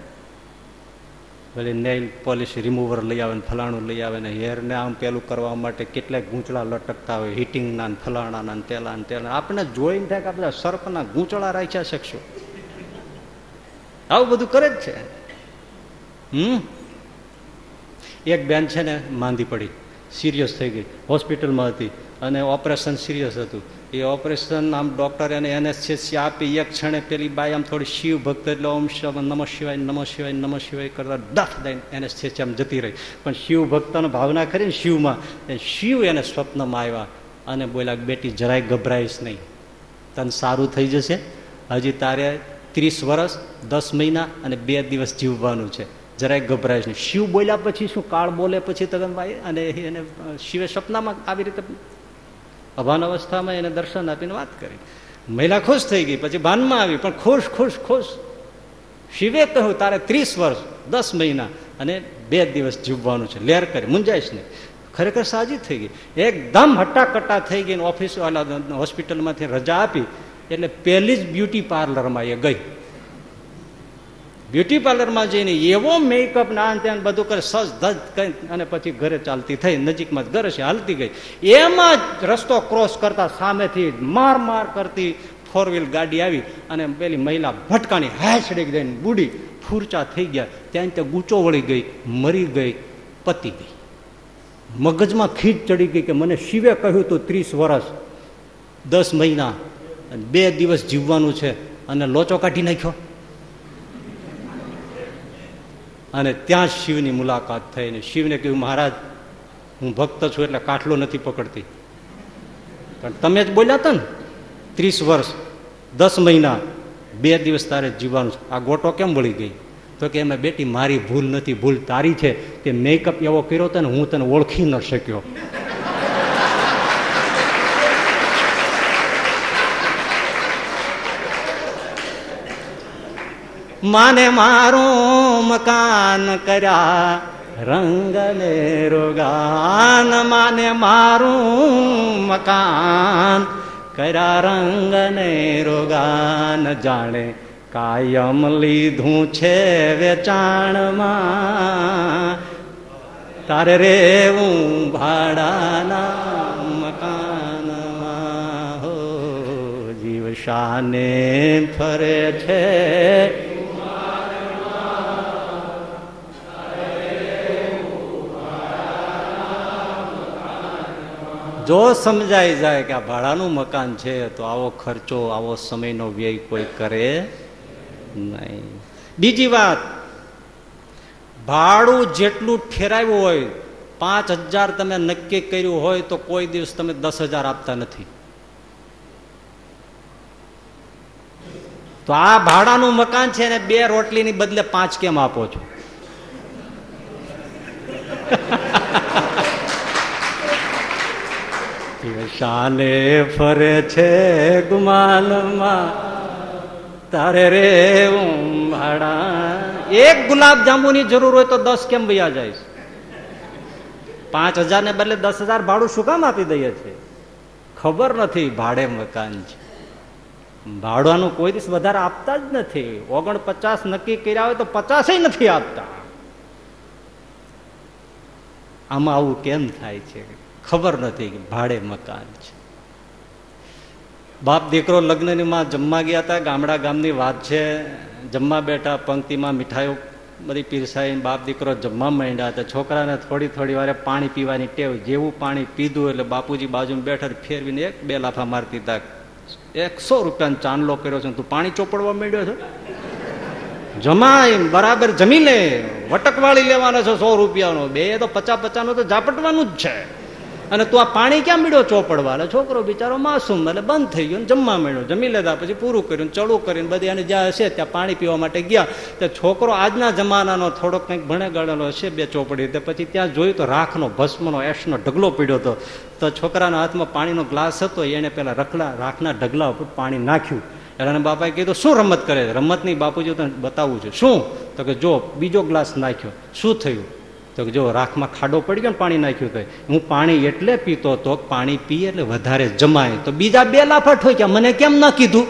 ઓલી નેઇલ પોલિશ રિમૂવર લઈ આવે ને, ફલાણું લઈ આવે ને, હેરને આમ પેલું કરવા માટે કેટલાય ગૂંચળા લટકતા હોય, હીટિંગના ને ફલાણાના ને તેલા ને તેલા. આપણે જોઈને થાય કે આપણે સર્પના ગૂંચળા રાખ્યા શકશો? આવું બધું કરે જ છે. હમ એક બેન છે ને માંદી પડી, સિરિયસ થઈ ગઈ, હોસ્પિટલમાં હતી અને ઓપરેશન સિરિયસ હતું. એ ઓપરેશન આમ ડૉક્ટર એને એનેસ્થેસિયા આપી, એક ક્ષણે પેલી બાઈ આમ થોડી શિવ ભક્ત એટલે ઓમ નમઃ શિવાય નમઃ શિવાય નમઃ શિવાય કરતા ડફ દઈને એનેસ્થેસિયા આમ જતી રહી. પણ શિવ ભક્તનો ભાવના કરીને શિવમાં શિવ એને સ્વપ્નમાં આવ્યા અને બોલ્યા, બેટી જરાય ગભરાઈશ નહીં, તને સારું થઈ જશે, હજી તારે ત્રીસ વર્ષ દસ મહિના અને બે દિવસ જીવવાનું છે. જરાય ગભરાશ નહીં. શિવ બોલ્યા પછી શું કાળ બોલે પછી તગનભાઈ, અને એને શિવે સપનામાં આવી રીતે અભાન અવસ્થામાં એને દર્શન આપીને વાત કરી. મહિલા ખુશ થઈ ગઈ, પછી ભાનમાં આવી પણ ખુશ ખુશ ખુશ. શિવે કહ્યું તારે ત્રીસ વર્ષ દસ મહિના અને બે દિવસ જીવવાનું છે, લેર કરી મુંજાઈશ નહીં. ખરેખર સાજી થઈ ગઈ, એકદમ હટ્ટાકટ્ટા થઈ ગઈ. ઓફિસ હોસ્પિટલમાંથી રજા આપી એટલે પહેલી જ બ્યુટી પાર્લરમાં એ ગઈ. બ્યુટી પાર્લરમાં જઈને એવો મેકઅપ ના ત્યાં બધું કરે, સજ ધજ કરી અને પછી ઘરે ચાલતી થઈ. નજીકમાં ઘરે છે, હાલતી ગઈ. એમાં જ રસ્તો ક્રોસ કરતા સામેથી માર માર કરતી ફોર વ્હીલ ગાડી આવી અને પેલી મહિલા ભટકાણી, હાચડી ગઈ, બુડી ફૂરચા થઈ ગયા, ત્યાં ત્યાં ગૂંચો વળી ગઈ, મરી ગઈ, પતી ગઈ. મગજમાં ખીજ ચડી ગઈ કે મને શિવે કહ્યું હતું ત્રીસ વર્ષ દસ મહિના અને બે દિવસ જીવવાનું છે અને લોચો કાઢી નાખ્યો. અને ત્યાં શિવની મુલાકાત થઈને શિવને કહ્યું મહારાજ હું ભક્ત છું એટલે કાટલો નથી પકડતી, પણ તમે જ બોલ્યા હતા ને ત્રીસ વર્ષ દસ મહિના બે દિવસ તારે જીવવાનું છે, આ ગોટો કેમ વળી ગઈ? તો કે એમાં બેટી મારી ભૂલ નથી, ભૂલ તારી છે, તે મેકઅપ એવો કર્યો હતો ને હું તને ઓળખી ન શક્યો. માને મારું મકાન કર્યા રંગને રોગાન, માને મારું મકાન કર્યા રંગને રોગાન, જાણે કાયમ લીધું છે વેચાણમાં, તારે રેવું ભાડાના મકાનમાં. હો જીવ શાને ફરે છે જો સમજાઈ જાય કે આ ભાડાનું મકાન છે તો આવો ખર્ચો આવો સમયનો વ્યય કોઈ કરે નહીં. બીજી વાત, ભાડું જેટલું ઠેરાવ્યું હોય, પાંચ હજાર તમે નક્કી કર્યું હોય તો કોઈ દિવસ તમે દસ હજાર આપતા નથી. તો આ ભાડાનું મકાન છે ને બે રોટલીની બદલે પાંચ કેમ આપો છો? શાને ફરે છે ગુમાલમાં, તારે રે હું ભાડા. એક ગુલાબ જાંબુની જરૂર હોય તો દસ કેમ વયા જાય? પાંચ હજાર ને બદલે દસ હજાર ભાડું શું કામ આપી દઈએ છે? ખબર નથી ભાડે મકાન છે. ભાડાનું કોઈ દિવસ વધારે આપતા જ નથી. ઓગણપચાસ નક્કી કર્યા હોય તો પચાસય નથી આપતા. આમાં આવું કેમ થાય છે? ખબર નથી કે ભાડે મકાન છે. બાપ દીકરો લગ્નની માં જમવા ગયા હતા, ગામડા ગામની વાત છે. જમવા બેઠા, પંક્તિમાં મીઠાઈઓ બધી પીરસાઈ, બાપ દીકરો જમવા માંડ્યા હતા. છોકરાને થોડી થોડી વારે પાણી પીવાની ટેવ. જેવું પાણી પીધું એટલે બાપુજી બાજુમાં બેઠા ફેરવીને એક બે લાફા મારતી હતા. એકસો રૂપિયાનો ચાંદલો કર્યો છે, તું પાણી ચોપડવા માંડ્યો છે? જમાય બરાબર જમી લે, વટકવાળી લેવાનો છે સો રૂપિયાનો, બે તો પચાસ પચાસનો તો ઝાપટવાનું જ છે, અને તું આ પાણી ક્યાં મળ્યો ચોપડવા? એટલે છોકરો બિચારો માસુમ, એટલે બંધ થઈ ગયો ને જમવા મળ્યો. જમી લેતા પછી પૂરું કર્યું, ચડું કર્યું, બધી અને જ્યાં હશે ત્યાં પાણી પીવા માટે ગયા. તો છોકરો આજના જમાનાનો થોડોક કંઈક ભણે ગળેલો હશે, બે ચોપડી. તો પછી ત્યાં જોયું તો રાખનો ભસ્મનો એશનો ઢગલો પડ્યો હતો. તો છોકરાના હાથમાં પાણીનો ગ્લાસ હતો, એને પેલા રખલા રાખના ઢગલા ઉપર પાણી નાખ્યું. એટલે બાપાએ કીધું શું રમત કરે? રમતની બાપુજી તને બતાવવું છે. શું? તો કે જો બીજો ગ્લાસ નાખ્યો. શું થયું? તો જો રાખમાં ખાડો પડી ગયો ને પાણી નાખ્યું તો. હું પાણી એટલે પીતો હતો, પાણી પી એટલે વધારે જમાય, તો બીજા બે લાફા ઠોક્યા, મને કેમ ના કીધું?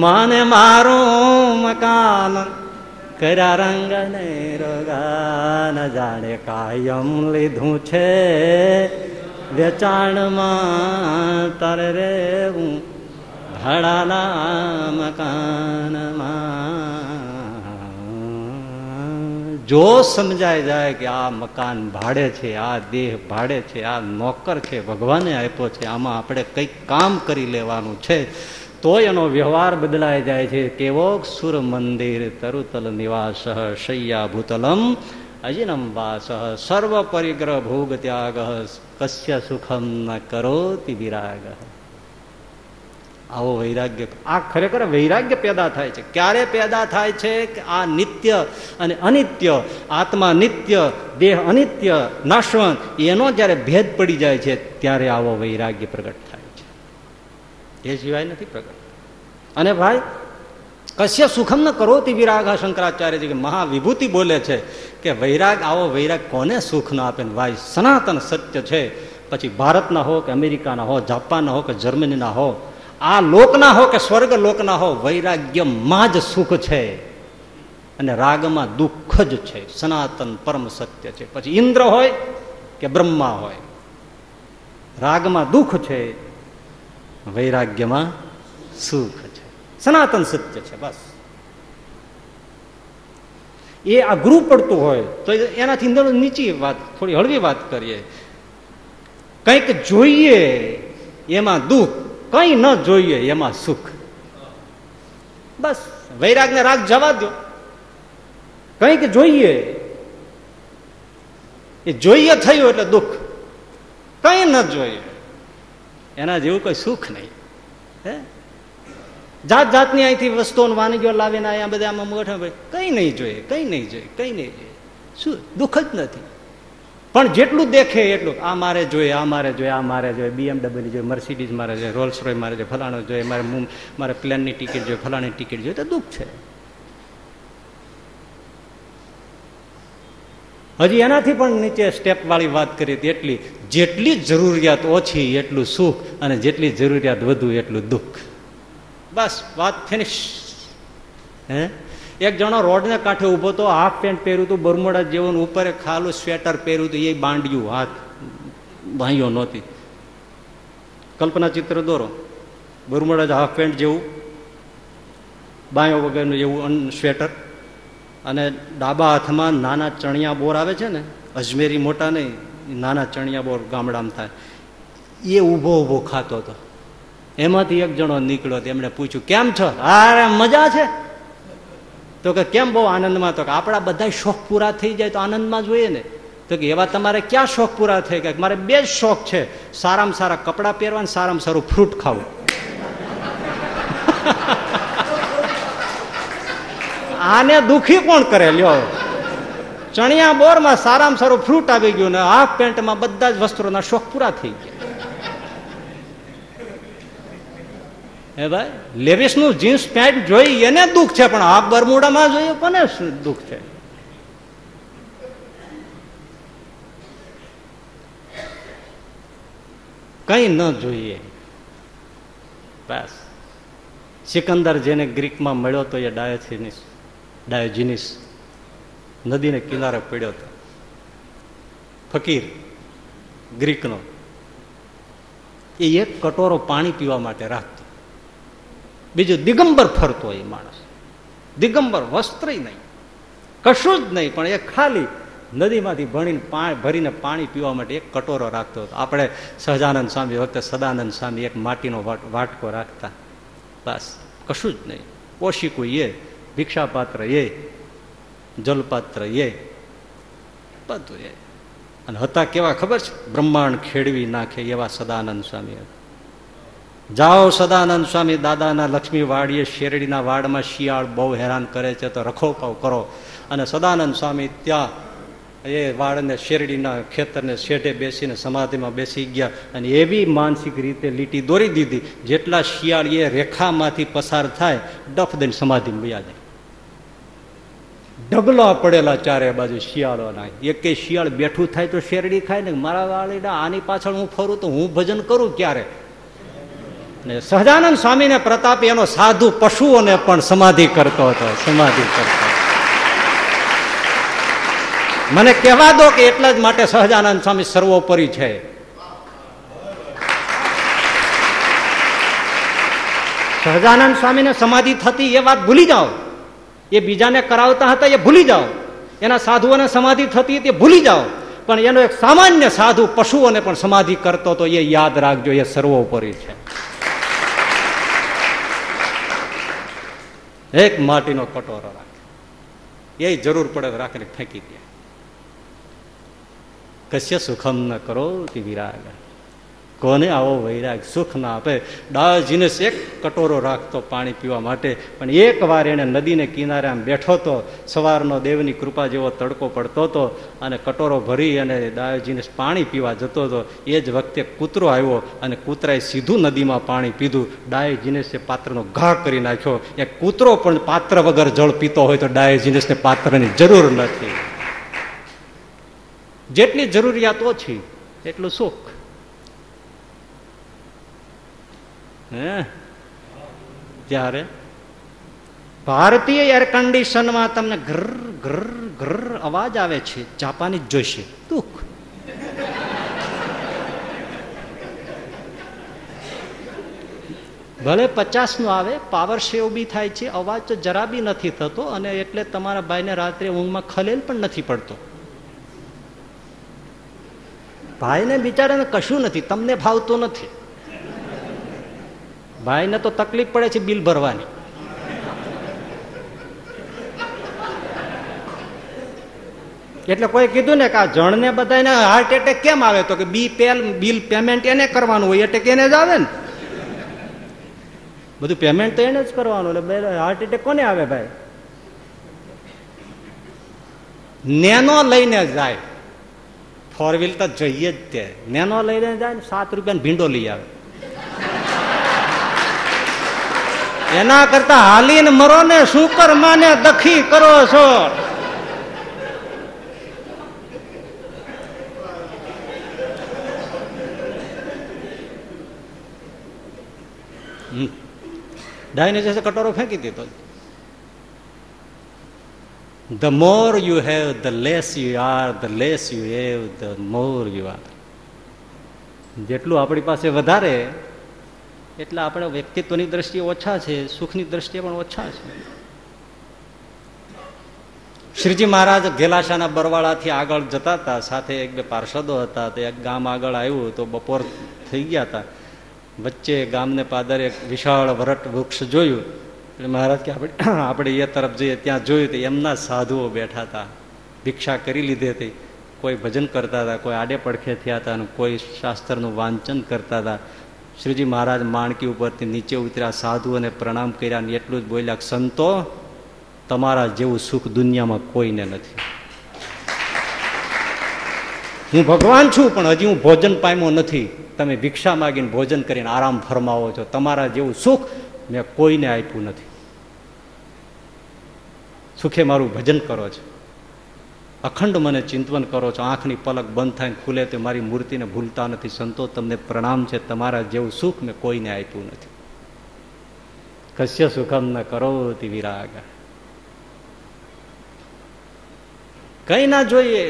માને મારું મકાન કર્યા રંગને રોગાન, જાણે કાયમ લીધું છે વેચાણમાં, તારે રે હું હડાના મકાનમાં. જો સમજાય જાય કે આ મકાન ભાડે છે, આ દેહ ભાડે છે, આ નોકર છે, ભગવાને આપ્યો છે, આમાં આપણે કંઈક કામ કરી લેવાનું છે, તો એનો વ્યવહાર બદલાઈ જાય છે. કેવો સુર મંદિર તરુતલ નિવાસ શય્યા ભૂતલમ અજિનમ વાસ સર્વ પરિગ્રહ ભોગ ત્યાગ કસ્ય સુખમ ન કરોતિ વિરાગ. આવો વૈરાગ્ય, આ ખરેખર વૈરાગ્ય પેદા થાય છે. ક્યારે પેદા થાય છે કે આ નિત્ય અને અનિત્ય, આત્મા નિત્ય, દેહ અનિત્ય, નાશવંત, એનો જ્યારે ભેદ પડી જાય છે ત્યારે આવો વૈરાગ્ય પ્રગટ થાય છે. એ સિવાય નથી પ્રગટ. અને ભાઈ કશ્ય સુખમ ન કરો તે વિરાગ, શંકરાચાર્યજી મહાવિભૂતિ બોલે છે કે વૈરાગ, આવો વૈરાગ કોને સુખ ન આપે? ભાઈ સનાતન સત્ય છે. પછી ભારતના હો કે અમેરિકાના હો, જાપાનના હો કે જર્મનીના હો, આ લોકના હો કે સ્વર્ગ લોકના હો, વૈરાગ્યમાં જ સુખ છે અને રાગમાં દુઃખ જ છે. સનાતન પરમ સત્ય છે. પછી ઇન્દ્ર હોય કે બ્રહ્મા હોય, રાગમાં દુઃખ છે, વૈરાગ્યમાં સુખ છે. સનાતન સત્ય છે. બસ એ અઘરું પડતું હોય તો એનાથી નીચી વાત, થોડી હળવી વાત કરીએ. કંઈક જોઈએ એમાં દુઃખ, કઈ ન જોઈએ એમાં સુખ. બસ વૈરાગને રાગ જવા દો. કંઈક જોઈએ, એ જોઈએ થયું એટલે દુઃખ, કઈ ન જોઈએ એના જેવું કોઈ સુખ નહીં. હે, જાત જાતની અહીંથી વસ્તુઓને વાનગીઓ લાવીને અહીંયા બધા આમાં ગોઠવે, કઈ નહીં જોઈએ, કઈ નહીં જોઈએ, કઈ નહીં જોઈએ, શું દુઃખ જ નથી. પણ જેટલું દેખે એટલું, આ મારે જોઈએ, આ મારે જોઈએ, આ મારે જોઈએ, બીએમડબલ્યુ જોઈએ, મર્સિડીઝ મારે જોઈએ, રોલ્સ રોય મારે જોઈએ, ફલાણો જોઈએ, મારે મારે પ્લેનની ટિકિટ જોઈએ, ફલાણી ટિકિટ જોઈએ, તો દુઃખ છે. હજી એનાથી પણ નીચે સ્ટેપવાળી વાત કરી હતી, એટલી જેટલી જરૂરિયાત ઓછી એટલું સુખ અને જેટલી જરૂરિયાત વધુ એટલું દુઃખ. બસ વાત ફિનિશ. હે, એક જણો રોડને કાંઠે ઊભો હતો, હાફ પેન્ટ પહેર્યું હતું, બરમોડા જેવું, ઉપર ખાલું સ્વેટર પહેર્યું હતું, એ બાંડ્યું, હાથ ભાંયો નહોતી. કલ્પના ચિત્ર દોરો, બરમોડા જ હાફ પેન્ટ જેવું, બાંયો વગરનું એવું સ્વેટર, અને ડાબા હાથમાં નાના ચણિયા બોર આવે છે ને, અજમેરી મોટા નહીં, નાના ચણિયા બોર ગામડામાં થાય, એ ઊભો ઊભો ખાતો હતો. એમાંથી એક જણો નીકળ્યો, એમણે પૂછ્યું કેમ છો? અરે મજા છે. તો કે કેમ બહુ આનંદમાં? તો કે આપણા બધા શોખ પૂરા થઈ જાય તો આનંદમાં જોઈએ ને. તો કે એવા તમારે ક્યાં શોખ પૂરા થઈ ગયા? મારે બે જ શોખ છે, સારામાં સારા કપડાં પહેરવા અને સારામાં સારું ફ્રૂટ ખાવું. આને દુઃખી કોણ કરે? લ્યો, ચણિયા બોરમાં સારામાં સારું ફ્રૂટ આવી ગયું ને હાફ પેન્ટમાં બધા જ વસ્ત્રોના શોખ પૂરા થઈ ગયા. હે ભાઈ, લેવિસનું જીન્સ પેન્ટ જોઈ એને દુઃખ છે, પણ આ બરમુડામાં જોઈએ કોને દુઃખ છે? કઈ ન જોઈએ. બસ સિકંદર જેને ગ્રીકમાં મળ્યો તો એ ડાયોજિનિસ ડાયોજિનિસ નદીને કિનારે પડ્યો હતો, ફકીર ગ્રીકનો. એ એક કટોરો પાણી પીવા માટે રાખતો, બીજો દિગંબર ફરતો હોય માણસ, દિગંબર વસ્ત્ર નહીં, કશું જ નહીં, પણ એ ખાલી નદીમાંથી ભણીને ભરીને પાણી પીવા માટે એક કટોરો રાખતો હતો. આપણે સહજાનંદ સ્વામી વખતે સદાનંદ સ્વામી એક માટીનો વાટકો રાખતા, બસ કશું જ નહીં. ઓશિકુ એ, ભિક્ષાપાત્ર એ, જલપાત્ર એ, બધું એ. અને હતા કેવા ખબર છે? બ્રહ્માંડ ખેડવી નાખે એવા સદાનંદ સ્વામી હતા. જાઓ સદાનંદ સ્વામી દાદાના લક્ષ્મી વાડીએ, શેરડીના વાડમાં શિયાળ બહુ હેરાન કરે છે તો રખોપાવ કરો. અને સદાનંદ સ્વામી ત્યાં એ વાડને, શેરડીના ખેતરને શેઢે બેસીને સમાધિમાં બેસી ગયા અને એવી માનસિક રીતે લીટી દોરી દીધી, જેટલા શિયાળ એ રેખામાંથી પસાર થાય ડફ દઈને સમાધિમાં ગયા જાય. ઢગલા પડેલા ચારે બાજુ શિયાળોના, એકે શિયાળ બેઠું થાય તો શેરડી ખાય ને, મારા વાળીના આની પાછળ હું ફરું તો હું ભજન કરું ક્યારે? ને સહજાનંદ સ્વામીને પ્રતાપે એનો સાધુ પશુઓને પણ સમાધિ કરતો હતો, સમાધિ કરતો. મને કહેવા દો કે એટલા જ માટે સહજાનંદ સ્વામી સર્વોપરી છે. સહજાનંદ સ્વામીને સમાધિ થતી એ વાત ભૂલી જાઓ, એ બીજાને કરાવતા હતા એ ભૂલી જાઓ, એના સાધુઓને સમાધિ થતી તે ભૂલી જાઓ, પણ એનો એક સામાન્ય સાધુ પશુઓને પણ સમાધિ કરતો હતો એ યાદ રાખજો, એ સર્વોપરી છે. એક માટીનો કટોરો રાખે, એ જરૂર પડે રાખીને ફેંકી દે. કશ્ય સુખમ ન કરો તે વિરાગ, કોને આવો વૈરાગ, સુખના આપે. દસ જીને એક કટોરો રાખતો પાણી પીવા માટે, પણ એક વાર એને નદીને કિનારે આમ બેઠો હતો, સવારનો દેવની કૃપા જેવો તડકો પડતો હતો, અને કટોરો ભરી અને દાદાજીને પાણી પીવા જતો હતો. એ જ વખતે કૂતરો આવ્યો અને કૂતરાએ સીધું નદીમાં પાણી પીધું. ડાય જીનેશે પાત્રનો ઘા કરી નાખ્યો. એ કૂતરો પણ પાત્ર વગર જળ પીતો હોય તો ડાય જીનેશને પાત્રની જરૂર નથી. જેટલી જરૂરિયાત ઓછી એટલું સુખ. ત્યારે ભારતીય એર કન્ડિશનમાં તમને ઘર ઘર ઘર અવાજ આવે છે. જાપાનીઝ જોઈશે દુઃખ. ભલે પચાસ નું આવે, પાવર સેવ બી થાય છે, અવાજ તો જરા બી નથી થતો, અને એટલે તમારા ભાઈને રાત્રે ઊંઘમાં ખલેલ પણ નથી પડતો. ભાઈને બિચારાને કશું નથી, તમને ભાવતો નથી. ભાઈને તો તકલીફ પડે છે બિલ ભરવાની. એટલે કોઈ કીધું ને કે આ જણને બધાને હાર્ટ એટેક કેમ આવે, તો કે બી પેલ બિલ પેમેન્ટ એને કરવાનું હોય, એટેક એને જ આવે ને. બધું પેમેન્ટ તો એને જ કરવાનું, એટલે હાર્ટ એટેક કોને આવે ભાઈ? નેનો લઈને જાય, ફોર વ્હીલ તો જઈએ જ તે, નેનો લઈને જાય ને સાત રૂપિયાનો ભીંડો લઈ આવે. એના કરતા હાલીને મરો ને, શુકર માને દખી કરો છો. ડાયને જશે કટોરો ફેંકી દીધો. The more you have, the less you are. The less you have, the more you are. જેટલું આપણી પાસે વધારે એટલા આપણે વ્યક્તિત્વની દ્રષ્ટિએ ઓછા છે, સુખની દ્રષ્ટિએ પણ ઓછા છે. શ્રીજી મહારાજ ઘેલાશાના બરવાળાથી આગળ જતા હતા, સાથે એક બે પાર્ષદો હતા. તે એક ગામ આગળ આવ્યું તો બપોર થઈ ગયા હતા. વચ્ચે ગામને પાદરે એક વિશાળ વરટ વૃક્ષ જોયું. મહારાજ કે આપણે આપણે એ તરફ જઈએ. ત્યાં જોયું તો એમના સાધુઓ બેઠા હતા, ભિક્ષા કરી લીધી હતી. કોઈ ભજન કરતા હતા, કોઈ આડે પડખે થયા હતા, કોઈ શાસ્ત્રનું વાંચન કરતા હતા. શ્રીજી મહારાજ માણકી ઉપરથી નીચે ઉતર્યા, સાધુઓને પ્રણામ કર્યા અને એટલું જ બોલ્યા, સંતો તમારા જેવું સુખ દુનિયામાં કોઈને નથી. હું ભગવાન છું પણ હજી હું ભોજન પામ્યો નથી. તમે ભિક્ષા માગીને ભોજન કરીને આરામ ફરમાવો છો. તમારા જેવું સુખ મેં કોઈને આપ્યું નથી. સુખે મારું ભજન કરો છો, અખંડ મને ચિંતન કરો છો, આંખની પલક બંધ થાય ખુલે તો મારી મૂર્તિને ભૂલતા નથી. સંતો તમને પ્રણામ છે, તમારા જેવું સુખ મેં કોઈને આપ્યું નથી. કશ્ય સુખમ ન કરોતિ વિરાગ. કઈ ના જોઈએ.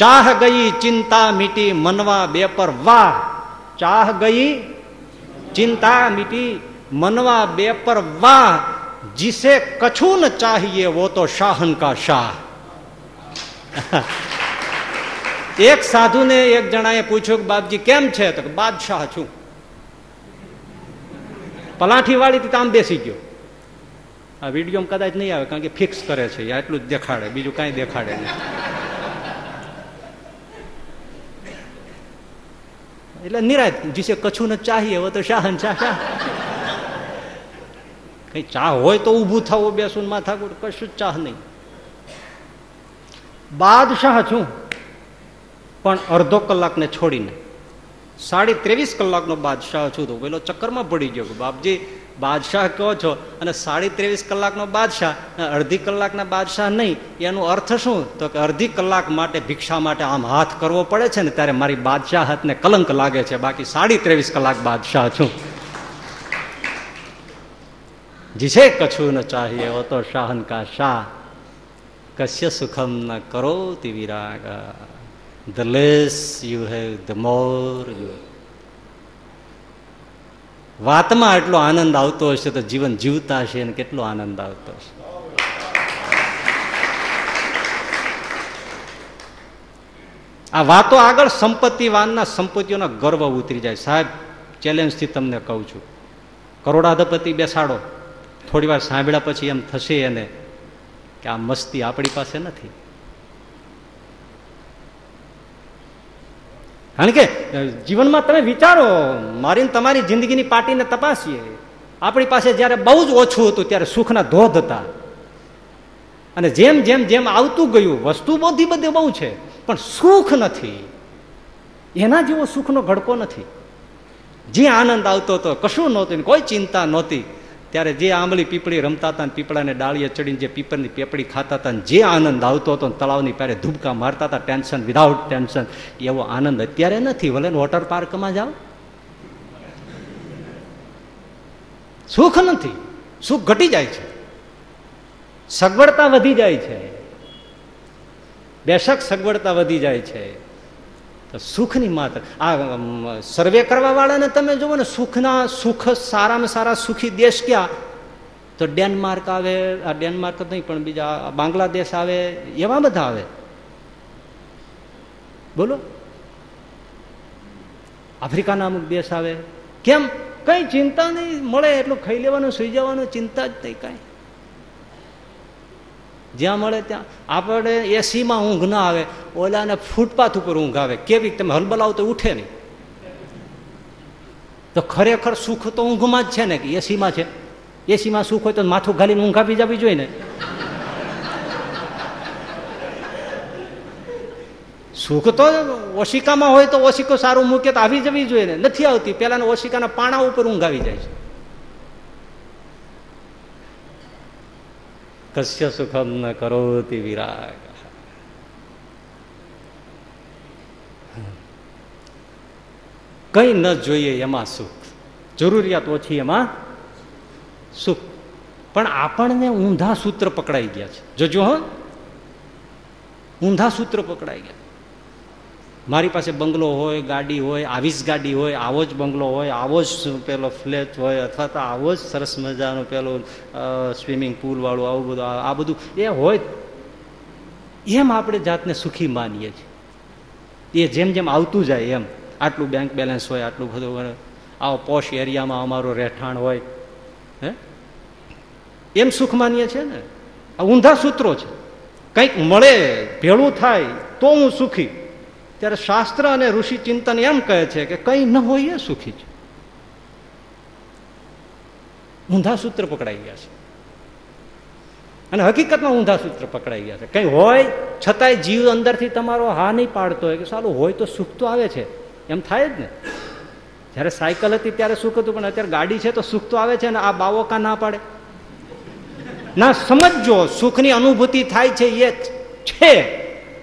ચાહ ગઈ ચિંતા મીટી મનવા બે પર વાહ. ચાહ ગઈ ચિંતા મીટી મનવા બે પર વાહ. જીસે કછું ન ચાહીએ વો તો શાહન કા શાહ. એક સાધુને એક જણાએ પૂછ્યું કે બાપજી કેમ છે? તો બાદશાહ છું. પલાઠી વાળી થી આમ બેસી ગયો. આ વિડીયો કદાચ નહીં આવે, કારણ કે ફિક્સ કરે છે, આટલું જ દેખાડે, બીજું કાંઈ દેખાડે નહીં. એટલે નિરાત જીસે કછું ન ચાહીએ હવે તો શાહન શાહ. કઈ ચાહ હોય તો ઊભું થવું, બેસું, માથાકૂટ, કશું જ ચાહ નહીં. બાદશાહ છું પણ અડધો કલાકને છોડીને સાડી ત્રેવીસ કલાકનો બાદશાહ છું. તો પેલો ચક્કરમાં પડી ગયો, બાપજી બાદશાહ કહો છો અને સાડી ત્રેવીસ કલાકનો બાદશાહ, અડધી કલાકના બાદશાહ નહીં, એનો અર્થ શું? તો કે અડધી કલાક માટે ભિક્ષા માટે આમ હાથ કરવો પડે છે ને ત્યારે મારી બાદશાહ હાથને કલંક લાગે છે, બાકી સાડી ત્રેવીસ કલાક બાદશાહ છું. જીસે કછું ન ચાહીએ વો તો શાહન કા શાહ. કશ્ય સુખમ ન કરોતિ વિરાગ. The less you have, the more you have. વાતમાં એટલો આનંદ આવતો હશે તો જીવન જીવતા હશે અને કેટલો આનંદ આવતો હશે. આ વાતો આગળ સંપત્તિવાનના સંપત્તિઓના ગર્વ ઉતરી જાય. સાહેબ ચેલેન્જથી તમને કહું છું, કરોડાધિપતિ બેસાડો, થોડી વાર સાંભળ્યા પછી એમ થશે એને કે આ મસ્તી આપણી પાસે નથી. કારણ કે જીવનમાં તમે વિચારો, મારીને તમારી જિંદગીની પાર્ટીને તપાસીએ. આપણી પાસે જ્યારે બહુ જ ઓછું હતું ત્યારે સુખના ધોધ હતા, અને જેમ જેમ જેમ આવતું ગયું, વસ્તુ બધી બધી બહુ છે પણ સુખ નથી, એના જેવો સુખનો ઘડકો નથી. જે આનંદ આવતો હતો, કશું નહોતું, કોઈ ચિંતા નહોતી, ત્યારે જે આંબલી પીપળી રમતા હતા, પીપળાને ડાળીએ ચડીને જે પીપળની પેપડી ખાતા હતા, જે આનંદ આવતો હતો, તળાવની પારે ધૂબકા મારતા હતા, ટેન્શન વિધાઉટ ટેન્શન, એવો આનંદ અત્યારે નથી. ભલે વોટર પાર્કમાં જાઓ, સુખ નથી, સુખ ઘટી જાય છે, સગવડતા વધી જાય છે, બેશક સગવડતા વધી જાય છે, સુખની માત્ર. આ સર્વે કરવા વાળાને તમે જુઓ ને, સુખના સુખ સારામાં સારા સુખી દેશ ક્યાં, તો ડેનમાર્ક આવે, આ ડેનમાર્ક નહીં પણ બીજા બાંગ્લાદેશ આવે, એવા બધા આવે. બોલો, આફ્રિકાના અમુક દેશ આવે. કેમ? કઈ ચિંતા નહીં, મળે એટલું ખાઈ લેવાનું, સુઈ જવાનું, ચિંતા જ નહીં કાંઈ. જ્યાં મળે ત્યાં આપણે એસીમાં ઊંઘ ના આવે, ઓલાને ફૂટપાથ ઉપર ઊંઘ આવે. કેવી? તમે હલબલાવ તો ઉઠે નહીં. તો ખરેખર સુખ તો ઊંઘમાં જ છે ને, કે એસીમાં છે? એસીમાં સુખ હોય તો માથું ઘાલીને ઊંઘ આપી જવી જોઈએ ને. સુખ તો ઓશિકામાં હોય તો ઓશિકો સારું મૂકે તો આવી જવી જોઈએ ને, નથી આવતી. પેલાને ઓશિકાના પાણા ઉપર ઊંઘ આવી જાય છે. કસ્ય સુખમ ન કરોતિ વિરાગ. કઈ ન જોઈએ એમાં સુખ, જરૂરિયાત ઓછી એમાં સુખ. પણ આપણને ઊંધા સૂત્ર પકડાઈ ગયા છે. જોજો હો, ઊંધા સૂત્ર પકડાઈ ગયા. મારી પાસે બંગલો હોય, ગાડી હોય, આવી જ ગાડી હોય, આવો જ બંગલો હોય, આવો જ પેલો ફ્લેટ હોય, અથવા તો આવો જ સરસ મજાનો પેલો સ્વિમિંગ પુલવાળું, આવું બધું, આ બધું એ હોય, એમ આપણે જાતને સુખી માનીએ છીએ. એ જેમ જેમ આવતું જાય એમ, આટલું બેંક બેલેન્સ હોય, આટલું બધું, આવો પોશ એરિયામાં અમારું રહેઠાણ હોય, હે, એમ સુખ માનીએ છીએ ને. આ ઊંધા સૂત્રો છે. કંઈક મળે, ભેળું થાય તો હું સુખી. ત્યારે શાસ્ત્ર અને ઋષિ ચિંતન એમ કહે છે કે કંઈ ન હોય એ સુખી છે. ઊંધા સૂત્ર પકડાઈ ગયા છે, અને હકીકતમાં ઊંધા સૂત્ર પકડાઈ ગયા છે. કંઈ હોય છતાંય જીવ અંદરથી તમારો હા નહીં પાડતો હોય કે સાલું હોય તો સુખ તો આવે છે, એમ થાય જ ને. જ્યારે સાયકલ હતી ત્યારે સુખ હતું, પણ અત્યારે ગાડી છે તો સુખ તો આવે છે ને. આ બાવો કાં ના પાડે, ના સમજો, સુખની અનુભૂતિ થાય છે, એ છે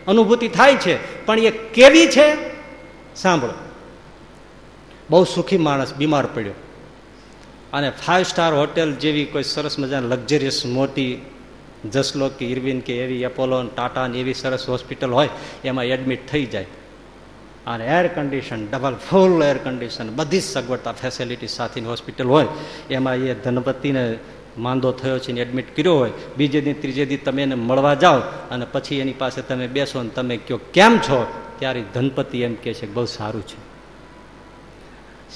અનુભૂતિ થાય છે, પણ એ કેવી છે? સાંભળો, બહુ સુખી માણસ બીમાર પડ્યો અને ફાઇવ સ્ટાર હોટેલ જેવી કોઈ સરસ મજાની લક્ઝરિયસ મોટી જસલો કે ઇરવિન કે એવી એપોલો ટાટા ને એવી સરસ હોસ્પિટલ હોય એમાં એડમિટ થઈ જાય, અને air condition, double full air condition, બધી જ સગવડતા ફેસિલિટી સાથેની હોસ્પિટલ હોય એમાં એ ધનપતિને માંદો થયો છે ને એડમિટ કર્યો હોય. બીજે દી ત્રીજે દી તમે એને મળવા જાઓ અને પછી એની પાસે તમે બેસો ને તમે કહો કેમ છો, ત્યારે ધનપતિ એમ કહે છે બહુ સારું છે,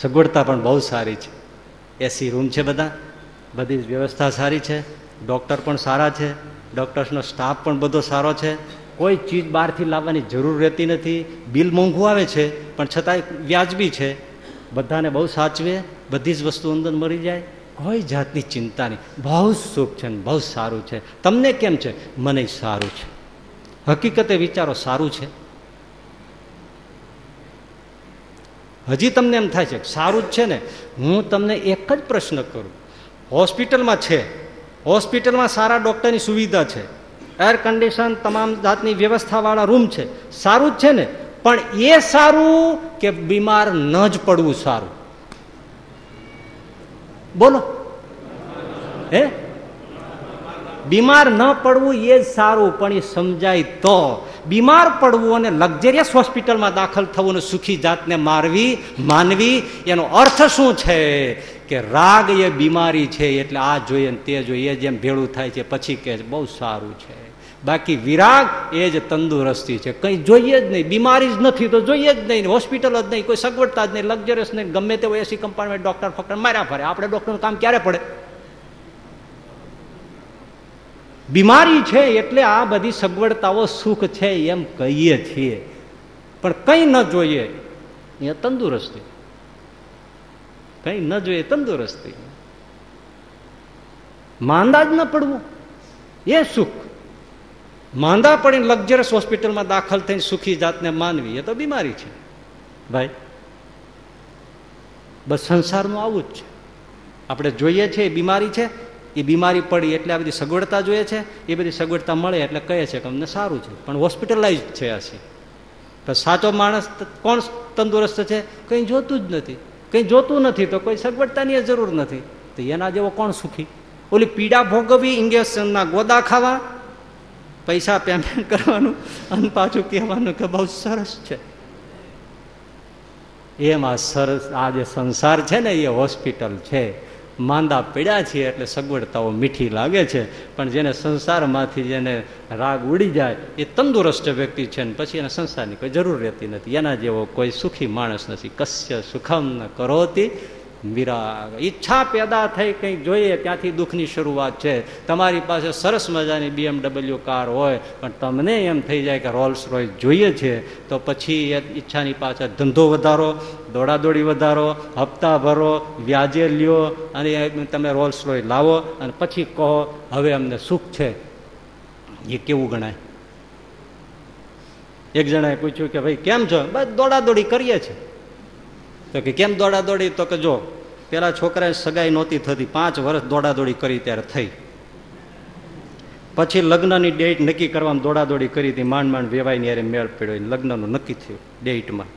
સગવડતા પણ બહુ સારી છે, એસી રૂમ છે, બધા બધી જ વ્યવસ્થા સારી છે, ડૉક્ટર પણ સારા છે, ડૉક્ટર્સનો સ્ટાફ પણ બધો સારો છે, કોઈ ચીજ બહારથી લાવવાની જરૂર રહેતી નથી, બિલ મોંઘું આવે છે પણ છતાંય વ્યાજબી છે, બધાને બહુ સાચવે, બધી જ વસ્તુ અંદર મળી જાય, કોઈ જાતની ચિંતા નહીં, બહુ સુખ છે ને બહુ સારું છે. તમને કેમ છે? મને સારું છે. હકીકતે વિચારો, સારું છે? હજી તમને એમ થાય છે સારું જ છે ને. હું તમને એક જ પ્રશ્ન કરું, હોસ્પિટલમાં છે, હોસ્પિટલમાં સારા ડૉક્ટરની સુવિધા છે, એર કન્ડિશન તમામ જાતની વ્યવસ્થાવાળા રૂમ છે, સારું જ છે ને, પણ એ સારું કે બીમાર ન જ પડવું સારું? બોલો, હે? બીમાર ન પડવું એ જ સારું, પણ એ સમજાય તો. બીમાર પડવું અને લક્ઝરિયસ હોસ્પિટલમાં દાખલ થવું અને સુખી જાતને મારવી માનવી, એનો અર્થ શું છે? કે રાગ એ બીમારી છે, એટલે આ જોઈએ ને તે જોઈએ, જેમ ભેળું થાય છે પછી કહે છે બહુ સારું છે. બાકી વિરાગ એ જ તંદુરસ્તી છે, કંઈ જોઈએ જ નહીં, બીમારી જ નથી તો જોઈએ જ નહીં, હોસ્પિટલ જ નહીં, કોઈ સગવડતા જ નહીં, લક્ઝરિયસ નહીં, ગમે તેવો એસી કમ્પાર્ટમેન્ટ, ડૉક્ટર ફોક્ટર માર્યા ફરે. આપણે ડૉક્ટરનું કામ ક્યારે પડે? બીમારી છે એટલે આ બધી સગવડતાઓ સુખ છે એમ કહીએ છીએ, પણ કંઈ ન જોઈએ અહીંયા તંદુરસ્તી, કંઈ ન જોઈએ તંદુરસ્તી, માંદા જ ન પડવું એ સુખ. માંદા પડીને લક્ઝરસ હોસ્પિટલમાં દાખલ થઈને સુખી જાતને માનવી એ તો બીમારી છે ભાઈ. બસ સંસારનું આવું જ છે. આપણે જોઈએ છે એ બીમારી છે, એ બીમારી પડી એટલે આ બધી સગવડતા જોઈએ છે, એ બધી સગવડતા મળે એટલે કહે છે કે અમને સારું છે, પણ હોસ્પિટલાઇઝ છે આ છે. તો સાચો માણસ કોણ તંદુરસ્ત છે? કંઈ જોતું જ નથી. કંઈ જોતું નથી તો કોઈ સગવડતાની એ જરૂર નથી, તો એના જેવો કોણ સુખી? ઓલી પીડા ભોગવવી, ઇન્જેક્શનના ગોદા ખાવા, પૈસા પેમેન્ટ કરવાનું અને પાછું કહેવાનું કે બહુ સરસ છે. એમ આ સરસ આ જે સંસાર છે ને એ હોસ્પિટલ છે. માંદા પીડા છીએ એટલે સગવડતાઓ મીઠી લાગે છે, પણ જેને સંસારમાંથી જેને રાગ ઉડી જાય એ તંદુરસ્ત વ્યક્તિ છે ને પછી એને સંસારની કોઈ જરૂર રહેતી નથી. એના જેવો કોઈ સુખી માણસ નથી. કશ્ય સુખમ ન કરોતી વિરાગ. ઈચ્છા પેદા થઈ કંઈક જોઈએ ત્યાંથી દુઃખની શરૂઆત છે. તમારી પાસે સરસ મજાની બીએમડબલ્યુ કાર હોય પણ તમને એમ થઈ જાય કે રોલ્સ રોયસ જોઈએ છે, તો પછી એ ઈચ્છાની પાછળ ધંધો વધારો, દોડાદોડી વધારો, હપ્તા ભરો, વ્યાજે લ્યો અને તમે રોલ્સ રોયસ લાવો અને પછી કહો હવે અમને સુખ છે. એ કેવું ગણાય? એક જણાએ પૂછ્યું કે ભાઈ કેમ છો? બસ દોડાદોડી કરીએ છીએ. તો કે કેમ દોડાદોડી? તો કે જો પેલા છોકરાએ સગાઈ નહોતી થતી, પાંચ વર્ષ દોડાદોડી કરી ત્યારે થઈ. પછી લગ્નની ડેટ નક્કી કરવામાં દોડાદોડી કરી હતી, માંડ માંડ વેવાઈને યારે મેળ પડ્યો, લગ્નનું નક્કી થયું ડેટમાં.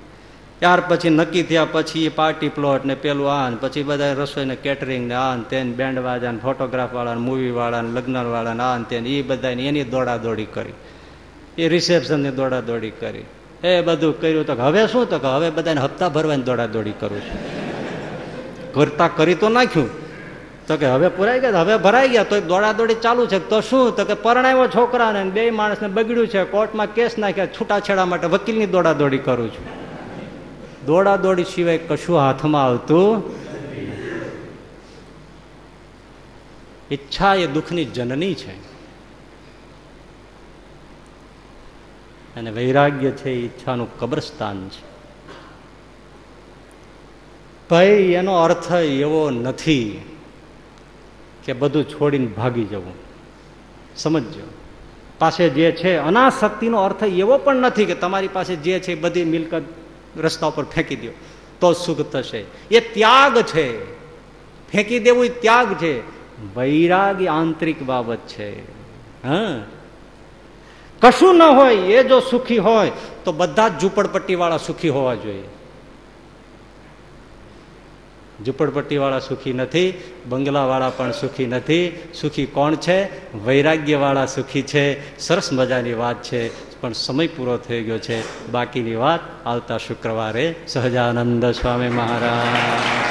ત્યાર પછી નક્કી થયા પછી પાર્ટી પ્લોટ ને પેલું આ ને પછી બધા રસોઈને કેટરિંગ ને આ ને તેને બેન્ડ વાજાને ફોટોગ્રાફવાળાને મૂવીવાળાને લગ્નવાળાને આ ને તેને એ બધાને એની દોડાદોડી કરી, એ રિસેપ્શનની દોડાદોડી કરી, એ બધું કર્યું. તો હવે શું? તો હવે બધાને હપ્તા ભરવાની દોડાદોડી કરું છું. કરતા કરી તો નાખ્યું, તો કે હવે પુરાઈ ગયા, હવે ભરાઈ ગયા, તો દોડાદોડી ચાલુ છે. તો શું? તો કે પરણાવ્યો છોકરાને, બે માણસને બગડ્યું છે, કોર્ટમાં કેસ નાખ્યા, છૂટાછેડા માટે વકીલની દોડાદોડી કરું છું. દોડાદોડી સિવાય કશું હાથમાં આવતું. ઈચ્છા એ દુઃખની જનની છે અને વૈરાગ્ય છે એ ઈચ્છાનું કબ્રસ્તાન છે ભાઈ. એનો અર્થ એવો નથી કે બધું છોડીને ભાગી જવું. સમજો, પાસે જે છે અનાસક્તિનો અર્થ એવો પણ નથી કે તમારી પાસે જે છે બધી મિલકત રસ્તા ઉપર ફેંકી દો તો સુખ થશે. એ ત્યાગ છે. ફેંકી દેવું એ ત્યાગ છે. વૈરાગ્ય આંતરિક બાબત છે. હા, કશું ન હોય એ જો સુખી હોય તો બધા જ ઝૂંપડપટ્ટી વાળા સુખી હોવા જોઈએ. ઝૂંપડપટ્ટી વાળા સુખી નથી, બંગલા વાળા પણ સુખી નથી. સુખી કોણ છે? વૈરાગ્ય વાળા સુખી છે. સરસ મજાની વાત છે, પણ સમય પૂરો થઈ ગયો છે. બાકીની વાત આવતા શુક્રવારે. સહજાનંદ સ્વામી મહારાજ.